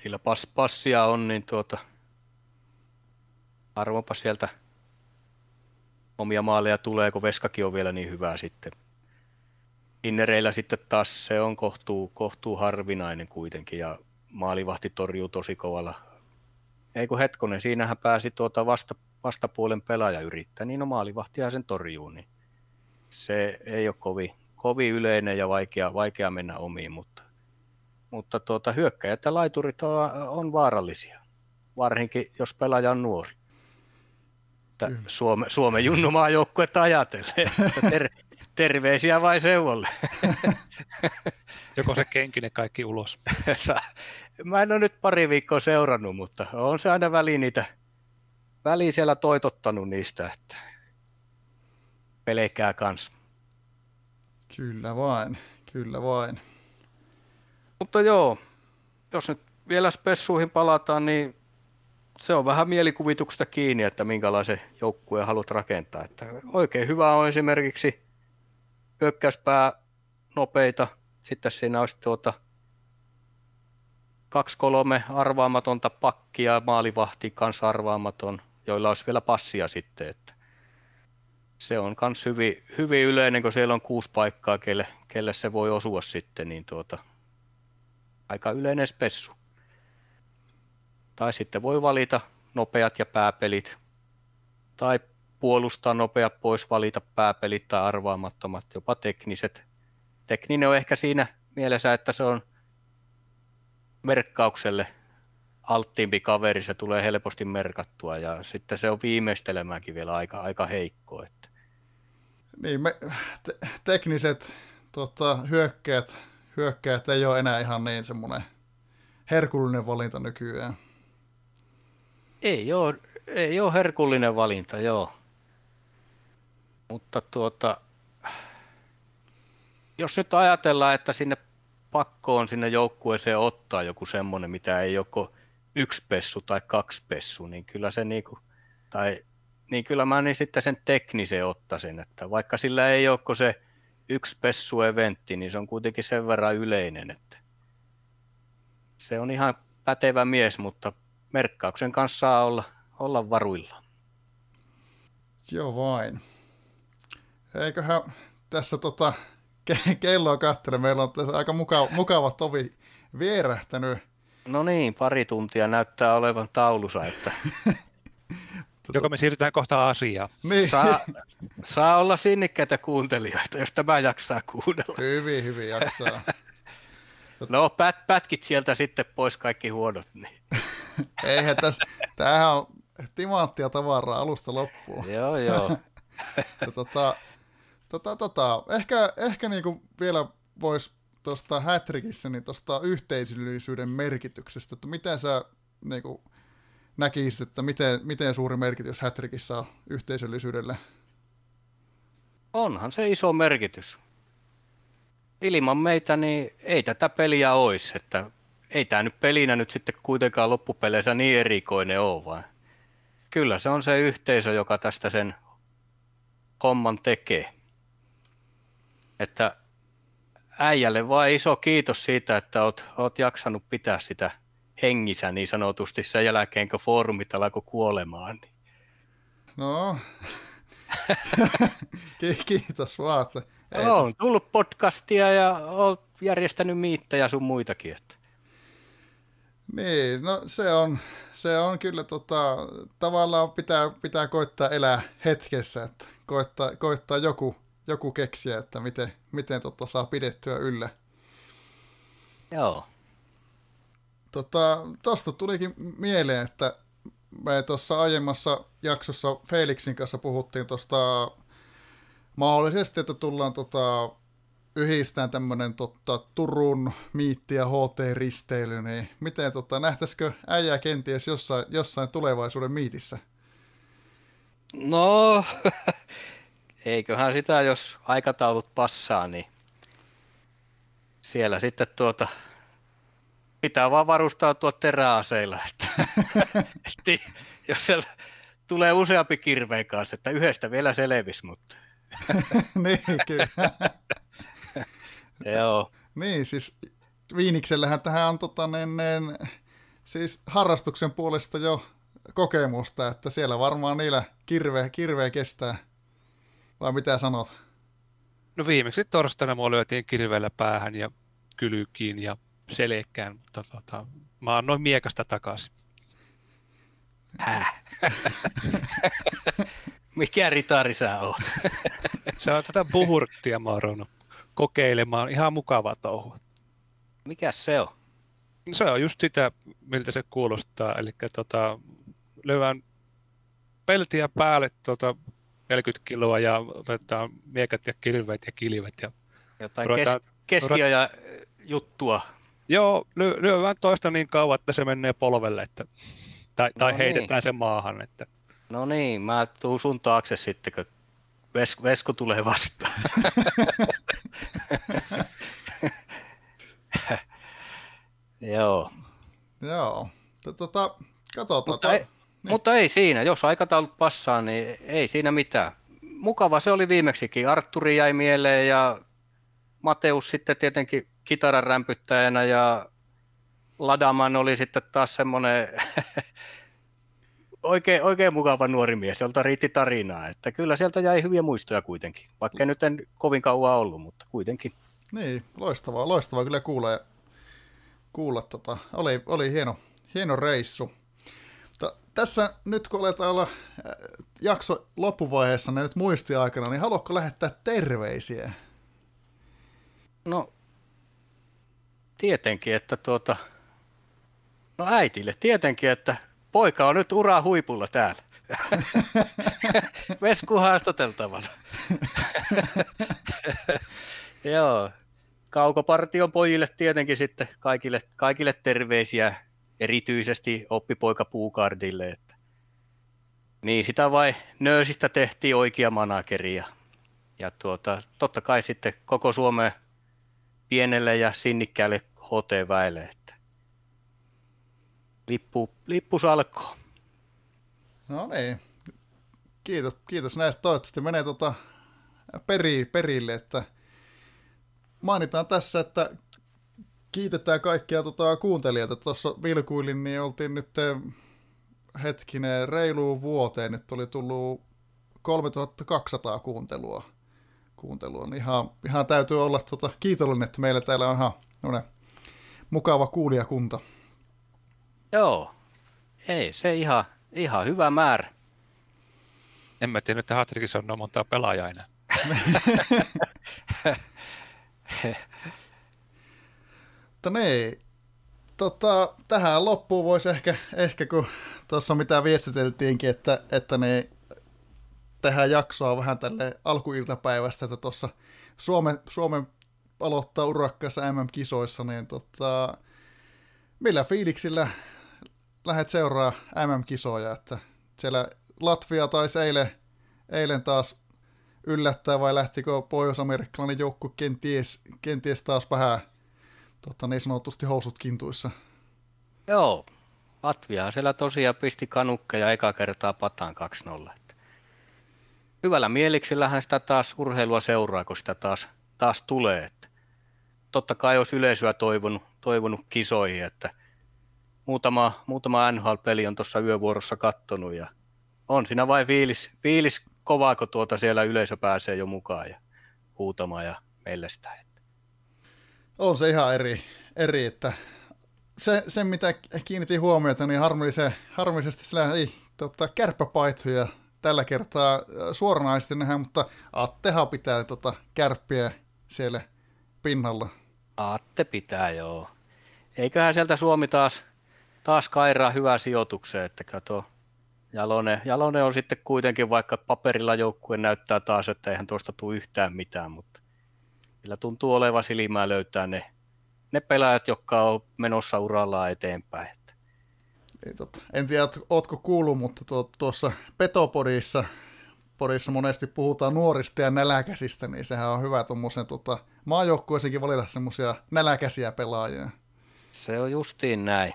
niillä pass, passia on, niin tuota, arvopa sieltä omia maaleja tulee, kun Veskakin on vielä niin hyvä sitten. Innereillä sitten taas se on kohtuu, kohtuu harvinainen kuitenkin ja maalivahti torjuu tosi kovalla. Eiku hetkonen, siinähän pääsi tuota vasta, vastapuolen pelaaja yrittää, niin no maalivahtihan sen torjuu. Niin se ei ole kovin, kovin yleinen ja vaikea, vaikea mennä omiin, mutta, mutta tuota, hyökkäjät ja laiturit on, on vaarallisia, varsinkin jos pelaaja on nuori. Suome, Suomen junnumaajoukkuetta ajatellen. Ter, terveisiä vai seuvolle? Joko se kenkinen kaikki ulos? Mä en ole nyt pari viikkoa seurannut, mutta on se aina väliin niitä, väliin siellä toitottanut niistä, että pelkää kans. Kyllä vain, kyllä vain. Mutta joo, jos nyt vielä spessuihin palataan, niin se on vähän mielikuvituksesta kiinni, että minkälaisen joukkueen haluat rakentaa. Että oikein hyvä on esimerkiksi hyökkäyspää nopeita, sitten siinä olisi tuota kaksi kolme arvaamatonta pakkia, maalivahti kanssa arvaamaton, joilla olisi vielä passia sitten. Että se on myös hyvin, hyvin yleinen, kun siellä on kuusi paikkaa, kelle, kelle se voi osua sitten, niin tuota, aika yleinen spessu. Tai sitten voi valita nopeat ja pääpelit, tai puolustaa nopeat pois, valita pääpelit tai arvaamattomat, jopa tekniset. Tekninen on ehkä siinä mielessä, että se on merkkaukselle alttiimpi kaveri, se tulee helposti merkattua, ja sitten se on viimeistelemäänkin vielä aika, aika heikko. Että. Niin, me, te- tekniset tota, hyökkäät, hyökkäät ei ole enää ihan niin semmoinen herkullinen valinta nykyään. Ei ole, ei ole herkullinen valinta, joo. Mutta tuota, jos nyt ajatellaan, että sinne pakkoon sinne joukkueeseen ottaa joku semmoinen, mitä ei joko yksi pessu tai kaksi pessu, niin kyllä se niinku, tai niin kyllä mä niin sitten sen teknisen ottaisin, että vaikka sillä ei ole se yksi pessu eventti, niin se on kuitenkin sen verran yleinen, että se on ihan pätevä mies, mutta merkkauksen kanssa saa olla, olla varuilla. Joo vain. Eiköhän tässä tota, ke- kelloa katsele. Meillä on tässä aika mukava, mukava tovi vierähtänyt. No niin, pari tuntia näyttää olevan taulussa, että... Joka me siirrytään kohta asiaan. Niin. Saa, saa olla sinnikkäitä kuuntelijoita, jos tämä jaksaa kuunnella. Hyvin, hyvin jaksaa. No pät, pätkit sieltä sitten pois kaikki huonot. Niin. Eihän tässä, tämähän on timanttia tavaraa alusta loppuun. Joo, joo. tota, tota, tota, ehkä ehkä niinku vielä voisi tuosta Hattrickissä niin tuosta yhteisöllisyyden merkityksestä, että mitä sä... Niinku, näkisit, että miten, miten suuri merkitys Hattrickissä on yhteisöllisyydelle? Onhan se iso merkitys. Ilman meitä niin ei tätä peliä olisi. Että ei tämä nyt pelinä nyt sitten kuitenkaan loppupeleissä niin erikoinen ole, vaan kyllä se on se yhteisö, joka tästä sen homman tekee. Että äijälle vaan iso kiitos siitä, että oot, oot jaksanut pitää sitä hengissä niin sanotusti sen jälkeen, kun foorumit alkoi kuolemaan. Niin. No, kiitos vaan. No, on tullut podcastia ja olet järjestänyt miittejä sun muitakin. Että. Niin, no se on, se on kyllä tota, tavallaan pitää, pitää koittaa elää hetkessä, että koittaa, koittaa joku, joku keksiä, että miten, miten tota saa pidettyä yllä. Joo. Tuosta tota, tulikin mieleen, että me tuossa aiemmassa jaksossa Felixin kanssa puhuttiin tuosta mahdollisesti, että tullaan tota, yhdistämään tämmöinen tota, Turun miitti ja H T-risteily, niin miten tota, nähtäisikö äijää kenties jossain, jossain tulevaisuuden miitissä? No, eiköhän sitä, jos aikataulut passaa, niin siellä sitten tuota... Pitää vaan varustautua teräaseilla, että, että jos siellä tulee useampi kirveen kanssa, että yhdestä vielä selvisi, mutta... niin, kyllä. Joo. Niin, siis Viiniksellähän tähän on tota, niin, niin, siis harrastuksen puolesta jo kokemusta, että siellä varmaan niillä kirve, kirveä kestää. Vai mitä sanot? No viimeksi torstaina mua lyötiin kirveellä päähän ja kylykiin ja... selkään, mutta tota, mä annoin miekasta takaisin. Häh? Mikä ritari sä oot? Se on tätä buhurttia mä oon ruvennut kokeilemaan. Ihan mukavaa touhua. Mikäs se on? Se on just sitä, miltä se kuulostaa. Eli tota, lyödään peltiä päälle tota neljäkymmentä kiloa ja otetaan miekat ja kirveet ja kilvet. Ja jotain ruvetaan, kes- keskiö ja juttua. Joo, lyö, lyö vähän toista niin kauan, että se menee polvelle, että, tai, tai no heitetään niin se maahan. Että. No niin, mä tuun sun taakse sitten, kun Vesku, vesku tulee vastaan. Joo. Joo, tota, katsotaan. Mutta, niin. Mutta ei siinä, jos aikataulut passaa, niin ei siinä mitään. Mukava se oli viimeksikin, Artturi jäi mieleen ja Mateus sitten tietenkin kitaran rämpyttäjänä ja Ladaman oli sitten taas semmoinen oikein, oikein mukava nuori mies, jolta riitti tarinaa. Että kyllä sieltä jäi hyviä muistoja kuitenkin, vaikka nyt en kovin kauan ollut, mutta kuitenkin. Niin, loistavaa, loistavaa kyllä kuulee, kuulla. Tota. Oli, oli hieno, hieno reissu. Mutta tässä nyt kun aletaan olla jakso loppuvaiheessa, niin nyt muistiaikana, niin haluatko lähettää terveisiä? No tietenkin, että tuota, no äitille tietenkin, että poika on nyt uraa huipulla täällä. Vesku haastateltavana. Joo, kaukopartion pojille tietenkin sitten kaikille, kaikille terveisiä, erityisesti oppipoika Puukardille. Että. Niin sitä vai nöösistä tehtiin oikea manageri ja, ja tuota, totta kai sitten koko Suomeen pienelle ja sinnikkäälle H T-väelle, että lippu, lippusalko. No niin, kiitos, kiitos näistä. Toivottavasti menee tuota peri, perille, että mainitaan tässä, että kiitetään kaikkia tuota kuuntelijoita. Tuossa vilkuilin, niin oltiin nyt hetkinen reiluun vuoteen, nyt oli tullut kolmetuhattakaksisataa kuuntelua. kuuntelua. Ihan, ihan täytyy olla tota, kiitollinen, että meillä täällä on ihan noinen, mukava kuulijakunta. Joo, ei se ihan, ihan hyvä määrä. En mä tiedä, että Hattrickissa on noin montaa pelaajaa enää. Niin. Tota, tähän loppuun voisi ehkä, ehkä kun tuossa mitä viestiteltiinkin, että, että ne tehdään jaksoa vähän tälle alkuiltapäivästä, että tuossa Suomen, Suomen aloittaa urakkaissa M M-kisoissa, niin tota, millä fiiliksillä lähdet seuraa M M-kisoja, että siellä Latvia taisi eilen, eilen taas yllättää, vai lähtikö pohjois-amerikkalainen joukkue kenties, kenties taas vähän totta, niin sanotusti housut kintuissa? Joo, Latvia siellä tosiaan pisti kanukkeja eka kertaa pataan kaksi nolla. Hyvällä mieliksillähän sitä taas urheilua seuraa, kun sitä taas, taas tulee. Että totta kai olisi yleisöä toivonut, toivonut kisoihin, että muutama, muutama N H L-peli on tuossa yövuorossa kattonut ja on siinä vain fiilis, fiilis kovaa, kun tuota siellä yleisö pääsee jo mukaan ja huutamaan ja mellestään. On se ihan eri, eri että se, se mitä kiinnitin huomiota, niin harmillisesti sillä ei tota, kärppäpaitoja tällä kertaa suoranaisesti nähdään, mutta Attehan pitää tota, kärppiä siellä pinnalla. Atte pitää, joo. Eiköhän sieltä Suomi taas, taas kairaa hyvää sijoitukseen, että kato, Jalonen, Jalonen on sitten kuitenkin, vaikka paperilla joukkue näyttää taas, että eihän tuosta tule yhtään mitään, mutta sillä tuntuu oleva silmää löytää ne, ne pelaajat, jotka on menossa urallaan eteenpäin. Ei, tota, en tiedä, ootko kuullut, mutta to, tuossa Petopodissa Porissa monesti puhutaan nuorista ja näläkäsistä, niin sehän on hyvä tuommoisen tota, maajoukkueeseenkin valita semmoisia näläkäsiä pelaajia. Se on justiin näin.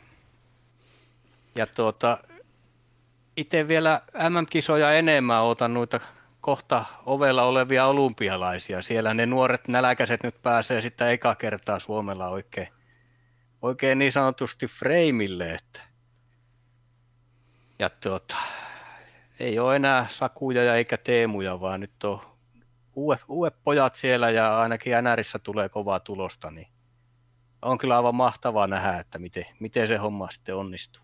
Ja tuota, itse vielä M M-kisoja enemmän otan noita kohta ovella olevia olympialaisia. Siellä ne nuoret näläkäiset nyt pääsee sitten eka kertaa Suomella oikein, oikein niin sanotusti freimille. Ja tuota, ei ole enää Sakuja eikä Teemuja, vaan nyt on uudet, uudet pojat siellä ja ainakin Änärissä tulee kovaa tulosta. Niin on kyllä aivan mahtavaa nähdä, että miten, miten se homma sitten onnistuu.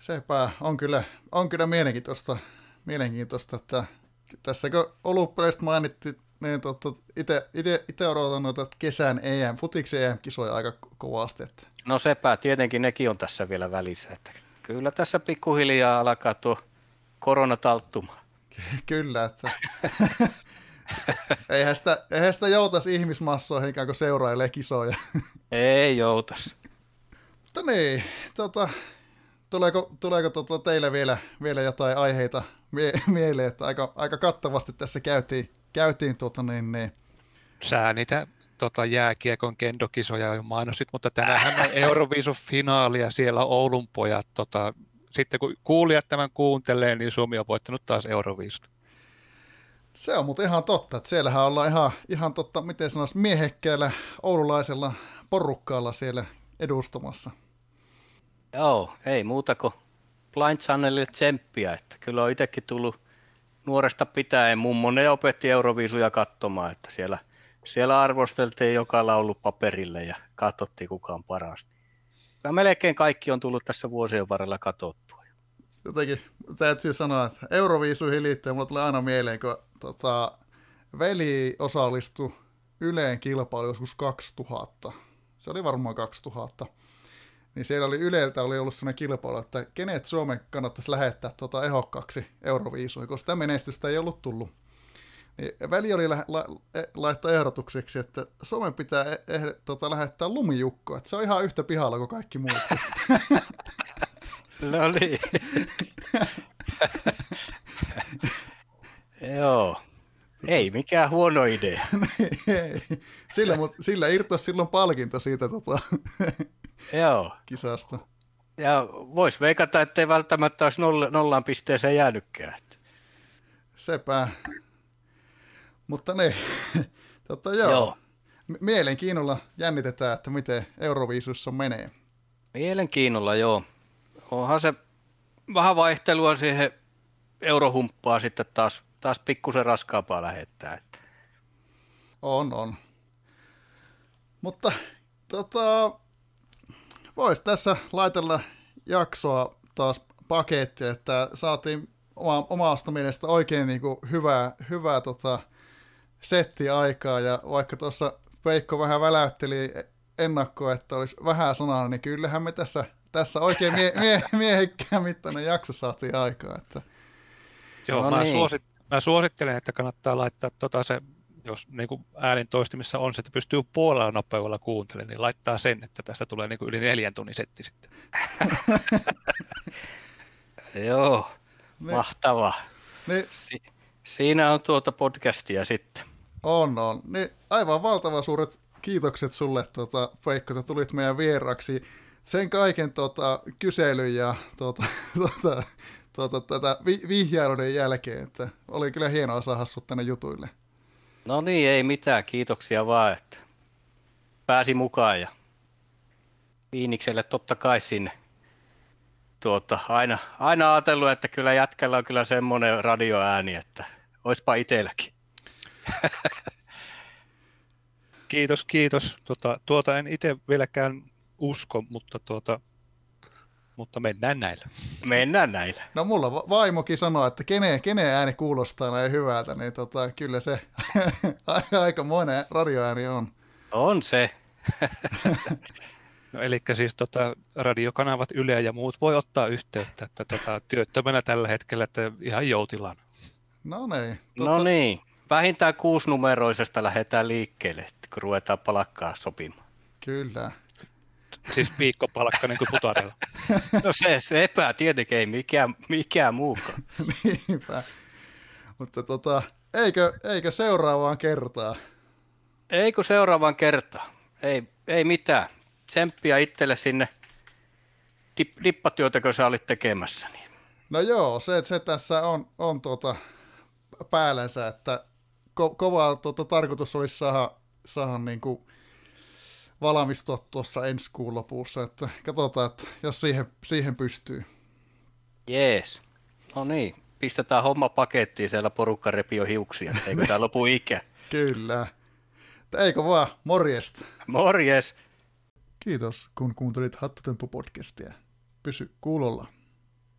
Sepä on kyllä, on kyllä mielenkiintoista, mielenkiintoista, että tässä kun olympialaiset mainittiin, niin itse odotan noita kesän E M, futiksen E M-kisoja aika kovasti. Että. No sepä, tietenkin nekin on tässä vielä välissä. Että kyllä tässä pikkuhiljaa alkaa tuo korona talttumaan. Kyllä, että eihän sitä, eihän sitä joutaisi ihmismassoihin, kun seurailee kisoja. Ei joutas. Mutta niin, tota, tuleeko, tuleeko tota teillä vielä, vielä jotain aiheita mie- mieleen, että aika, aika kattavasti tässä käytiin, käytiin tuota niin, niin. Sä niitä tota, jääkiekon kendokisoja jo mainostit, mutta tänäänhän on Euroviisu-finaali ja siellä Oulun pojat. Tota, sitten kun kuulijat tämän kuuntelee, niin Suomi on voittanut taas Euroviisut. Se on mutta ihan totta, että siellähän ollaan ihan, ihan totta, miten sanoisi, miehekkäällä oululaisella porukkaalla siellä edustamassa. Joo, ei muuta kuin Blind Channelille tsemppiä, että kyllä on itsekin tullut nuoresta pitäen, mummone opetti Euroviisuja katsomaan, että siellä, siellä arvosteltiin joka laulu paperille ja katsottiin kukaan paras. Ja melkein kaikki on tullut tässä vuosien varrella katsottua. Jotenkin täytyy sanoa, että Euroviisuihin liittyen mulla tulee aina mieleen, kun tota, veli osallistui Yleen kilpailuun joskus kaksituhatta, se oli varmaan kaksituhatta. Niin siellä oli Yleltä oli ollut sellainen kilpailu, että kenet Suomen kannattaisi lähettää tuota ehokkaaksi Euroviisuihin, koska sitä menestystä ei ollut tullut. Niin väli oli lä- la- laittaa ehdotukseksi, että Suomen pitää eh- eh- tuota, lähettää Lumijukko, että se on ihan yhtä pihalla kuin kaikki muut. No niin. Joo. Ei mikään huono idea. Sillä, sillä irtosi silloin palkinto siitä tota, joo. Kisasta. Ja voisi veikata, ettei välttämättä olisi noll- nollaan pisteeseen jäänytkään. Sepä. Mutta ne, tota, joo. joo. Mielenkiinnolla jännitetään, että miten Euroviisuissa menee. Mielenkiinnolla, joo. Onhan se vähän vaihtelua siihen eurohumppaa sitten taas, taas pikkusen raskaampaa lähettää. On, on. Mutta tota, voisi tässä laitella jaksoa taas paketti, että saatiin oma, omasta mielestä oikein niin kuin hyvää, hyvää tota, settiä aikaa, ja vaikka tuossa Peikko vähän väläytteli ennakkoa, että olisi vähän sanaa, niin kyllähän me tässä, tässä oikein mie- mie- miehekkään mittainen jakso saatiin aikaa. Että... Joo, no mä, niin. suosit- mä suosittelen, että kannattaa laittaa tota se, jos niin kuin äänin toistimissa on se, että pystyy puolella nopeudella kuuntelemaan, niin laittaa sen, että tästä tulee niin kuin yli neljän tunnin setti sitten. Joo, niin. Mahtavaa. Niin. Si- siinä on tuota podcastia sitten. On, on. Niin, aivan valtavan suuret kiitokset sulle, tuota, Peikko, että tulit meidän vieraksi. Sen kaiken tuota, kyselyn ja tuota, tuota, tuota, tätä vihjailuiden jälkeen, että oli kyllä hienoa saada sut tänne jutuille. No niin, ei mitään. Kiitoksia vaan, että pääsi mukaan ja Viinikselle totta kai sinne. Tuota, aina, aina ajatellut, että kyllä jätkällä on kyllä semmoinen radioääni, että oispa itselläkin. Kiitos, kiitos. Tuota, tuota en itse vieläkään usko, mutta, tuota, mutta mennään näillä. Mennään näillä. No mulla vaimokin sanoo, että kenen, kenen ääni kuulostaa näin hyvältä, niin tota, kyllä se aikamoinen radioääni on. On se. No, eli siis tota, radiokanavat Yle ja muut voi ottaa yhteyttä, että tota, työttömänä tällä hetkellä, että ihan joutilan. No niin. Tota... No niin. Vähintään kuusinumeroisesta lähdetään liikkeelle, kun ruvetaan palakkaa sopimaan. Kyllä. Siis viikkopalkka niin kuin putarilla. No se, se epää tietenkin, ei mikään, mikään muukaan. Niinpä. Mutta tota, eikö, eikö seuraavaan kertaan? Eikö seuraavaan kertaan? Ei, ei mitään. Tsemppiä itselle sinne tippatyötä, kun sä olit tekemässä. Niin. No joo, se, se tässä on, on tuota päällänsä, että ko- kova tuota, tarkoitus olisi saada, saada niin kuin valmistua tuossa ensi kuun lopussa, että katsotaan, että jos siihen, siihen pystyy. Jees, no niin, pistetään homma pakettiin, siellä porukka repi on hiuksia, eikö tää lopu ikä? Kyllä, että eikö vaan, morjesta. Morjes. Kiitos, kun kuuntelit Hattotemppu-podcastia. Pysy kuulolla.